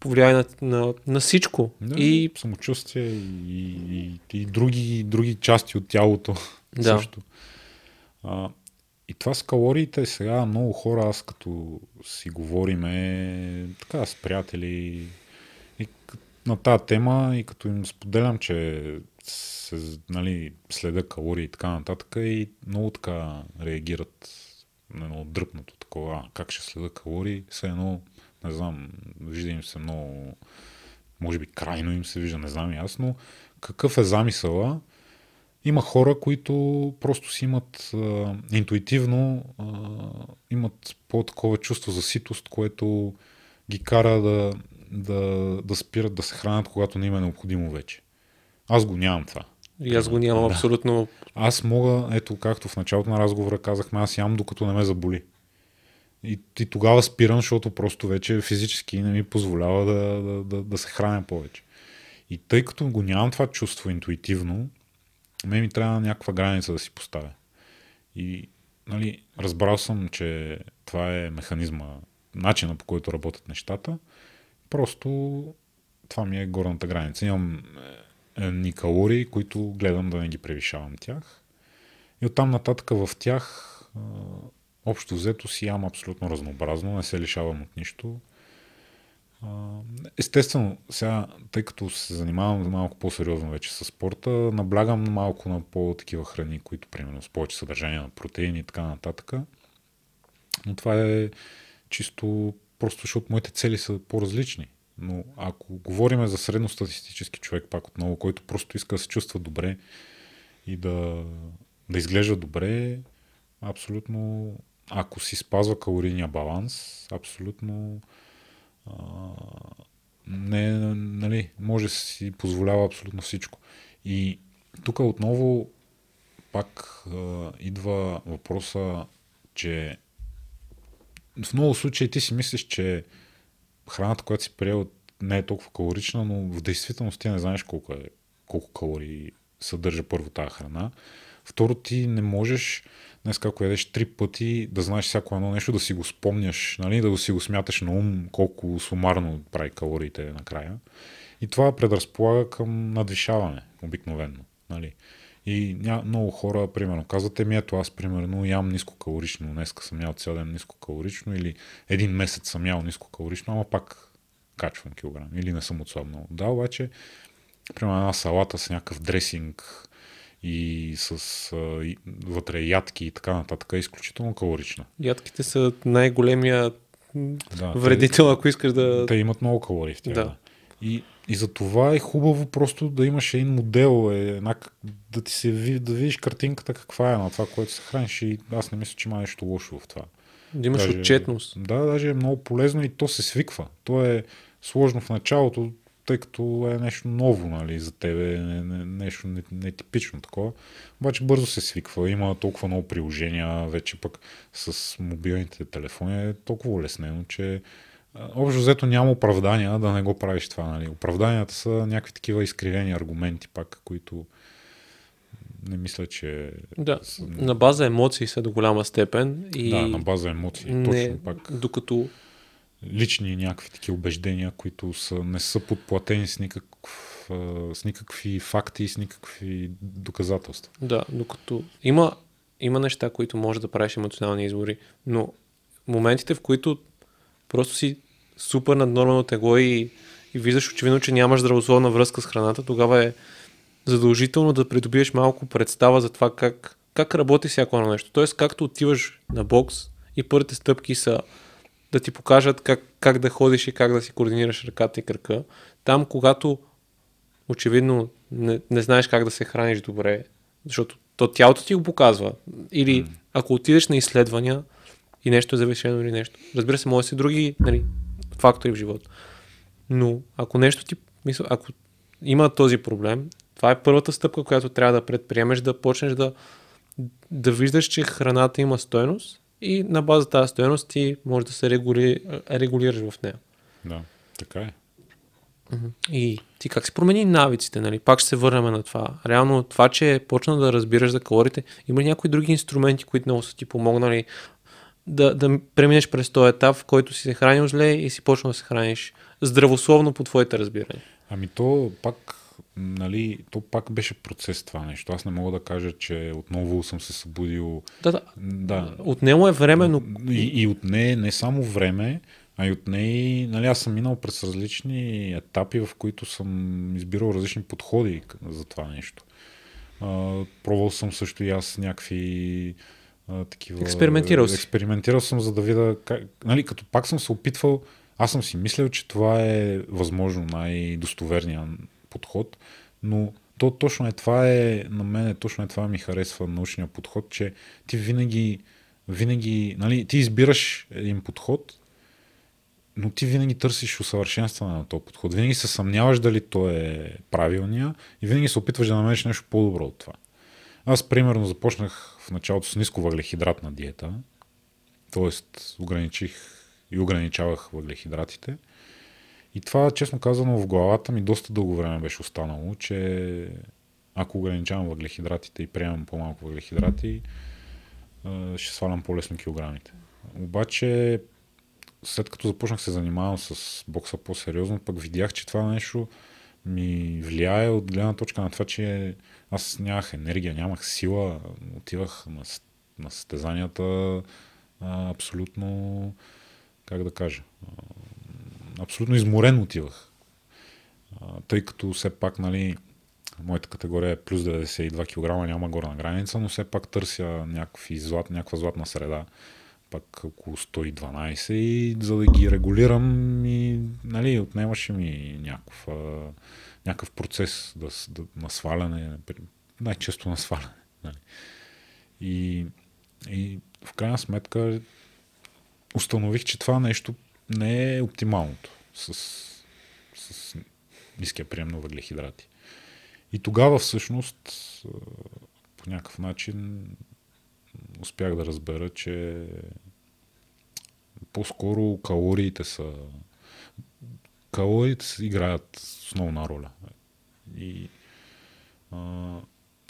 повлияе на, на, на всичко. Да, и самочувствие и, и, и други, други части от тялото. Да. Също. А, И това с калориите сега много хора, аз като си говориме така с приятели и на тази тема и като им споделям, че се, нали, следа калории и така нататък, и много така реагират на едно дръпнато такова, как ще следа калории, все едно, не знам, вижда им се много, може би крайно им се вижда, не знам ясно, какъв е замисъла. Има хора, които просто си имат а, интуитивно а, имат по-такова чувство за ситост, което ги кара да, да, да спират да се хранят, когато не им е необходимо вече. Аз го нямам това. И аз го нямам, да. Абсолютно. Аз мога, ето както в началото на разговора казахме, аз ям докато не ме заболи. И, и тогава спирам, защото просто вече физически не ми позволява да, да, да, да се храня повече. И тъй като го нямам това чувство интуитивно, ме ми трябва някаква граница да си поставя. И, нали, разбрал съм, че това е механизма, начина по който работят нещата. Просто това ми е горната граница. Имам едни калории, които гледам да не ги превишавам тях. И оттам нататък в тях общо взето си ям абсолютно разнообразно, не се лишавам от нищо. Естествено, сега, тъй като се занимавам малко по-сериозно вече със спорта, наблягам малко на по-такива храни, които, примерно, с повече съдържание на протеини и така нататък. Но това е чисто просто, защото моите цели са по-различни. Но ако говорим за средностатистически човек, пак отново, който просто иска да се чувства добре и да, да изглежда добре, абсолютно, ако си спазва калорийния баланс, абсолютно А, не, нали, може да си позволява абсолютно всичко. И тук отново пак а, идва въпроса, че в много случаи ти си мислиш, че храната, която си приел, не е толкова калорична, но в действителност ти не знаеш колко, е, колко калории съдържа първо тази храна. Второ, ти не можеш днес, ако ядеш три пъти, да знаеш всяко едно нещо, да си го спомняш, нали? Да си го смяташ на ум, колко сумарно прави калориите накрая. И това предразполага към надвишаване, обикновено. Нали? И ня... много хора, примерно, казват, еми ето, аз, примерно, ям нискокалорично, днеска съм ял цял ден нискокалорично, или един месец съм ял нискокалорично, ама пак качвам килограм, или не съм отслабнал. Да, обаче, примерно, една салата с някакъв дресинг, и с а, и, вътре ядки и така нататък е изключително калорична. Ядките са най-големия да, вредител, те, ако искаш да... Те имат много калории в тях. Да. Да. И, и за това е хубаво просто да имаш един модел, една, да ти се ви, да видиш картинката каква е на това, което се храниш, и аз не мисля, че има нещо лошо в това. Да имаш даже отчетност. Да, даже е много полезно и то се свиква. То е сложно в началото, тъй като е нещо ново, нали, за тебе, нещо нетипично такова. Обаче бързо се свиква, има толкова много приложения, вече пък с мобилните телефони е толкова леснено, че общо взето няма оправдания да не го правиш това. Нали. Оправданията са някакви такива изкривени аргументи пак, които не мисля, че... Да, са... на база емоции са до голяма степен. И... Да, на база емоции, не... точно пак. Докато... лични някакви такива убеждения, които са, не са подплатени с, никакъв, с никакви факти и с никакви доказателства. Да, докато има, има неща, които може да правиш емоционални избори, но моментите, в които просто си супер наднормено тегло и, и виждаш очевидно, че нямаш здравословна връзка с храната, тогава е задължително да придобиеш малко представа за това как, как работи всяко едно нещо. Тоест, както отиваш на бокс и първите стъпки са да ти покажат как, как да ходиш и как да си координираш ръката и кръка. Там, когато очевидно не, не знаеш как да се храниш добре, защото то тялото ти го показва. Или mm. ако отидеш на изследвания и нещо е завишено или нещо. Разбира се, може да си други, нали, фактори в живота. Но ако нещо ти, мисля, ако има този проблем, това е първата стъпка, която трябва да предприемеш, да почнеш да, да виждаш, че храната има стойност. И на база тази стойност ти може да се регули... регулираш в нея. Да, така е. И ти как си промени навиците, нали? Пак ще се върнем на това. Реално това, че почна да разбираш за калориите, има някои други инструменти, които много са ти помогнали да, да преминеш през този етап, в който си се хранил зле и си почнал да се храниш здравословно по твоите разбирания. Ами то пак нали, то пак беше процес това нещо. Аз не мога да кажа, че отново съм се събудил. Да, да. да. Отнело е време, но... И, и отне не само време, а и отне и... Нали, аз съм минал през различни етапи, в които съм избирал различни подходи за това нещо. А, пробвал съм също и аз някакви... А, такива... Експериментирал си. Експериментирал съм, за да видя... Как... Нали, като пак съм се опитвал, аз съм си мислял, че това е възможно най-достоверният подход, но то точно е това е, на мен точно е това ми харесва научния подход, че ти винаги, винаги, нали, ти избираш един подход, но ти винаги търсиш усъвършенстване на този подход. Винаги се съмняваш дали той е правилния и винаги се опитваш да намериш нещо по-добро от това. Аз, примерно, започнах в началото с ниско въглехидратна диета, т.е. ограничих и ограничавах въглехидратите. И това, честно казано, в главата ми доста дълго време беше останало, че ако ограничавам въглехидратите и приемам по-малко въглехидрати, ще свалям по-лесно килограмите. Обаче, след като започнах се занимавам с бокса по-сериозно, пък видях, че това нещо ми влияе от гледна точка на това, че аз нямах енергия, нямах сила, отивах на, на състезанията абсолютно, как да кажа, абсолютно изморен отивах. Тъй като все пак, нали, моята категория е плюс деветдесет и два килограма, няма горна граница, но все пак търся някакви злат, някаква златна среда, пак около сто и дванайсет, и за да ги регулирам, и, нали, отнемаше ми някаква, някакъв процес да, да, на сваляне, най-често на сваляне. Нали. И, и в крайна сметка установих, че това нещо не е оптималното с, с ниския прием на въглехидрати. И тогава всъщност по някакъв начин успях да разбера, че по-скоро калориите са калориите играят основна роля. И а,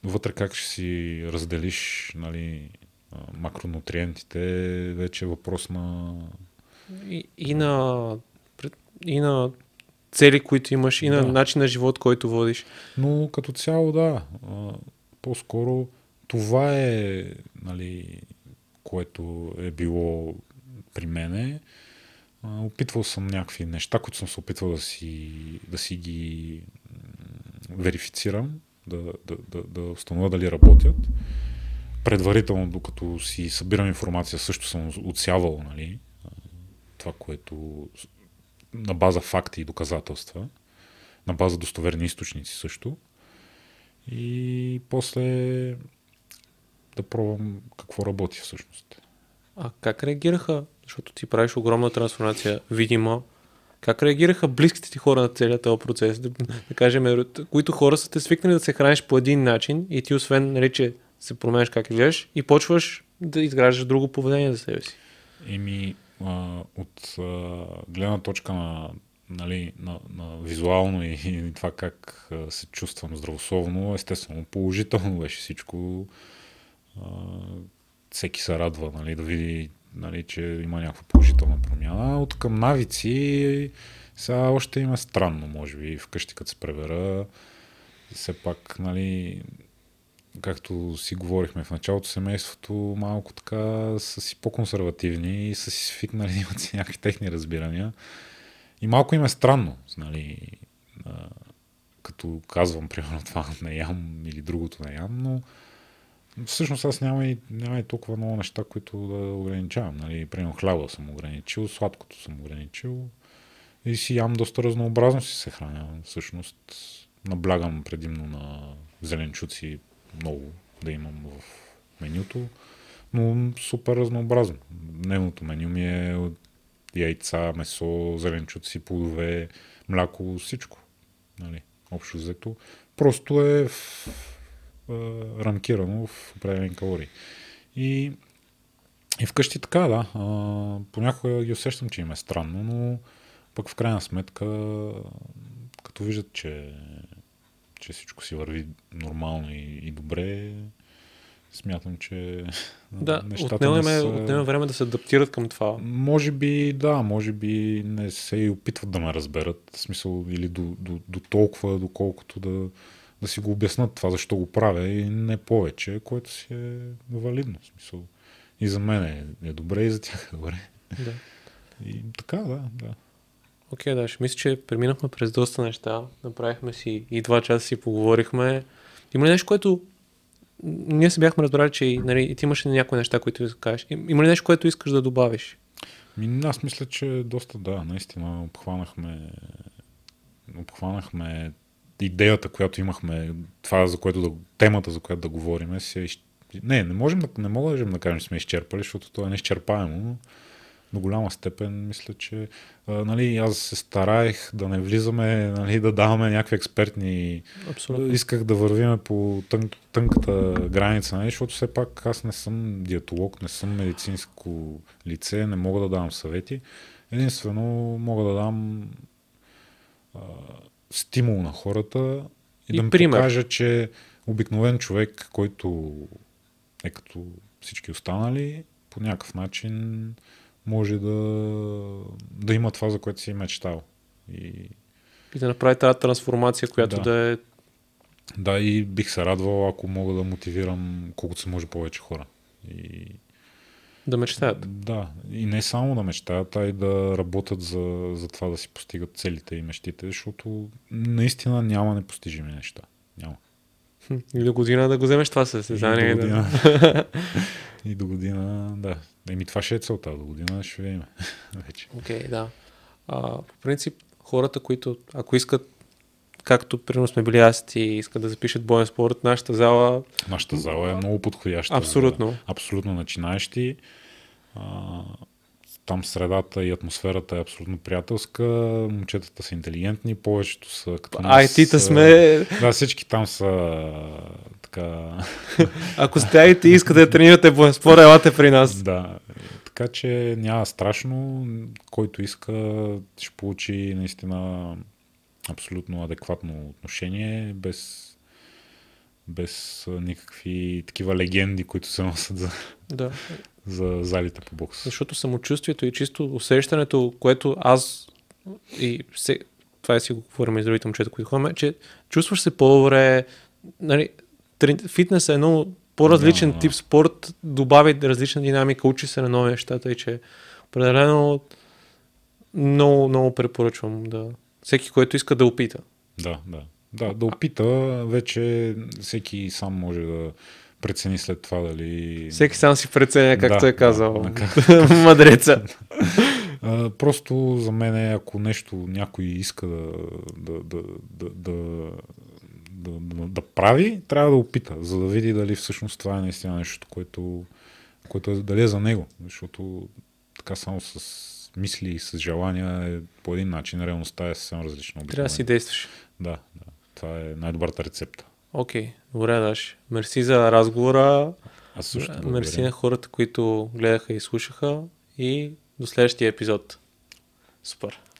вътре как ще си разделиш, нали, макронутриентите, вече е въпрос на И, и, на, и на цели, които имаш, и на да. начин на живот, който водиш. Но като цяло, да. По-скоро това е, нали, което е било при мене. Опитвал съм някакви неща, които съм се опитвал да си, да си ги верифицирам, да, да, да, да установя дали работят. Предварително, докато си събирам информация, също съм отсявал, нали, това, което на база факти и доказателства, на база достоверни източници също. И после да пробвам какво работи всъщност. А как реагираха, защото ти правиш огромна трансформация, видимо, как реагираха близките ти хора на целият този процес? Да, да кажем, които хора са те свикнали да се храниш по един начин и ти освен, нали, че се променяш как изглеждаш и почваш да изграждаш друго поведение за себе си. Еми, от гледна точка на, нали, на, на визуално и, и това как се чувствам здравословно, естествено положително беше всичко. Всеки се радва, нали, да види, нали, че има някаква положителна промяна. От към навици сега още има странно, може би, вкъщи като се пребера. Все пак, нали, както си говорихме в началото, семейството малко така са си по-консервативни и са си свикнали, имат си някакви техни разбирания. И малко им е странно, нали, като казвам, примерно, това не ям или другото не ям, но всъщност аз няма и, няма и толкова много неща, които да ограничавам. Нали, примерно хляба съм ограничил, сладкото съм ограничил и си ям доста разнообразно, си се храня. Всъщност наблягам предимно на зеленчуци, много да имам в менюто, но супер разнообразно. Дневното меню ми е от яйца, месо, зеленчуци, плодове, мляко, всичко. Нали, общо взето. Просто е, в, е рамкирано в определени калории. И, и вкъщи така, да. А, понякога ги усещам, че им е странно, но пък в крайна сметка, като виждат, че че всичко си върви нормално и, и добре, смятам, че да, нещата отнеме, не са... отнеме време да се адаптират към това. Може би, да, може би не се и опитват да ме разберат. В смисъл, или до, до, до толкова, доколкото да, да си го обяснат това, защо го правя и не повече, което си е валидно. В смисъл, и за мен е, е добре, и за тях е добре. Да. И така, да, да. Окей, okay, да, ще мисля, че преминахме през доста неща, направихме си и два часа си поговорихме. Има ли нещо, което ние се бяхме разбрали, че нали, и ти имаш някои неща, които искаш. Има ли нещо, което искаш да добавиш? Ми, аз мисля, че доста да, наистина обхванахме, обхванахме идеята, която имахме, това, за което да, темата, за която да говорим. Се... Не, не можем да, не можем да кажем, че сме изчерпали, защото това е неизчерпаемо, но до голяма степен мисля, че а, нали, аз се стараех да не влизаме, нали, да даваме някакви експертни... Абсолютно. Исках да вървиме по тънк, тънката граница, нали, защото все пак аз не съм диетолог, не съм медицинско лице, не мога да давам съвети. Единствено мога да дам а, стимул на хората и, и да ми пример. Покажа, че обикновен човек, който е като всички останали, по някакъв начин може да, да има това, за което си мечтал. И, и да направи тази трансформация, която да. да е... Да, и бих се радвал, ако мога да мотивирам колкото се може повече хора. И... Да мечтаят. Да, и не само да мечтаят, а и да работят за, за това да си постигат целите и мечтите, защото наистина няма непостижими неща. Няма. И до година да го вземеш това състезание. И до година, да... и до година да. Еми това ще е целта, до година ще видим вече. Окей, okay, да. А, по принцип, хората, които ако искат, както примерно сме били аз и искат да запишат боен спорт, нашата зала... Нашата зала е много подходяща. Абсолютно. Да, абсолютно начинаещи. А, там средата и атмосферата е абсолютно приятелска, момчетата са интелигентни, повечето са като нас. ай ти-та сме... Да, всички там са така... Ако сте ай ти и искате да тренирате боен спорт, елате при нас. Да, така че няма страшно, който иска ще получи наистина абсолютно адекватно отношение, без... без никакви такива легенди, които се носят за, да. за залите по бокс. Защото самочувствието и чисто усещането, което аз и се, това си го говорим и с другите момчета, които ходим, че чувстваш се по-добре. Нали, фитнес е едно по-различен да, да. тип спорт, добави различна динамика, учи се на нови нещата и че определено много, много препоръчвам да всеки, който иска да опита. Да, да. Да, да опита, вече всеки сам може да прецени след това дали... Всеки сам си преценя, както да, е казал. Да, мадреца. а, просто за мен е, ако нещо някой иска да, да, да, да, да, да, да прави, трябва да опита, за да види дали всъщност това е наистина нещо, което, което е, дали е за него. Защото така само с мисли и с желания е по един начин, реалността е съвсем различна. Обикновено. Трябва да си действаш. Да, да, това е най-добрата рецепта. Окей, okay, добре, Даш. Мерси за разговора. Аз също благодаря. Мерси на хората, които гледаха и слушаха и до следващия епизод. Супер.